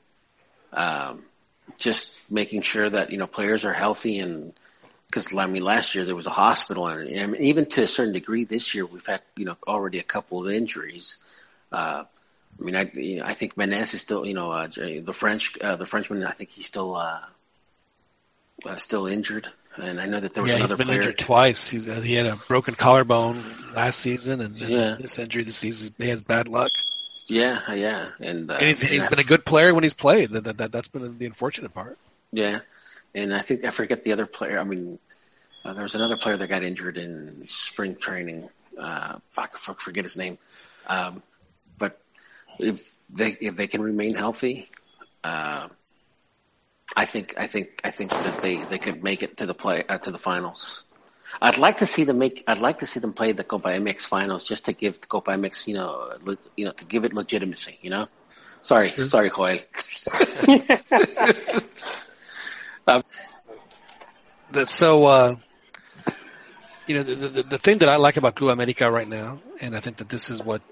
Um, just making sure that you know players are healthy, and because I mean last year there was a hospital, and, and even to a certain degree this year we've had you know already a couple of injuries. Uh, I mean, I you know, I think Menes is still, you know, uh, the French, uh, the Frenchman. I think he's still, uh, uh, still injured. And I know that there was yeah, another player. Yeah, he's been injured twice. He, uh, he had a broken collarbone last season, and then yeah. this injury this season, he has bad luck. Yeah, yeah, and, uh, and he's, and he's been a good player when he's played. That that, that that's been the unfortunate part. Yeah, and I think I forget the other player. I mean, uh, there was another player that got injured in spring training. Uh, fuck, fuck, forget his name. Um, but. If they if they can remain healthy, uh, I think I think I think that they, they could make it to the play uh, to the finals. I'd like to see them make. I'd like to see them play the Copa M X finals just to give the Copa M X, you know, le, you know, to give it legitimacy. You know, sorry, sure. sorry, Coyle. um, so, uh, you know, the, the the thing that I like about Club América right now, and I think that this is what.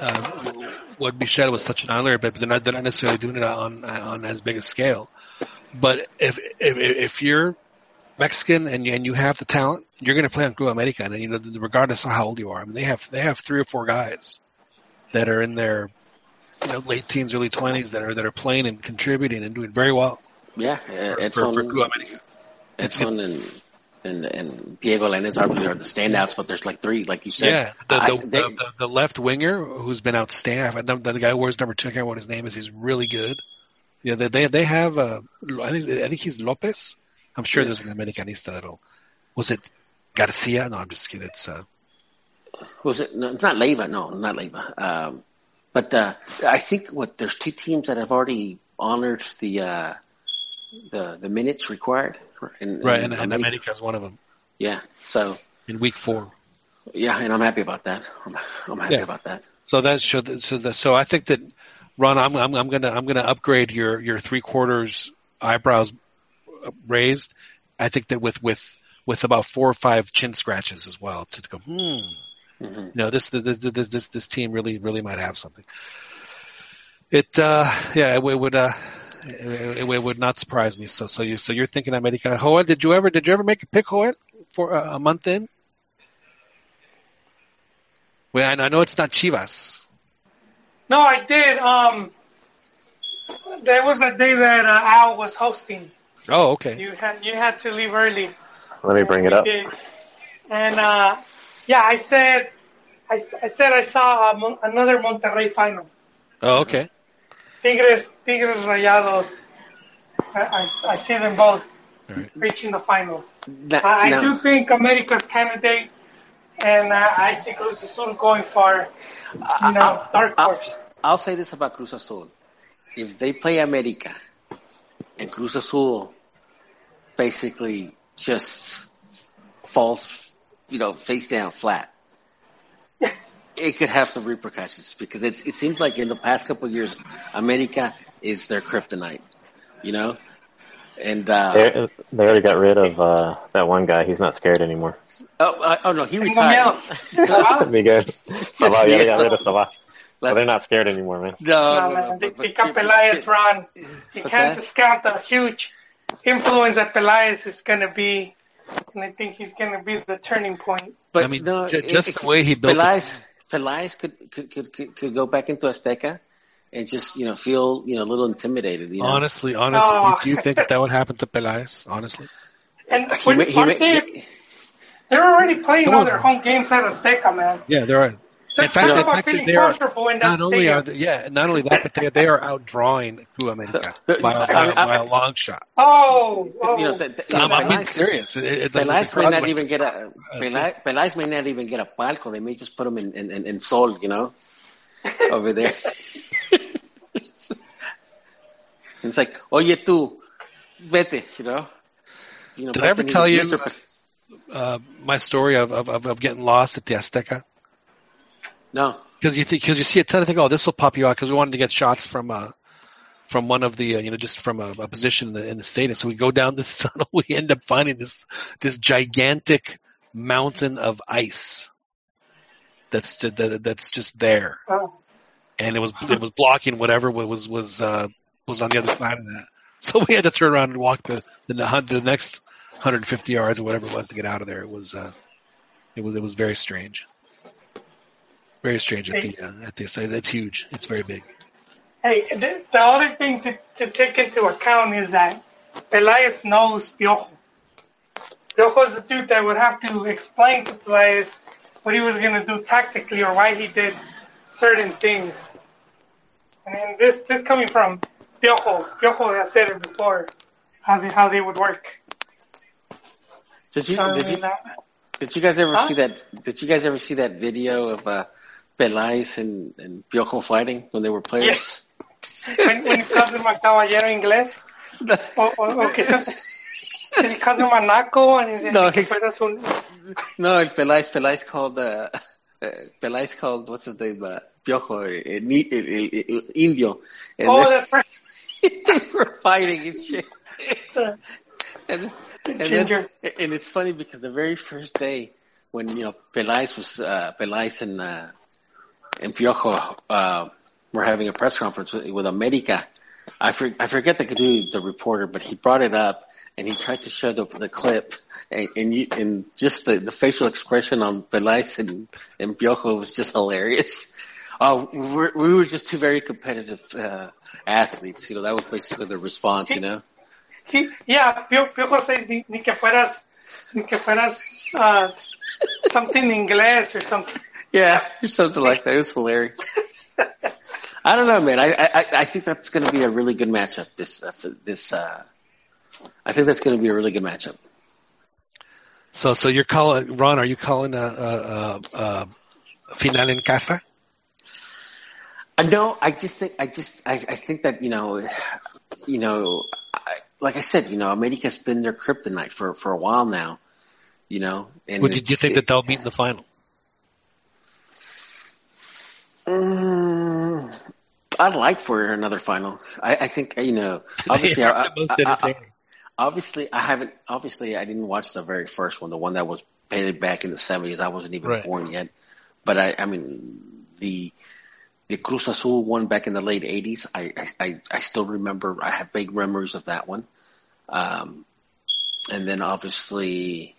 Uh, What Michel was touching on earlier, but they're not, they're not necessarily doing it on on as big a scale. But if if, if you're Mexican and you, and you have the talent, you're going to play on Club América, and you know regardless of how old you are. I mean, they have they have three or four guys that are in their you know late teens, early twenties that are that are playing and contributing and doing very well. Yeah, it's for, for, for Club América. It's on and. And, and Diego Lainez are the standouts, but there's like three, like you said. Yeah, the, the, I, they, the, the, the left winger who's been outstanding. The, the guy who wears number two, I can't remember what his name is. He's really good. Yeah, they they, they have. Uh, I think I think he's Lopez. I'm sure yeah. there's an Americanista that'll. Was it Garcia? No, I'm just kidding. It's. Uh, was it? No, it's not Leiva. No, not Leiva. Um, but uh, I think what there's two teams that have already honored the uh, the the minutes required. In, right, in, and América is one of them. Yeah, so in week four. Yeah, and I'm happy about that. I'm, I'm happy yeah. about that. So that so that, so I think that, Ron, I'm I'm, I'm gonna I'm gonna upgrade your, your three quarters eyebrows raised. I think that with, with, with about four or five chin scratches as well to go. Hmm. Mm-hmm. You know, this this this this this team really really might have something. It uh yeah it would uh. It, it, it would not surprise me. So, so you, so you're thinking America. Joel, did you ever, did you ever make a pick, Joel, for uh, a month in? Well, I know it's not Chivas. No, I did. Um, there was the day that uh, Al was hosting. Oh, okay. You had, you had to leave early. Let me bring it up. Did. And uh, yeah, I said, I, I said I saw a Mon- another Monterrey final. Oh, okay. Tigres, Tigres Rayados. I, I, I see them both right. reaching the final. That, I, no. I do think America's candidate, and uh, I see Cruz Azul going for, you know, I'll, dark horse. I'll, I'll say this about Cruz Azul: if they play America, and Cruz Azul basically just falls, you know, face down flat. It could have some repercussions because it's, it seems like in the past couple of years, America is their kryptonite, you know? And uh, they, they already got rid of uh, that one guy. He's not scared anymore. Oh, uh, oh no, he retired. Miguel. Salah, yeah, they got rid of Salah. Well, they're not scared anymore, man. No, no, no, no, no but, but, Pica Peláez, Ron. You can't discount the huge influence that Peláez is going to be, and I think he's going to be the turning point. But I mean, no, j- just it, the way he built Peláez, it. Peláez could, could, could, could, could go back into Azteca and just, you know, feel, you know, a little intimidated. You know? Honestly, honestly, oh. do you think that that would happen to Peláez, honestly? And he, when, he, aren't he, they, he, they're already playing all their home games at Azteca, man. Yeah, they are. So in fact, about fact feeling are, in that not only are they, yeah, not only that, but they, they are outdrawing Club América by, by, by, by a long shot. Oh, oh. You know, the, the, so I'm, I'm being serious. Peláez may not even get a Peláez may not even get a palco. They may just put him in, in, in, in Sol, you know, over there. It's like, oye tú, vete, you know. You know, did I ever tell you uh, my story of, of of getting lost at the Azteca? No, because you think because you see a ton of things. Oh, this will pop you out because we wanted to get shots from uh from one of the uh, you know just from a, a position in the, in the stadium. So we go down this tunnel. We end up finding this this gigantic mountain of ice that's just, that, that's just there, oh. and it was it was blocking whatever was was uh, was on the other side of that. So we had to turn around and walk the the, the next one hundred fifty yards or whatever it was to get out of there. It was uh, it was it was very strange. Very strange at hey, the uh, at this. That's huge. It's very big. Hey, the, the other thing to, to take into account is that Peláez knows Piojo. Piojo's the dude that would have to explain to Peláez what he was going to do tactically or why he did certain things. I mean, this this coming from Piojo. Piojo has said it before, how they, how they would work. Did you, um, did, you, did you guys ever huh? see that? Did you guys ever see that video of? Uh, Peláez and, and Piojo fighting when they were players. Yes. When, when he calls him a caballero inglés. Oh, oh, okay. Did he call him a naco? And he no, he, un... no, Peláez, Peláez called, uh, uh, Peláez called, what's his name, uh, Piojo, el, el, el, el Indio. And oh, that's right. They were fighting and shit. and, and, then, and it's funny because the very first day when, you know, Peláez was, uh, Peláez and, uh, and Piojo uh, were having a press conference with, with America. I, for, I forget the dude, the reporter, but he brought it up and he tried to show the, the clip. And and, you, and just the, the facial expression on Peláez and, and Piojo was just hilarious. Uh, we're, we were just two very competitive uh, athletes. You know, that was basically the response, he, you know? He, yeah, Piojo says, ni, ni que fueras, ni que fueras uh, something inglés or something. Yeah, or something like that. It was hilarious. I don't know, man. I I, I think that's going to be a really good matchup. This uh, this uh, I think that's going to be a really good matchup. So so you're calling Ron? Are you calling a, a, a, a final en casa? Uh, no, I just think I just I, I think that you know you know I, like I said you know America's been their kryptonite for, for a while now, you know. And well, did you think that they'll meet in the final? Um, I'd like for another final. I, I think you know. Obviously, I, I, I, obviously, I haven't. Obviously, I didn't watch the very first one, the one that was painted back in the seventies. I wasn't even right. born yet. But I, I mean, the the Cruz Azul one back in the late eighties. I, I, I still remember. I have big memories of that one. Um, and then obviously,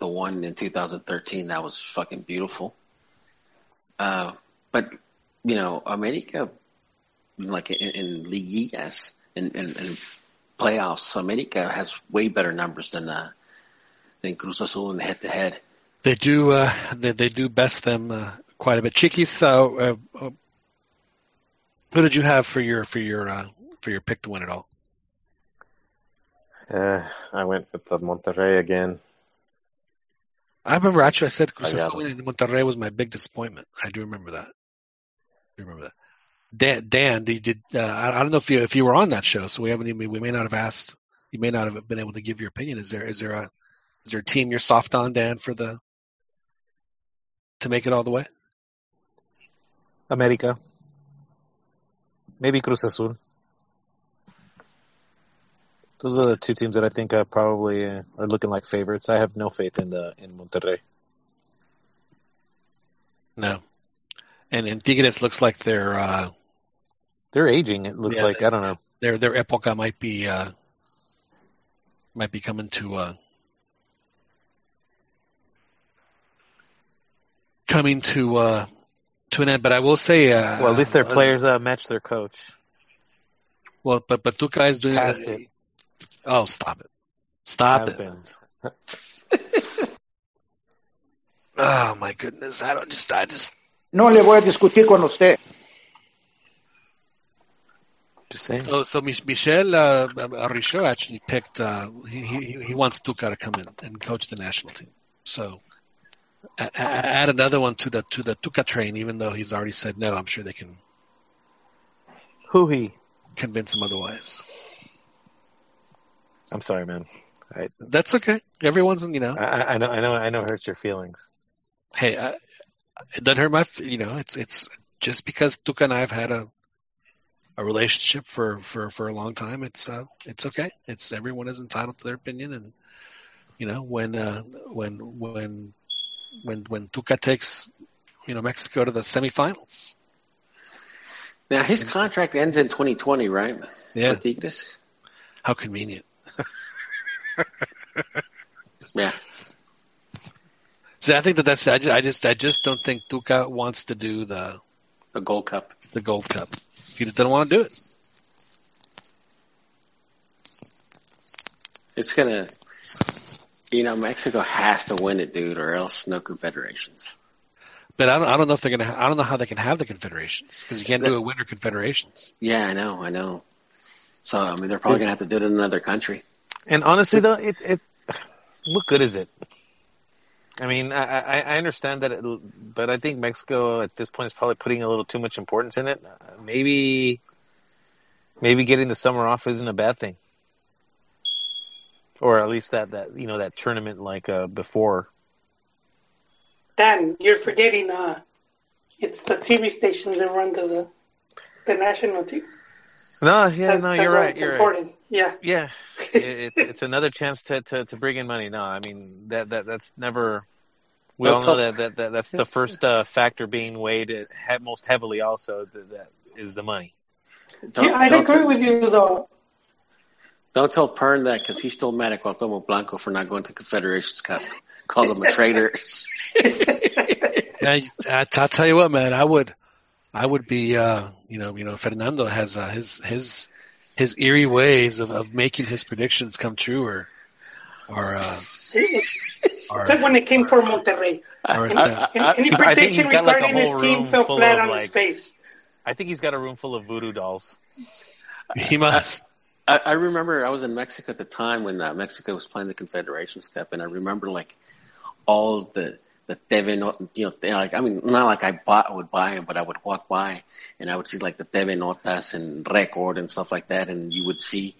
the one in two thousand thirteen that was fucking beautiful. Uh. But, you know, America, like in, in Liguillas, in, in, in playoffs, America has way better numbers than uh, than Cruz Azul in head-to-head. They do uh, they, they do best them uh, quite a bit. Chiquis, uh, uh, who did you have for your for your, uh, for your pick to win it all? Uh, I went with the Monterrey again. I remember actually I said Cruz Azul in Monterrey was my big disappointment. I do remember that. You remember that, Dan? Dan, you did uh, I, I don't know if you if you were on that show, so we haven't even, we may not have asked. You may not have been able to give your opinion. Is there is there a is there a team you're soft on, Dan, for the to make it all the way? America, maybe Cruz Azul. Those are the two teams that I think are probably uh, are looking like favorites. I have no faith in the in Monterrey. No. And and Tigres looks like they're uh, they're aging. It looks yeah, like I don't know. Their their Epoca might be uh, might be coming to uh, coming to uh, to an end. But I will say, uh, well, at least their uh, players uh, match their coach. Well, but but two guys doing Passed it. it. Oh, stop it! Stop Happens. it! Oh my goodness! I don't just I just. No le voy a discutir con usted. So, so Michel uh, Richaud actually picked. Uh, he, he he wants Tuca to come in and coach the national team. So, a- a- add another one to the to the Tuca train, even though he's already said no. I'm sure they can. Who he convince him otherwise? I'm sorry, man. I, That's okay. Everyone's, you know. I, I know. I know. I know. It hurts your feelings. Hey, I, it doesn't hurt my. You know, it's it's just because Tuca and I have had a. A relationship for, for, for a long time. It's uh, it's okay. It's everyone is entitled to their opinion, and you know when uh, when when when when Tuca takes you know Mexico to the semifinals. Now his contract ends in twenty twenty, right? Yeah. How convenient. Yeah. See, I think that that's. I just I just I just don't think Tuca wants to do the the Gold Cup. The Gold Cup. He just doesn't want to do it. It's gonna, you know, Mexico has to win it, dude, or else no confederations. But I don't, I don't know if they're gonna. I don't know how they can have the confederations because you can't do a winner confederations. Yeah, I know, I know. So I mean, they're probably gonna have to do it in another country. And honestly, though, it, it what good is it? I mean, I, I, I understand that, it, but I think Mexico at this point is probably putting a little too much importance in it. Uh, maybe, maybe getting the summer off isn't a bad thing, or at least that, that you know that tournament like uh, before. Dan, you're forgetting. Uh, it's the T V stations that run the the national team. No, yeah, that, no, you're right. It's you're important. Right. Yeah, yeah. It, it, it's another chance to, to, to bring in money. No, I mean that that that's never. We all know that, that that that's the first uh, factor being weighed at most heavily. Also, that, that is the money. Don't, yeah, I agree with you though. Don't tell Pern that because he's still mad at Cuauhtémoc Blanco for not going to Confederations Cup. Called him a traitor. I, I, I'll tell you what, man. I would, I would be. Uh, you know, you know, Fernando has uh, his his. His eerie ways of, of making his predictions come true are, are, uh, are except when it came for Monterrey. Or, I, I, I, any prediction regarding like his team fell flat on like, his face. I think he's got a room full of voodoo dolls. He must. I, I remember I was in Mexico at the time when uh, Mexico was playing the Confederations Cup, and I remember like all the the T V, you know, like I mean, not like I bought, would buy them, but I would walk by and I would see like the T V Notas and Record and stuff like that, and you would see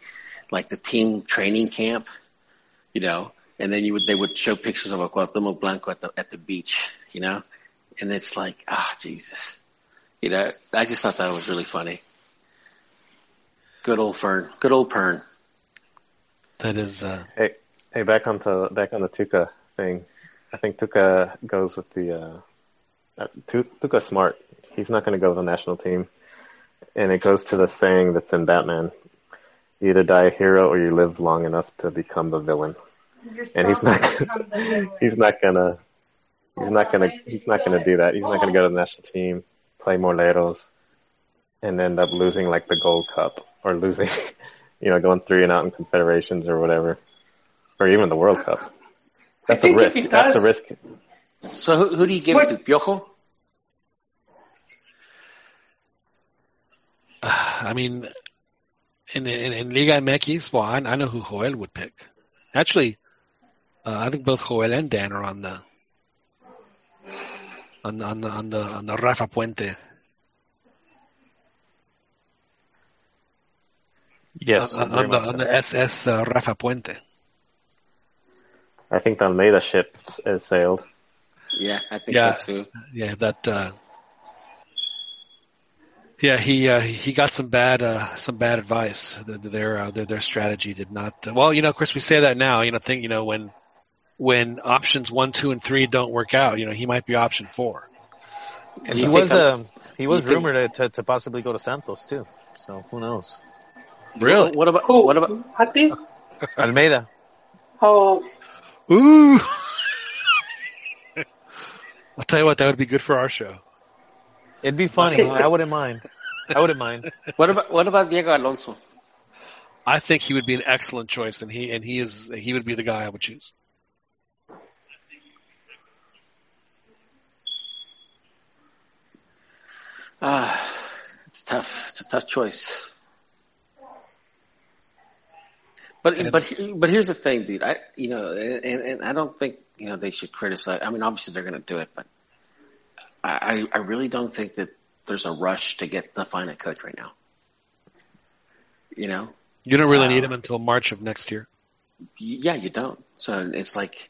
like the team training camp, you know, and then you would they would show pictures of a Cuauhtémoc Blanco at the at the beach, you know, and it's like ah, oh, Jesus, you know, I just thought that was really funny. Good old Fern, good old Pern. That is. Uh... Hey, hey, back on to back on the Tuca thing. I think Tuca goes with the uh, – Tuca's smart. He's not going to go with the national team. And it goes to the saying that's in Batman, you either die a hero or you live long enough to become the villain. And he's not – he's not going to – he's not going to – he's not going to do that. He's not going to go to the national team, play Moleros, and end up losing like the Gold Cup or losing – you know, going three and out in confederations or whatever, or even the World Cup. That's a risk. Does, That's a risk. So who, who do you give what? it to, Piojo? Uh, I mean, in, in, in Liga M X, well, I, I know who Joel would pick. Actually, uh, I think both Joel and Dan are on the on, on the on the on the Rafa Puente. Yes, on, on, the, so. on the S S uh, Rafa Puente. I think the Almeida ship has sailed. Yeah, I think yeah, so too. Yeah, that. Uh, yeah, he uh, he got some bad uh, some bad advice. The, their, uh, their their strategy did not. Uh, well, you know, of course, we say that now. You know, think you know when when options one, two, and three don't work out. You know, he might be option four. And he, so was, um, he was he was rumored to, to possibly go to Santos too. So who knows? Really? What about who? What about? I think Almeida. hole. Ooh. I'll tell you what, that would be good for our show. It'd be funny. I wouldn't mind. I wouldn't mind. What about what about Diego Alonso? I think he would be an excellent choice, and he and he is he would be the guy I would choose. Ah, it's tough. It's a tough choice. But and, but but here's the thing, dude. I you know, and, and I don't think you know they should criticize. I mean, obviously they're going to do it, but I I really don't think that there's a rush to get to find a coach right now. You know, you don't really um, need him until March of next year. Yeah, you don't. So it's like,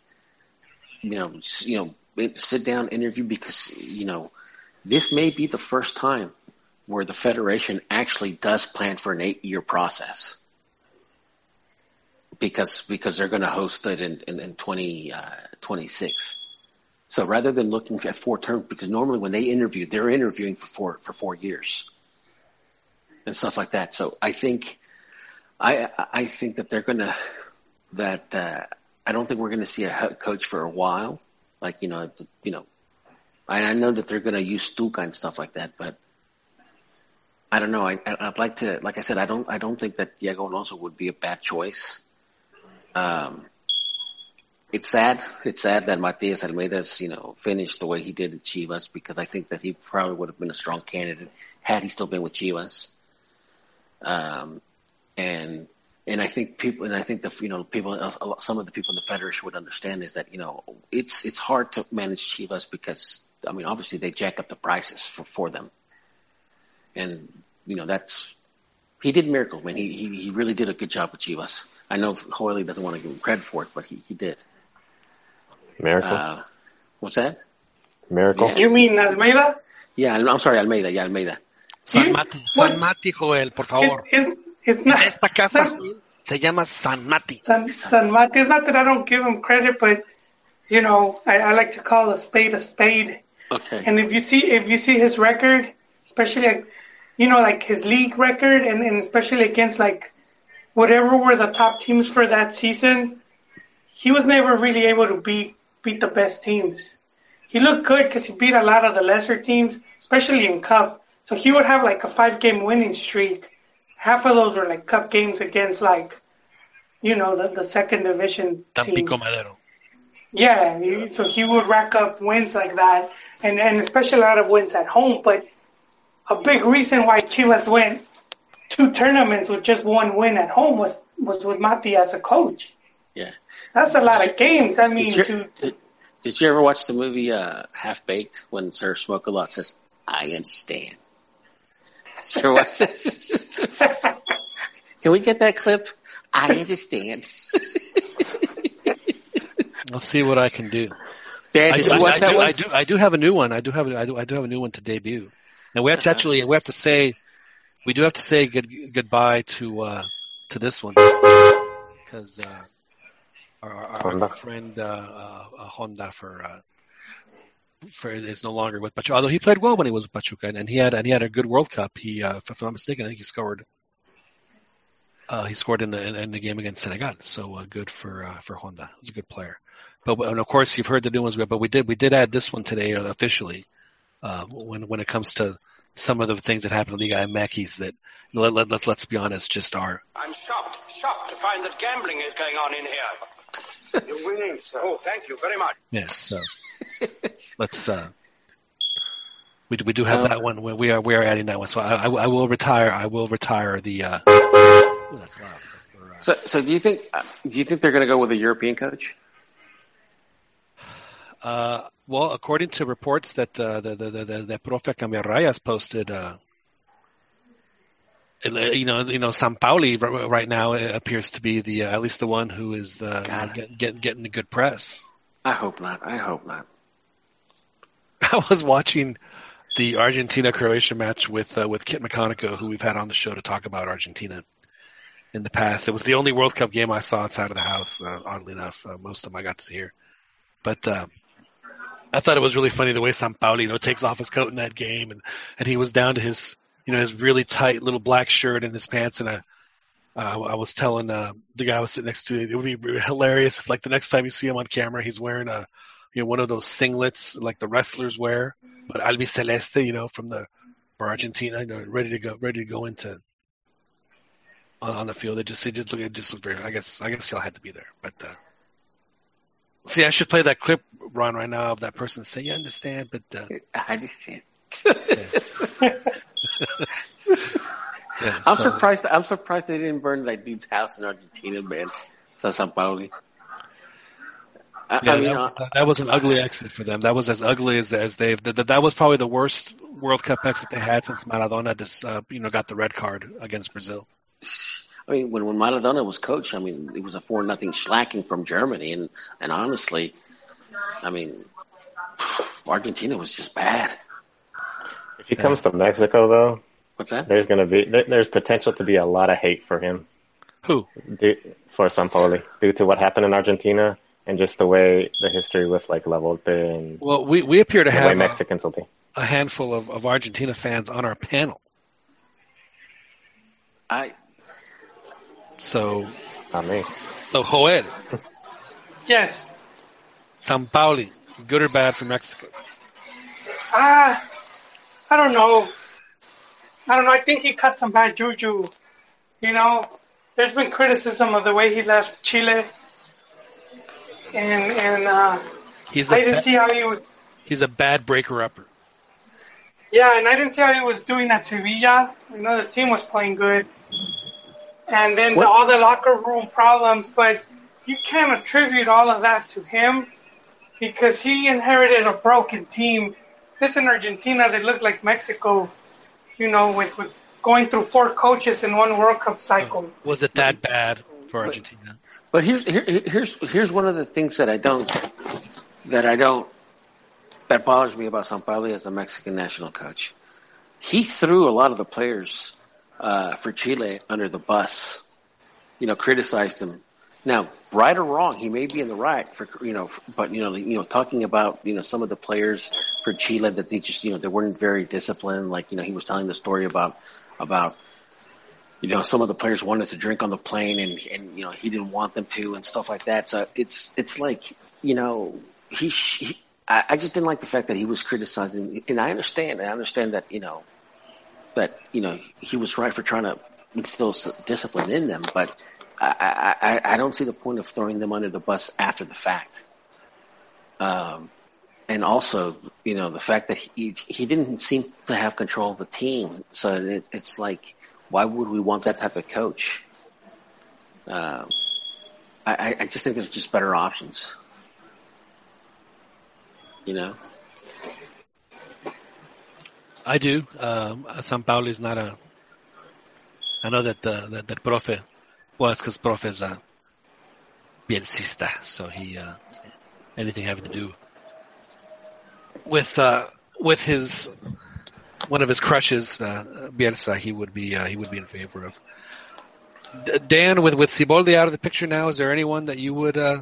you know, you know, sit down, interview, because you know this may be the first time where the federation actually does plan for an eight-year process. Because because they're going to host it in in, in twenty uh, twenty six, so rather than looking at four terms, because normally when they interview, they're interviewing for four for four years, and stuff like that. So I think, I I think that they're going to that uh, I don't think we're going to see a head coach for a while. Like you know you know, I, I know that they're going to use Stuka and stuff like that, but I don't know. I I'd like to like I said I don't I don't think that Diego Alonso would be a bad choice. Um, it's sad. It's sad that Matias Almeida's, you know, finished the way he did at Chivas, because I think that he probably would have been a strong candidate had he still been with Chivas. Um, and and I think people, and I think the you know people, some of the people in the federation would understand is that you know it's it's hard to manage Chivas because I mean obviously they jack up the prices for, for them, and you know that's. He did miracles, man. He, he he really did a good job with Chivas. I know Hoyle doesn't want to give him credit for it, but he, he did. Miracle? Uh, what's that? Miracle? Yeah. You mean Almeida? Yeah, I'm sorry, Almeida. Yeah, Almeida. San Mati, San Mati, Joel, por favor. It's, it's, it's not, Esta casa San, se llama San Mati. San, San Mati. It's not that I don't give him credit, but, you know, I, I like to call a spade a spade. Okay. And if you see, if you see his record, especially like, you know, like his league record, and, and especially against like whatever were the top teams for that season, he was never really able to beat beat the best teams. He looked good because he beat a lot of the lesser teams, especially in Cup. So he would have like a five-game winning streak. Half of those were like Cup games against like, you know, the, the second division Tampico teams. Madero. Yeah, he, so he would rack up wins like that, and, and especially a lot of wins at home, but a big reason why Chivas went two tournaments with just one win at home was, was with Mati as a coach. Yeah. That's a lot of games. I mean, did you, to, did, did you ever watch the movie uh, Half Baked when Sir Smoke-A-Lot says, I understand? Sir, what's this? Can we get that clip? I understand. I'll see what I can do. Dad, I, do, I, I, do, I do. I do have a new one. I do have. I do. I do have a new one to debut. And we have to actually, we have to say, we do have to say good, goodbye to uh, to this one, because uh, our, our, our friend uh, uh, Honda for uh, for is no longer with Pachuca. Although he played well when he was with Pachuca, and, and he had and he had a good World Cup. He, uh, if I'm not mistaken, I think he scored. Uh, he scored in the in, in the game against Senegal. So uh, good for uh, for Honda. He's a good player. But and of course, you've heard the new ones. But we did we did add this one today officially. Uh, when when it comes to some of the things that happen in Liga M X that, let, let, let, let's be honest, just are. I'm shocked, shocked to find that gambling is going on in here. You're winning, sir. Oh, thank you very much. Yes, so let's, uh, we, we do have um, that one. We are we are adding that one. So I, I, I will retire, I will retire the, uh, ooh, that's loud. For, uh, so, so do you think, do you think they're going to go with a European coach? Uh, well, according to reports that uh, the the the, the, the Profe Cambiarrayas posted, uh, you know, you know, Sampaoli right now appears to be the uh, at least the one who is the you know, get, get, getting the good press. I hope not. I hope not. I was watching the Argentina-Croatia match with uh, with Kit McConaughey, who we've had on the show to talk about Argentina in the past. It was the only World Cup game I saw outside of the house. Uh, oddly enough, uh, most of them I got to see here, but. Uh, I thought it was really funny the way Sampaoli, you know, takes off his coat in that game, and, and he was down to his, you know, his really tight little black shirt and his pants and a Uh, I was telling uh, the guy I was sitting next to, it would be hilarious if, like, the next time you see him on camera, he's wearing a, you know, one of those singlets like the wrestlers wear, but Albi Celeste, you know, from the for Argentina, you know, ready to go, ready to go into on, on the field. It just, it just looked, it just looked very. I guess, I guess y'all had to be there. But uh, see, I should play that clip, Ron, right now of that person saying, "You understand?" But uh, I understand. Yeah. Yeah, I'm so. surprised. I'm surprised they didn't burn that dude's house in Argentina, man. So Sao Paulo. I, yeah, I mean, that, was, that was an ugly exit for them. That was as ugly as as they've. That, that was probably the worst World Cup exit they had since Maradona just, uh, you know, got the red card against Brazil. I mean, when when Maradona was coach, I mean, it was a four nothing shellacking from Germany, and and honestly, I mean, Argentina was just bad. If he yeah. comes to Mexico, though. What's that? There's gonna be there's potential to be a lot of hate for him. Who? Due, for Sampaoli, due to what happened in Argentina and just the way the history with like La Volpe and well, we we appear to have Mexicans a, will be. a handful of, of Argentina fans on our panel. I. So. Not me. So Joel. Yes. Sampaoli, good or bad for Mexico? Ah, uh, I don't know. I don't know, I think he cut some bad juju. You know, there's been criticism of the way he left Chile. And, and uh, he's I didn't ba- see how he was... He's a bad breaker-upper. Yeah, and I didn't see how he was doing at Sevilla. You know, the team was playing good. And then the, all the locker room problems. But you can't attribute all of that to him because he inherited a broken team. This in Argentina, they look like Mexico. You know, with, with going through four coaches in one World Cup cycle. Was it that bad for Argentina? But, but here's here, here's here's one of the things that I don't that I don't that bothers me about Sampaoli as the Mexican national coach. He threw a lot of the players uh, for Chile under the bus. You know, criticized them. Now, right or wrong, he may be in the right for you know, but you know, you know, talking about you know some of the players for Chile that they just you know they weren't very disciplined. Like you know, he was telling the story about about you know some of the players wanted to drink on the plane and and you know he didn't want them to and stuff like that. So it's it's like you know he, he I, I just didn't like the fact that he was criticizing, and I understand I understand that you know that you know he was right for trying to instill discipline in them, but. I, I, I don't see the point of throwing them under the bus after the fact. Um, and also, you know, the fact that he he didn't seem to have control of the team. So it, it's like, why would we want that type of coach? Um, I, I just think there's just better options. You know? I do. Um, Sampaoli is not a... I know that uh, that, that Profe... Well, it's because Prof is a Bielcista, so he uh, anything having to do with uh, with his one of his crushes, uh, Bielsa, he would be uh, he would be in favor of. D- Dan, with with Siboldi out of the picture now, is there anyone that you would uh,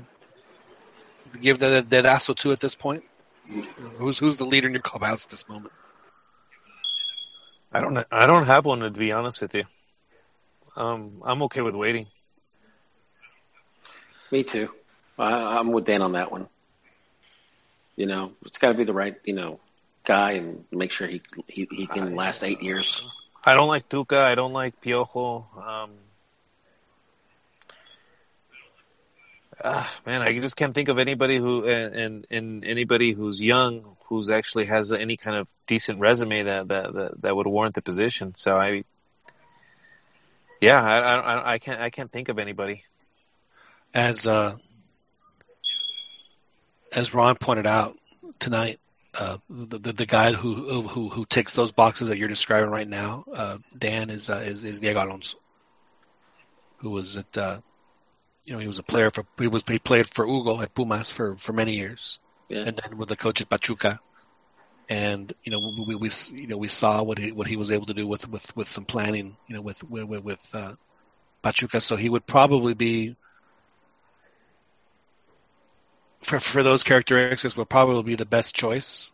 give the dedazo to at this point? Who's who's the leader in your clubhouse at this moment? I don't I don't have one, to be honest with you. Um, I'm okay with waiting. Me too. I, I'm with Dan on that one. You know, it's got to be the right, you know, guy and make sure he he, he can I, last eight years. I don't like Tuca. I don't like Piojo. Um, ah, man, I just can't think of anybody who and, and anybody who's young who's actually has any kind of decent resume that that that, that would warrant the position. So I. Yeah, I, I, I can't. I can't think of anybody. As uh, as Ron pointed out tonight, uh, the, the the guy who who who ticks those boxes that you're describing right now, uh, Dan is, uh, is is Diego Alonso, who was at uh, you know he was a player for he was he played for Hugo at Pumas for, for many years, yeah. And then with the coach at Pachuca, and you know we, we we you know we saw what he what he was able to do with, with, with some planning you know with with with uh, Pachuca, so he would probably be for for those characteristics would probably be the best choice.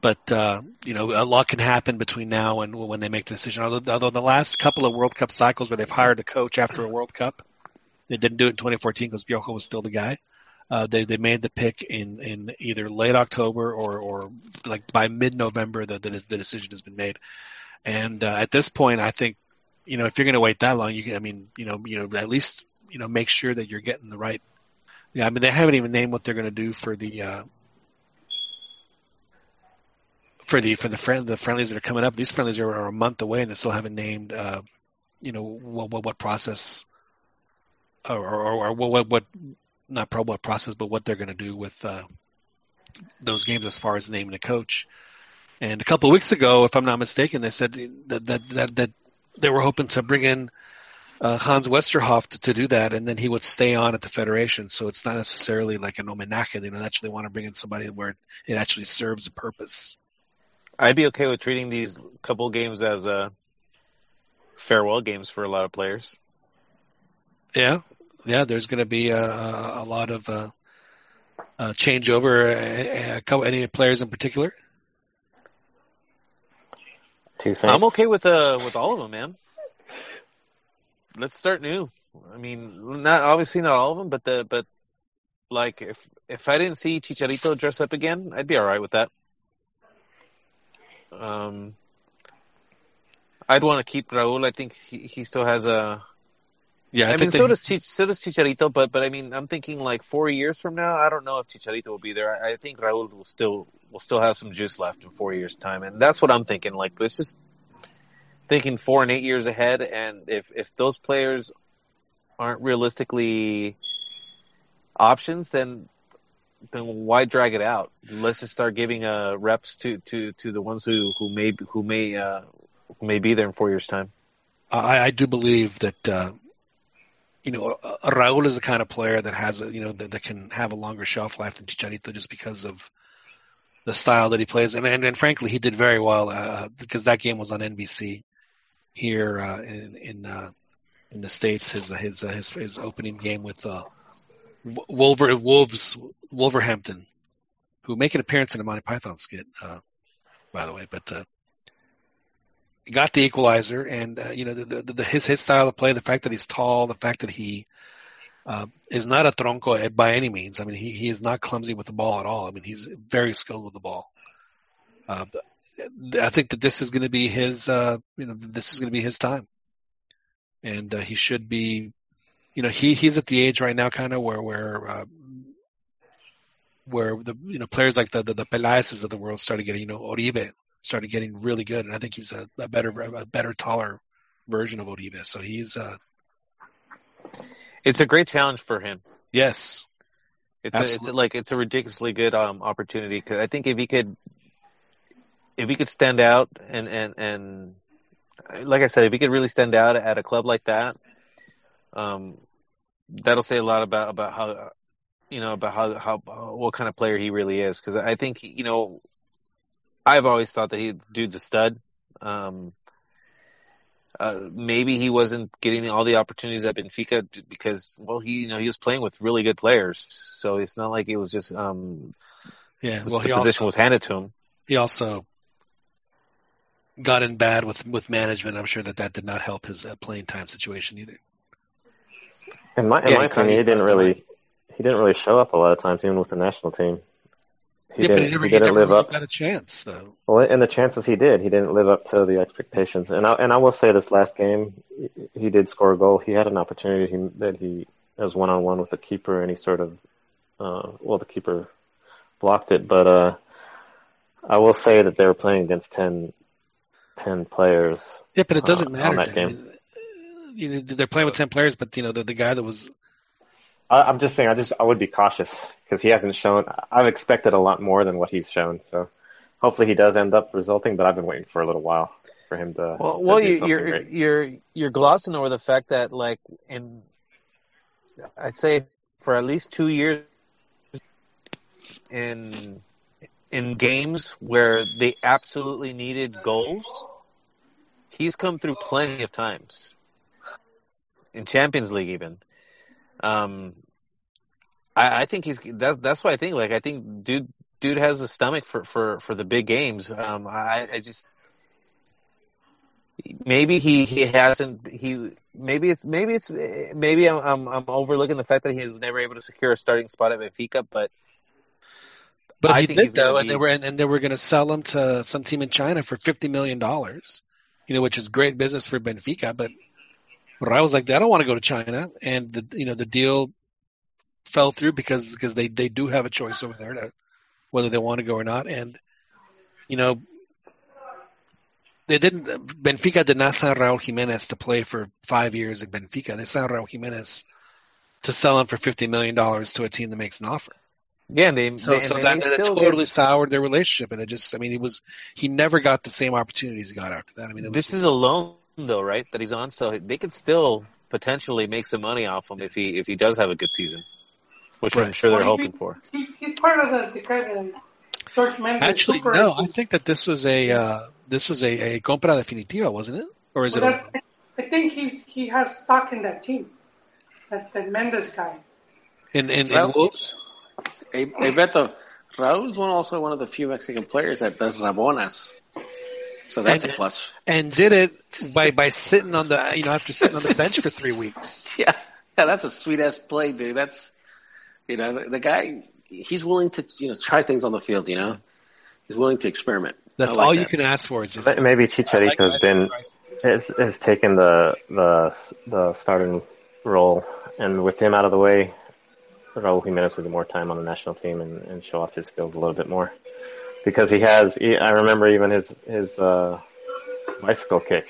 But, uh, you know, a lot can happen between now and when they make the decision. Although, although the last couple of World Cup cycles where they've hired a coach after a World Cup, they didn't do it in twenty fourteen because Piojo was still the guy. Uh, they, they made the pick in, in either late October or, or like by mid-November that the, the decision has been made. And uh, at this point, I think, you know, if you're going to wait that long, you can, I mean, you know, you know, at least, you know, make sure that you're getting the right. Yeah, I mean, they haven't even named what they're going to do for the uh, for the for the friend the friendlies that are coming up. These friendlies are, are a month away, and they still haven't named, uh, you know, what what, what process or, or, or what what not probably what process, but what they're going to do with uh, those games as far as naming a coach. And a couple of weeks ago, if I'm not mistaken, they said that that that, that they were hoping to bring in uh, Hans Westerhoff to, to do that, and then he would stay on at the federation. So it's not necessarily like an omenaka. They don't actually want to bring in somebody where it actually serves a purpose. I'd be okay with treating these couple games as uh, farewell games for a lot of players. Yeah, yeah. There's going to be a, a lot of uh, uh, changeover. A, a couple, any players in particular? I'm okay with uh with all of them, man. Let's start new. I mean, not obviously not all of them, but the but like if if I didn't see Chicharito dress up again, I'd be all right with that. Um, I'd want to keep Raul. I think he, he still has a. Yeah, I, I mean, so does Chich, so does Chicharito, but but I mean, I'm thinking like four years from now, I don't know if Chicharito will be there. I, I think Raul will still will still have some juice left in four years' time, and that's what I'm thinking. Like, it's just thinking four and eight years ahead, and if if those players aren't realistically options, then then why drag it out? Let's just start giving uh, reps to, to, to the ones who who may who may uh, who may be there in four years' time. I, I do believe that. Uh... You know, Raul is the kind of player that has, a, you know, that, that can have a longer shelf life than Chicharito just because of the style that he plays. And and, and frankly, he did very well uh, because that game was on N B C here uh, in in, uh, in the States. His his uh, his his opening game with uh, Wolver Wolves Wolverhampton, who make an appearance in a Monty Python skit, uh, by the way, but. Uh, Got the equalizer, and uh, you know the, the, the, his his style of play. The fact that he's tall, the fact that he uh, is not a tronco by any means. I mean, he, he is not clumsy with the ball at all. I mean, he's very skilled with the ball. Uh, I think that this is going to be his. Uh, you know, this is going to be his time, and uh, he should be. You know, he, he's at the age right now, kind of where where uh, where the you know players like the the, the Pelaeses of the world started getting you know Oribe. Started getting really good, and I think he's a, a better, a better, taller version of Oribe. So he's. Uh... It's a great challenge for him. Yes, it's a, it's a, like it's a ridiculously good um, opportunity because I think if he could, if he could stand out and, and and like I said, if he could really stand out at a club like that, um, that'll say a lot about about how, you know, about how how what kind of player he really is because I think you know. I've always thought that he dude's a stud. Um, uh, maybe he wasn't getting all the opportunities at Benfica because, well, he you know he was playing with really good players, so it's not like it was just um, yeah. Well, the position also, was handed to him. He also got in bad with, with management. I'm sure that that did not help his uh, playing time situation either. In my in yeah, my opinion, he didn't really time. he didn't really show up a lot of times, even with the national team. He yeah, didn't, but he never, he didn't he never live up. Got a chance, though. Well, and the chances he did, he didn't live up to the expectations. And I and I will say, this last game, he did score a goal. He had an opportunity that he it was one on one with the keeper, and he sort of, uh, well, the keeper blocked it. But uh, I will say that they were playing against ten, ten players. Yeah, but it doesn't uh, matter. On that game. I mean, they're playing with ten players, but you know the the guy that was. I'm just saying, I just I would be cautious because he hasn't shown. I've expected a lot more than what he's shown, so hopefully he does end up resulting. But I've been waiting for a little while for him to. Well, well, to do something you're great. you're you're glossing over the fact that, like, in I'd say for at least two years in in games where they absolutely needed goals, he's come through plenty of times in Champions League, even. Um, I, I think he's. That, that's why I think. Like, I think dude, dude has the stomach for, for, for the big games. Um, I, I just maybe he, he hasn't he maybe it's maybe it's maybe I'm, I'm I'm overlooking the fact that he was never able to secure a starting spot at Benfica, but but I he did though, be... and they were and, and they were going to sell him to some team in China for fifty million dollars, you know, which is great business for Benfica, but. But I was like, I don't want to go to China, and the you know the deal fell through because because they, they do have a choice over there to, whether they want to go or not, and you know they didn't. Benfica did not sign Raul Jimenez to play for five years at Benfica. They signed Raul Jimenez to sell him for fifty million dollars to a team that makes an offer. Yeah, and they so they, so and that, that totally did. Soured their relationship, and it just I mean it was he never got the same opportunities he got after that. I mean, it was, this is a loan. Though, right? That he's on, so they could still potentially make some money off him if he if he does have a good season, which right. I'm sure they're hoping for. He's, he's part of the, the kind of search management. Actually, super no, agent. I think that this was a uh, this was a, a compra definitiva, wasn't it? Or is well, it? A, I think he's he has stock in that team, that, that Mendes guy. In in, in Wolves, I, I bet the Raúl's one also one of the few Mexican players that does Rabonas. So that's and, a plus. And did it by, by sitting on the you know after sitting on the bench for three weeks. Yeah, yeah, that's a sweet ass play, dude. That's you know the, the guy. He's willing to you know try things on the field. You know, he's willing to experiment. That's like all that. You can ask for. Is just, maybe Chicharito's like been has, has taken the the the starting role, and with him out of the way, Raul Jimenez will get more time on the national team and, and show off his skills a little bit more. Because he has, he, I remember even his his uh, bicycle kick.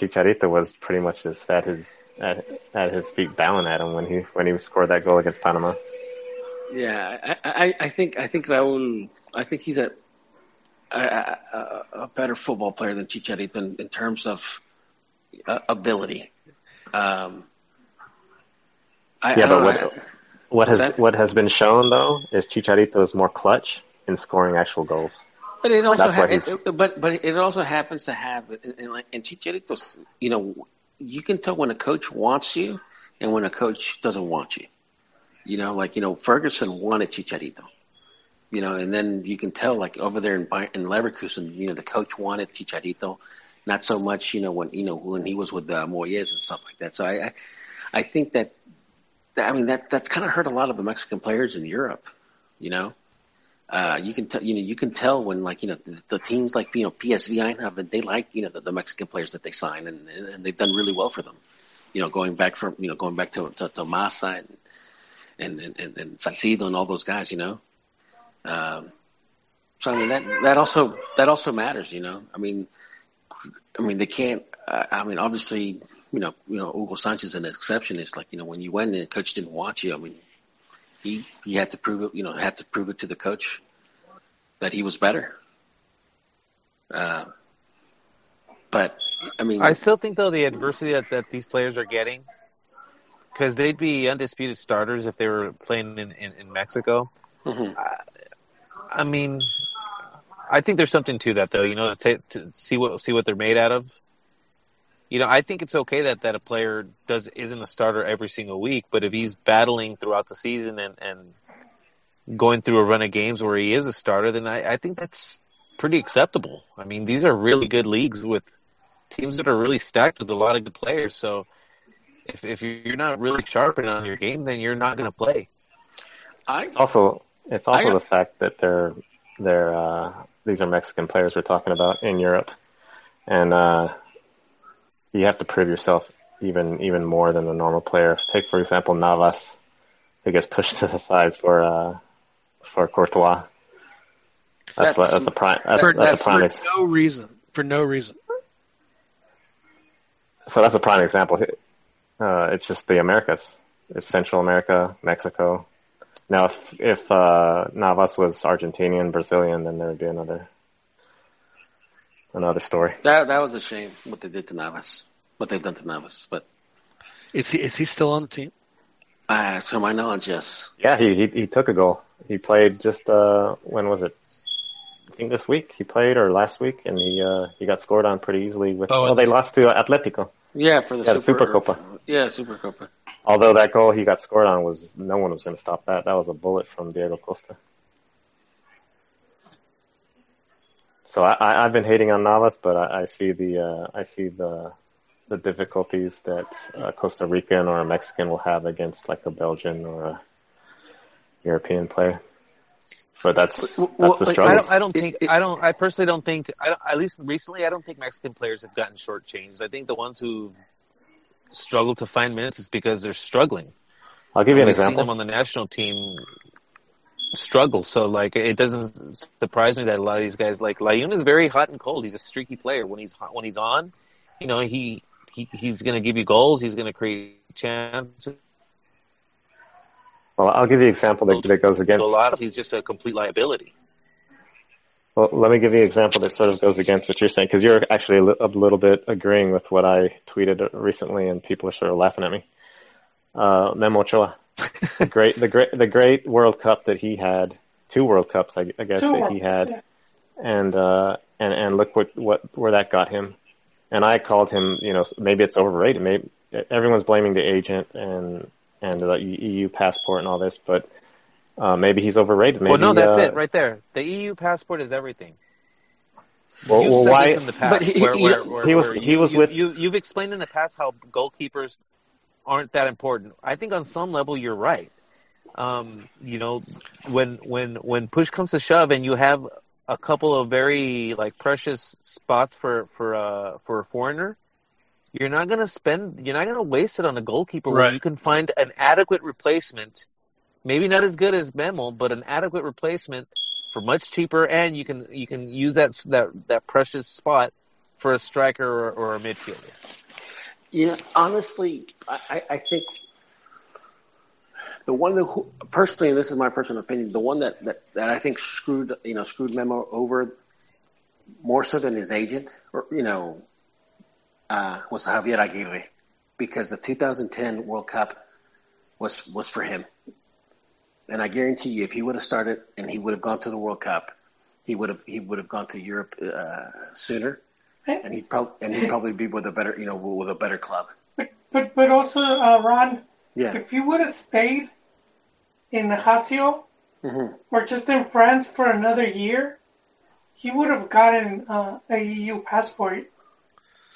Chicharito was pretty much just at his at, at his feet bowing at him when he when he scored that goal against Panama. Yeah, I, I, I think I think Raúl, I think he's a a, a, a better football player than Chicharito in, in terms of uh, ability. Um, I, yeah, I but what I, what has that? what has been shown though is Chicharito is more clutch. In scoring actual goals, but it also ha- it, but but it also happens to have and like and Chicharito's, you know, you can tell when a coach wants you and when a coach doesn't want you. You know, like you know Ferguson wanted Chicharito, you know, and then you can tell like over there in in Leverkusen, you know, the coach wanted Chicharito, not so much, you know, when you know when he was with uh, Moyes and stuff like that. So I, I, I think that, I mean that that's kind of hurt a lot of the Mexican players in Europe, you know. Uh, you can tell, you know, you can tell when, like, you know, the, the teams like, you know, P S V Eindhoven, they like, you know, the, the Mexican players that they sign, and, and, and they've done really well for them. You know, going back from, you know, going back to to, to Massa and and and, and Salcido and all those guys, you know. Um, so I mean that that also that also matters, you know. I mean, I mean they can't. Uh, I mean, obviously, you know, you know, Hugo Sanchez is an exception. It's like, you know, when you went and the coach didn't want you, I mean. He he had to prove it, you know, had to prove it to the coach that he was better. Uh, but I mean, I still think though the adversity that, that these players are getting, because they'd be undisputed starters if they were playing in in, in Mexico. Mm-hmm. I, I mean, I think there's something to that though. You know, to, to see what see what they're made out of. You know, I think it's okay that, that a player does isn't a starter every single week, but if he's battling throughout the season and, and going through a run of games where he is a starter, then I, I think that's pretty acceptable. I mean, these are really good leagues with teams that are really stacked with a lot of good players. So if if you're not really sharpening on your game, then you're not going to play. I also it's also I, the fact that they're they're uh, these are Mexican players we're talking about in Europe, and. Uh, You have to prove yourself even even more than the normal player. Take, for example, Navas, who gets pushed to the side for uh, for Courtois. That's that's, what, that's a prime. That's, for, that's, that's a prime for ex- no reason. For no reason. So that's a prime example. Uh, it's just the Americas. It's Central America, Mexico. Now, if if uh, Navas was Argentinian, Brazilian, then there would be another. Another story. That that was a shame what they did to Navas, what they've done to Navas. But is he is he still on the team? Uh, to my knowledge, yes. Yeah, he he, he took a goal. He played just uh, when was it? I think this week he played or last week, and he uh, he got scored on pretty easily. With oh, well, they lost to Atletico. Yeah, for the yeah, Super Supercopa. Yeah, Supercopa. Although that goal he got scored on was no one was going to stop that. That was a bullet from Diego Costa. So I, I, I've been hating on Navas, but I, I see the uh, I see the the difficulties that a Costa Rican or a Mexican will have against like a Belgian or a European player. But that's that's well, the struggle. I don't, I don't think I don't I personally don't think I don't, at least recently I don't think Mexican players have gotten shortchanged. I think the ones who struggle to find minutes is because they're struggling. I'll give you an example. I've seen them on the national team struggle, so like it doesn't surprise me that a lot of these guys, like Layun, is very hot and cold. He's a streaky player. When he's hot, when he's on, you know, he, he he's going to give you goals. He's going to create chances. Well, I'll give you an example that, that goes against. So a lot of he's just a complete liability. Well, let me give you an example that sort of goes against what you're saying, because you're actually a little bit agreeing with what I tweeted recently, and people are sort of laughing at me. Uh, Memo Ochoa, the great, the great, the great World Cup that he had, two World Cups, I, I guess, that he had, and uh, and and look what, what where that got him. And I called him, you know, maybe it's overrated. Maybe everyone's blaming the agent and and the E U passport and all this, but uh, maybe he's overrated. Maybe, well, no, that's uh, it right there. The E U passport is everything. Well, well why? In the past, but he, where, where, where, he was where he you, was you, with you. You've explained in the past how goalkeepers aren't that important. I think on some level you're right. Um, you know, when when when push comes to shove, and you have a couple of very like precious spots for for uh, for a foreigner, you're not gonna spend. You're not gonna waste it on a goalkeeper right. when you can find an adequate replacement. Maybe not as good as Memo, but an adequate replacement for much cheaper, and you can you can use that that that precious spot for a striker or, or a midfielder. You know, honestly, I, I think the one that – personally, and this is my personal opinion, the one that, that, that I think screwed, you know, screwed Memo over more so than his agent, or, you know, uh, was Javier Aguirre, because the two thousand ten World Cup was was for him. And I guarantee you, if he would have started and he would have gone to the World Cup, he would have he would have gone to Europe uh, sooner. And he'd, prob- and he'd probably be with a better, you know, with a better club. But but, but also, uh, Ron, yeah. if you would have stayed in Lazio mm-hmm. or just in France for another year, he would have gotten uh, a E U passport.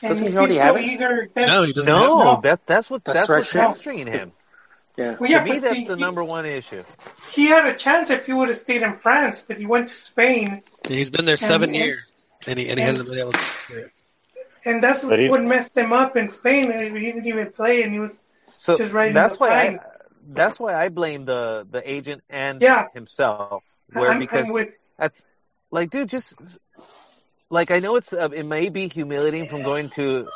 And doesn't he already have it? No, he doesn't. No, have it. That, that's what that's, that's right, what's hamstringing yeah. him. Yeah. Well, yeah, to me, that's he, the number one issue. He had a chance if he would have stayed in France, but he went to Spain. And he's been there seven years. And he, and he and, hasn't been able to play it. And that's what, he, what messed him up in Spain. He didn't even play, and he was so just right in the line. That's why I blame the, the agent and yeah. himself. Where I'm, because I'm with, that's like, dude, just like I know it's uh, it may be humiliating from going to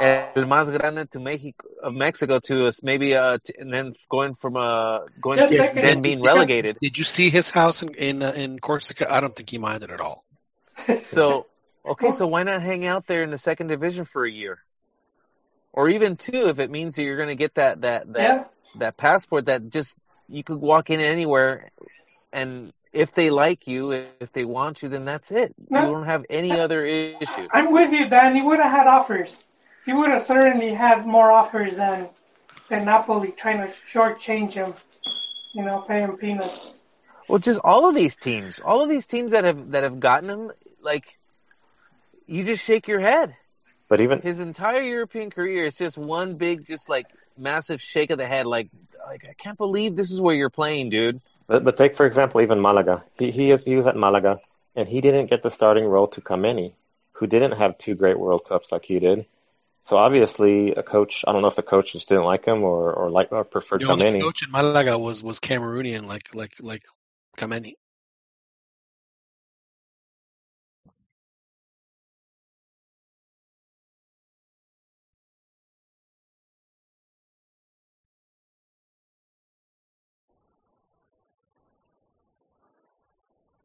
El Más Grande to Mexico, of Mexico to us maybe uh, to, and then going from uh going to second. then being relegated. Did you see his house in in, uh, in Corsica? I don't think he minded at all. So. Okay, so why not hang out there in the second division for a year? Or even two, if it means that you're going to get that that that, yeah. that passport that just you could walk in anywhere, and if they like you, if they want you, then that's it. No, you don't have any I, other issue. I'm with you, Dan. He would have had offers. He would have certainly had more offers than, than Napoli trying to shortchange him, you know, pay him peanuts. Well, just all of these teams, all of these teams that have that have gotten him, like, you just shake your head. But even his entire European career is just one big, just like massive shake of the head. Like, like I can't believe this is where you're playing, dude. But, but take for example, even Malaga. He he, is, he was at Malaga, and he didn't get the starting role to Kameni, who didn't have two great World Cups like he did. So obviously, a coach. I don't know if the coach just didn't like him or or like or preferred you know, Kameni. The coach in Malaga was was Cameroonian, like like like Kameni.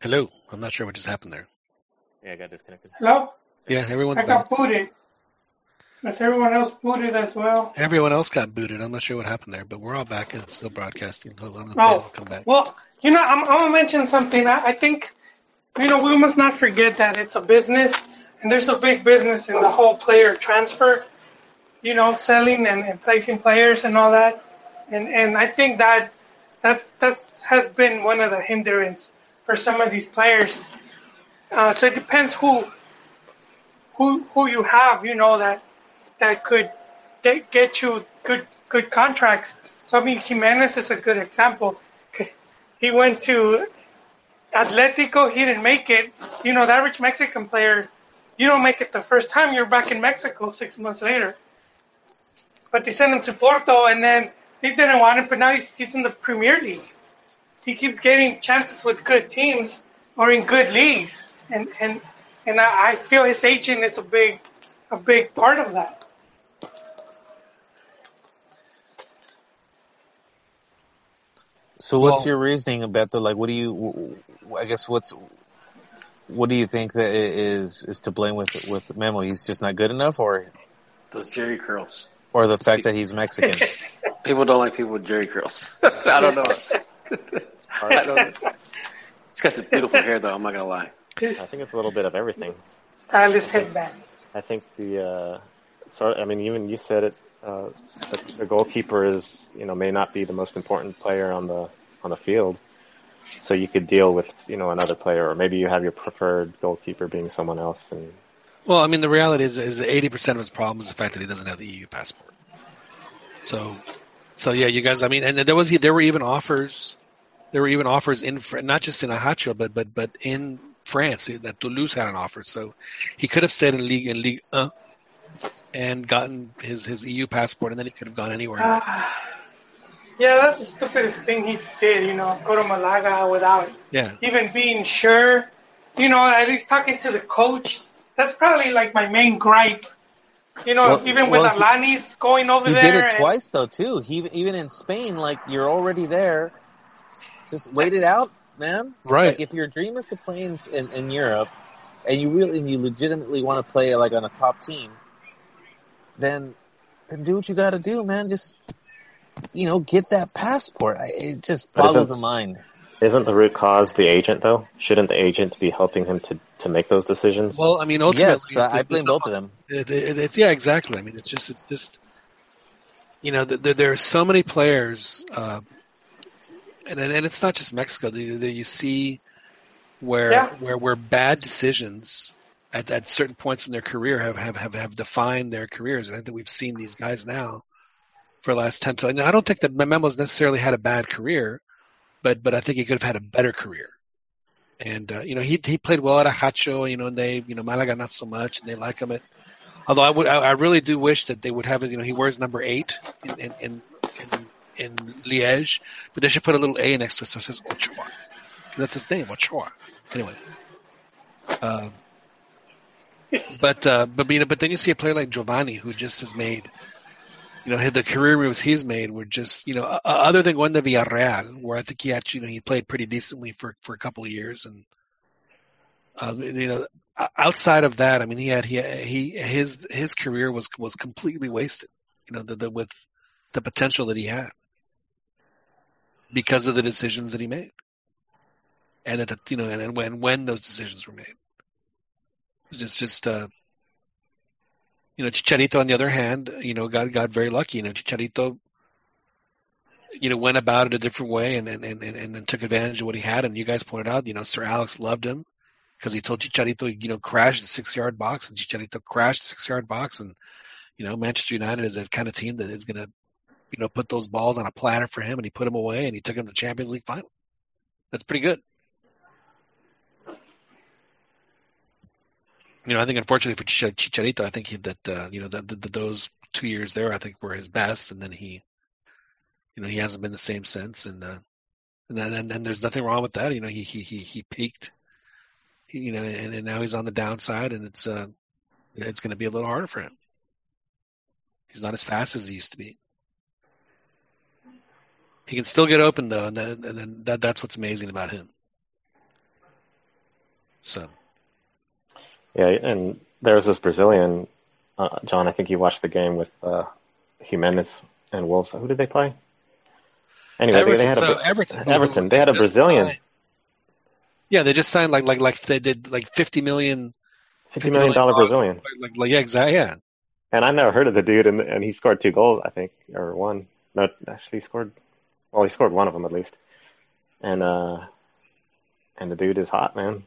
Hello. I'm not sure what just happened there. Yeah, I got disconnected. Hello? Yeah, everyone's I got back. booted. Was everyone else booted as well? Everyone else got booted. I'm not sure what happened there, but we're all back and still broadcasting. Hold on. Oh, we'll come back. Well, you know, I'm, I'm going to mention something. I, I think, you know, we must not forget that it's a business, and there's a big business in the whole player transfer, you know, selling and, and placing players and all that. And and I think that that's, that's has been one of the hindrances for some of these players. Uh, so it depends who who who you have, you know, that that could get you good good contracts. So, I mean, Jimenez is a good example. He went to Atletico. He didn't make it. You know, the average Mexican player, you don't make it the first time. You're back in Mexico six months later. But they sent him to Porto, and then they didn't want him, but now he's, he's in the Premier League. He keeps getting chances with good teams or in good leagues. And and, and I, I feel his agent is a big a big part of that. So what's well, your reasoning, Beto? Like, what do you, I guess, what's, what do you think that is is to blame with with Memo? He's just not good enough, or those Jerry curls, or the fact that he's Mexican. People don't like people with Jerry curls. I don't know. I don't know. He's got the beautiful hair, though. I'm not gonna lie. I think it's a little bit of everything. Stylish headband. I think the, uh, sorry, I mean, even you said it. Uh, the, the goalkeeper is, you know, may not be the most important player on the on the field, so you could deal with, you know, another player, or maybe you have your preferred goalkeeper being someone else. And well, I mean, the reality is, is eighty percent of his problem is the fact that he doesn't have the E U passport. So, so yeah, you guys. I mean, and there was there were even offers, there were even offers in not just in Ajaccio, but but but in France that Toulouse had an offer, so he could have stayed in Ligue in Ligue one. And gotten his, his E U passport, and then he could have gone anywhere. Uh, yeah, that's the stupidest thing he did, you know, go to Malaga without yeah. even being sure. You know, at least talking to the coach. That's probably like my main gripe. You know, well, even with well, Alani's he, going over he there. He did it and, twice, though, too. He Even in Spain, like, you're already there. Just wait it out, man. Right. Like, if your dream is to play in, in, in Europe, and you really and you legitimately want to play, like, on a top team, Then, then do what you got to do, man. Just, you know, get that passport. It just boggles the mind. Isn't the root cause the agent, though? Shouldn't the agent be helping him to, to make those decisions? Well, I mean, ultimately, yes, uh, I blame both of them. It, it, it, yeah, exactly. I mean, it's just, it's just, you know, th- th- there are so many players, uh, and, and and it's not just Mexico. The, the, you see where yeah. where where bad decisions. At, at certain points in their career have, have, have, have defined their careers. And I think we've seen these guys now for the last ten to and I don't think that Memo's necessarily had a bad career, but, but I think he could have had a better career. And, uh, you know, he, he played well at Ajaccio, you know, and they, you know, Malaga not so much, and they like him at, although I would, I, I really do wish that they would have his, you know, he wears number eight in, in, in, in, in Liège, but they should put a little A next to it. So it says Ochoa. That's his name, Ochoa. Anyway. Uh, But uh, but you know, but then you see a player like Giovanni who just has made, you know, the career moves he's made were just, you know, uh, other than going to Villarreal, where I think he actually, you know, he played pretty decently for, for a couple of years, and uh, you know, outside of that, I mean, he had he he his his career was was completely wasted, you know, the, the, with the potential that he had because of the decisions that he made, and at the, you know, and, and when when those decisions were made. Just, just, uh, you know, Chicharito, on the other hand, you know, got, got very lucky. You know, Chicharito, you know, went about it a different way and, and, and, and then took advantage of what he had. And you guys pointed out, you know, Sir Alex loved him because he told Chicharito, you know, crash the six yard box, and Chicharito crashed the six yard box. And, you know, Manchester United is that kind of team that is going to, you know, put those balls on a platter for him, and he put them away, and he took him to the Champions League final. That's pretty good. You know, I think unfortunately for Chicharito, I think he, that uh, you know that those two years there, I think were his best, and then he, you know, he hasn't been the same since, and uh, and then and, and there's nothing wrong with that. You know, he he he he peaked, he, you know, and, and now he's on the downside, and it's uh, it's going to be a little harder for him. He's not as fast as he used to be. He can still get open though, and then that, and that that's what's amazing about him. So. Yeah, and there was this Brazilian, uh, John, I think you watched the game with uh, Jimenez and Wolves. Who did they play? Anyway, Everton, they had a, so Everton. Everton. They had a Brazilian. Signed. Yeah, they just signed like like like they did like fifty million, fifty million dollar Brazilian. Like, like yeah, exactly. Yeah. And I never heard of the dude, and and he scored two goals, I think, or one. No, actually, he scored. Well, he scored one of them at least. And uh, and the dude is hot, man.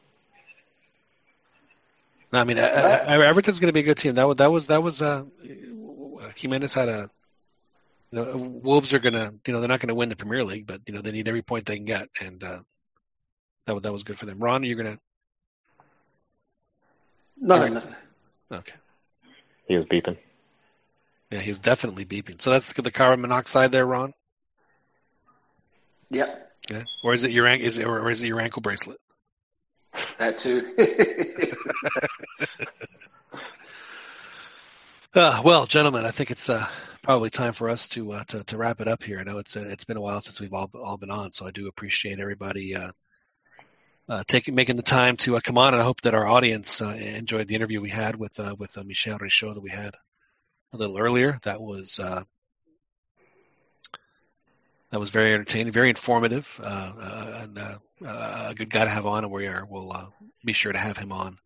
No, I mean, I, I, I, everything's going to be a good team. That was that was that was. Uh, Jimenez had a. You know, Wolves are going to. You know, they're not going to win the Premier League, but you know they need every point they can get, and uh, that that was good for them. Ron, you're going to. No, no, no. Okay. He was beeping. Yeah, he was definitely beeping. So that's the carbon monoxide there, Ron? Yep. Yeah. Or is it your is it, or is it your ankle bracelet? That too. uh, well, gentlemen, I think it's uh, probably time for us to, uh, to to wrap it up here. I know it's uh, it's been a while since we've all all been on, so I do appreciate everybody uh, Uh, taking, making the time to uh, come on, and I hope that our audience uh, enjoyed the interview we had with uh, with uh, Michel Richaud that we had a little earlier. That was uh, that was very entertaining, very informative, uh, uh, and uh, uh, a good guy to have on. And we are we'll uh, be sure to have him on,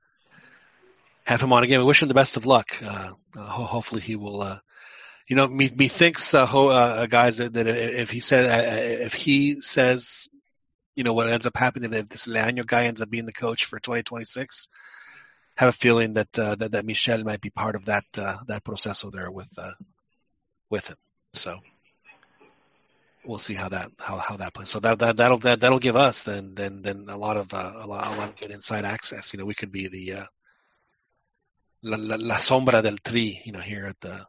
have him on again. We wish him the best of luck. Uh, uh, ho- hopefully, he will. Uh, you know, me methinks, uh, ho- uh, guys, that, that if he said uh, if he says. You know, what ends up happening if this Leaño guy ends up being the coach for twenty twenty-six, have a feeling that uh, that, that Michel might be part of that uh, that proceso there with uh, with him. So we'll see how that how, how that plays. So that, that that'll that, that'll give us then then then a lot of uh, a, lot, a lot of good inside access. You know, we could be the uh, la, la, la sombra del tri. You know, here at the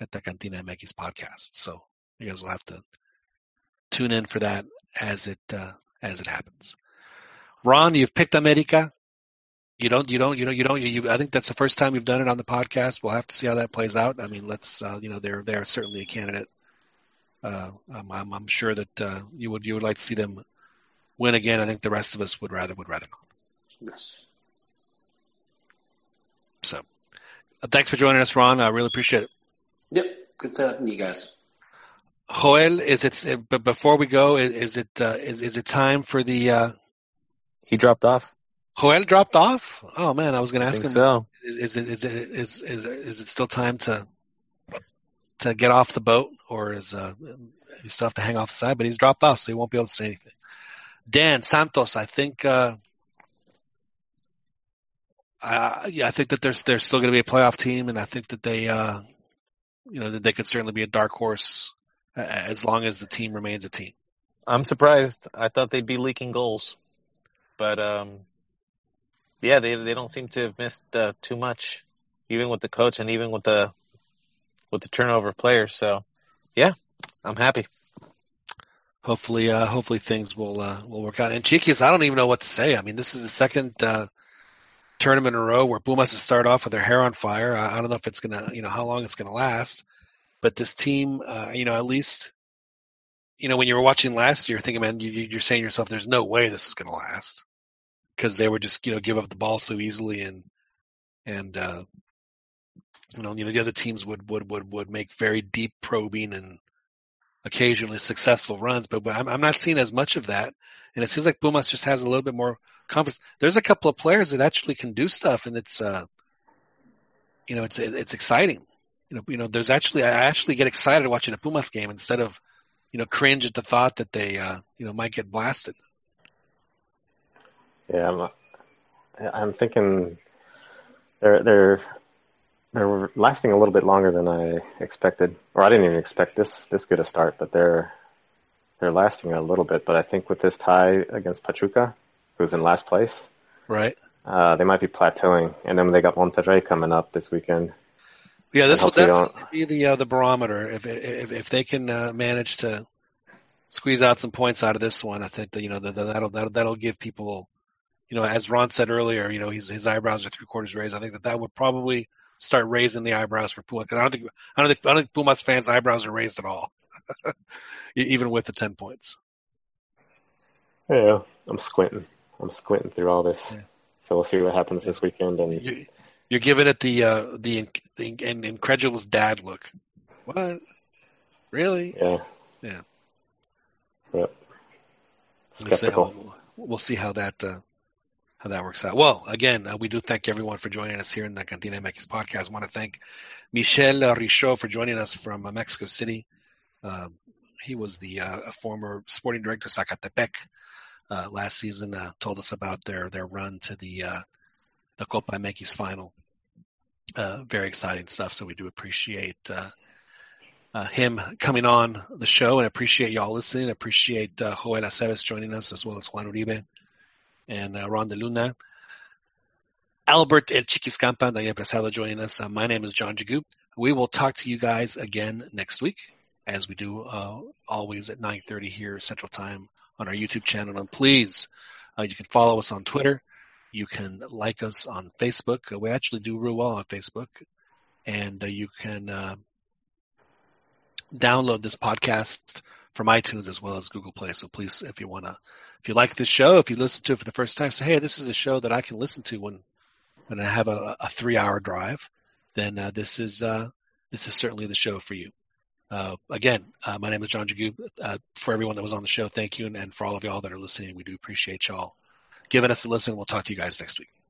at the Cantina Mekis podcast. So you guys will have to tune in for that. As it uh, as it happens, Ron, you've picked America. You don't, you don't, you know, you don't. You, you, I think that's the first time you've done it on the podcast. We'll have to see how that plays out. I mean, let's, uh, you know, they're they're certainly a candidate. Uh, I'm, I'm I'm sure that uh, you would you would like to see them win again. I think the rest of us would rather would rather not. Yes. So, uh, thanks for joining us, Ron. I really appreciate it. Yep, good to have you guys. Joel, is it? But before we go, is, is it? Uh, is is it time for the? Uh... He dropped off. Joel dropped off. Oh man, I was going to ask him. So. Is, is it? Is it? Is is is it still time to to get off the boat, or is uh, you still have to hang off the side? But he's dropped off, so he won't be able to say anything. Dan Santos, I think. Uh, I yeah, I think that there's they're still going to be a playoff team, and I think that they, uh, you know, that they could certainly be a dark horse. As long as the team remains a team. I'm surprised. I thought they'd be leaking goals. But, um, yeah, they they don't seem to have missed uh, too much, even with the coach and even with the with the turnover of players. So, yeah, I'm happy. Hopefully uh, hopefully things will uh, will work out. And, Chiquis, I don't even know what to say. I mean, this is the second uh, tournament in a row where Pumas has started off with their hair on fire. I, I don't know if it's going to, you know, how long it's going to last. But this team, uh, you know, at least, you know, when you were watching last year, thinking, man, you, you're saying to yourself, there's no way this is going to last because they were just, you know, give up the ball so easily and, and, uh, you know, you know, the other teams would, would, would, would make very deep probing and occasionally successful runs, but, but I'm, I'm not seeing as much of that. And it seems like Pumas just has a little bit more confidence. There's a couple of players that actually can do stuff and it's, uh, you know, it's, it's exciting. You know, you know, there's actually I actually get excited watching a Pumas game instead of, you know, cringe at the thought that they, uh, you know, might get blasted. Yeah, I'm, I'm thinking they're they're they're lasting a little bit longer than I expected, or I didn't even expect this this good a start, but they're they're lasting a little bit. But I think with this tie against Pachuca, who's in last place, right? Uh, they might be plateauing, and then they got Monterrey coming up this weekend. Yeah, this will definitely be the uh, the barometer. If if if they can uh, manage to squeeze out some points out of this one, I think that you know that that'll, that'll that'll give people, you know, as Ron said earlier, you know, his his eyebrows are three quarters raised. I think that that would probably start raising the eyebrows for Pumas. I don't think I don't think I don't think Pumas fans' eyebrows are raised at all, even with the ten points. Yeah, I'm squinting. I'm squinting through all this. Yeah. So we'll see what happens this weekend and. You, You're giving it the uh, the, the incredulous dad look. What? Really? Yeah. Yeah. Yep. Skeptical. We'll see how, we'll see how that uh, how that works out. Well, again, uh, we do thank everyone for joining us here in the Cantina M X podcast. I want to thank Michel Richaud for joining us from uh, Mexico City. Uh, he was the uh, former sporting director of Zacatepec uh, last season. Uh, told us about their their run to the. Uh, the Copa M X final. Uh, very exciting stuff. So we do appreciate uh, uh, him coming on the show, and appreciate y'all listening. Appreciate uh, Joel Aceves joining us, as well as Juan Uribe and uh, Ron de Luna. Albert El Chiquis Campa and Daniel Presado joining us. Uh, my name is John Jagu. We will talk to you guys again next week, as we do uh, always at nine thirty here Central Time on our YouTube channel. And please, uh, you can follow us on Twitter. You can like us on Facebook. Uh, we actually do real well on Facebook. And uh, you can uh, download this podcast from iTunes as well as Google Play. So please, if you want to, if you like this show, if you listen to it for the first time, say, hey, this is a show that I can listen to when when I have a, a three-hour drive, then uh, this is uh, this is certainly the show for you. Uh, again, uh, my name is John Jagu. Uh, for everyone that was on the show, thank you. And, and for all of y'all that are listening, we do appreciate y'all giving us a listen. We'll talk to you guys next week.